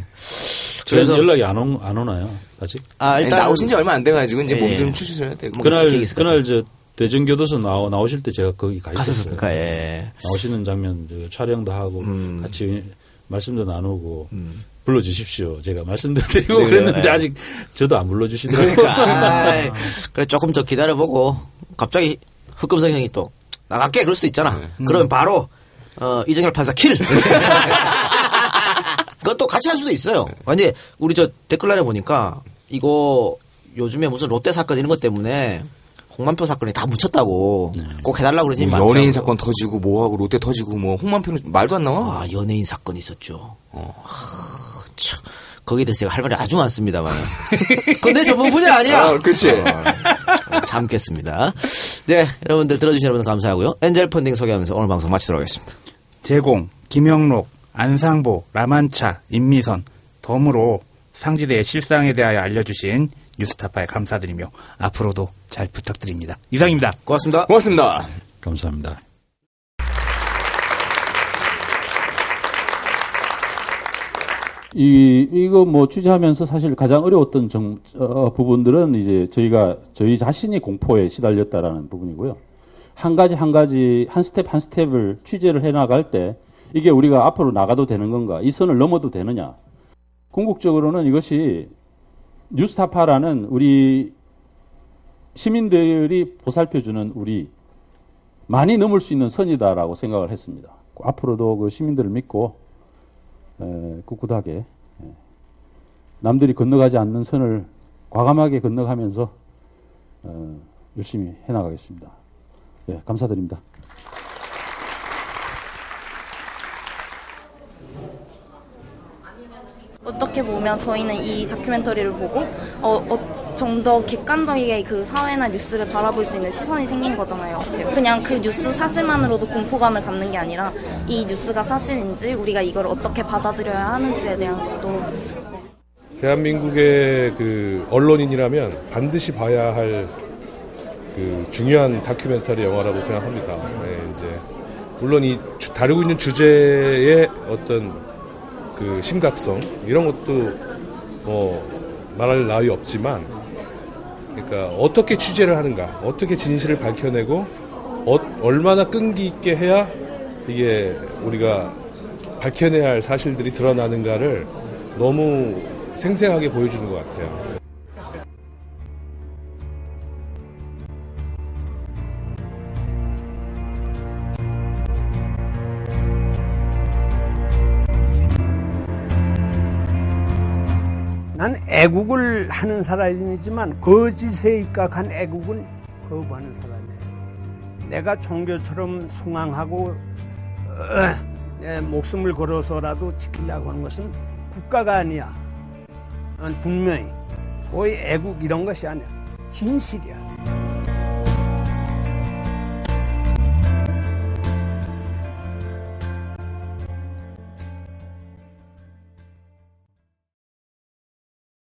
그래서 연락이 안 오나요? 아직? 아, 일단 나오신 지 얼마 안 돼가지고 이제 몸 좀 추스려야 되고. 뭐 그날 저 대전교도소 나오실 때 제가 거기 가 있었어요. 예. 나오시는 장면 촬영도 하고 같이 말씀도 나누고. 불러주십시오. 제가 말씀도 드리고 네, 그랬는데 네. 아직 저도 안 불러주시더라고요. 그러니까. 그래 조금 더 기다려보고 갑자기 흑금성 형이 또 나갈게 그럴 수도 있잖아. 네. 그러면 바로 이정열 판사 킬. 그것도 같이 할 수도 있어요. 근데 우리 저 댓글란에 보니까 이거 요즘에 무슨 롯데 사건 이런 것 때문에 홍만표 사건이 다 묻혔다고. 네. 꼭 해달라고 그러지 뭐 연예인 사건 터지고 뭐하고 롯데 터지고 뭐 홍만표는 말도 안 나와. 아, 연예인 사건이 있었죠. 참, 거기에 대해서 제가 할 말이 아주 많습니다만. 근데 저분 분야 아니야. 그치. 참겠습니다. 네, 여러분들 들어주신 여러분 감사하고요. 엔젤 펀딩 소개하면서 오늘 방송 마치도록 하겠습니다. 제공, 김영록, 안상보, 라만차, 임미선, 덤으로 상지대의 실상에 대하여 알려주신 뉴스타파에 감사드리며 앞으로도 잘 부탁드립니다. 이상입니다. 고맙습니다. 고맙습니다. 감사합니다. 이거 뭐 취재하면서 사실 가장 어려웠던 부분들은 이제 저희가 저희 자신이 공포에 시달렸다라는 부분이고요. 한 가지 한 스텝을 취재를 해 나갈 때 이게 우리가 앞으로 나가도 되는 건가? 이 선을 넘어도 되느냐? 궁극적으로는 이것이 뉴스타파라는 우리 시민들이 보살펴주는 우리 많이 넘을 수 있는 선이다라고 생각을 했습니다. 앞으로도 그 시민들을 믿고 꿋꿋하게 남들이 건너가지 않는 선을 과감하게 건너가면서 열심히 해나가겠습니다. 네, 감사드립니다. 어떻게 보면 저희는 이 다큐멘터리를 보고 좀 더 객관적이게 그 사회나 뉴스를 바라볼 수 있는 시선이 생긴 거잖아요. 그냥 그 뉴스 사실만으로도 공포감을 갖는 게 아니라 이 뉴스가 사실인지 우리가 이걸 어떻게 받아들여야 하는지에 대한 것도. 대한민국의 그 언론인이라면 반드시 봐야 할 그 중요한 다큐멘터리 영화라고 생각합니다. 네, 이제 물론 이 다루고 있는 주제의 어떤 그 심각성 이런 것도 뭐 말할 나위 없지만, 그러니까 어떻게 취재를 하는가, 어떻게 진실을 밝혀내고 얼마나 끈기 있게 해야 이게 우리가 밝혀내야 할 사실들이 드러나는가를 너무 생생하게 보여주는 것 같아요. 난 애국을 하는 사람이지만 거짓에 입각한 애국은 거부하는 사람이에요. 내가 종교처럼 숭앙하고 내 목숨을 걸어서라도 지키려고 하는 것은 국가가 아니야. 난 분명히 소위 애국 이런 것이 아니야. 진실이야.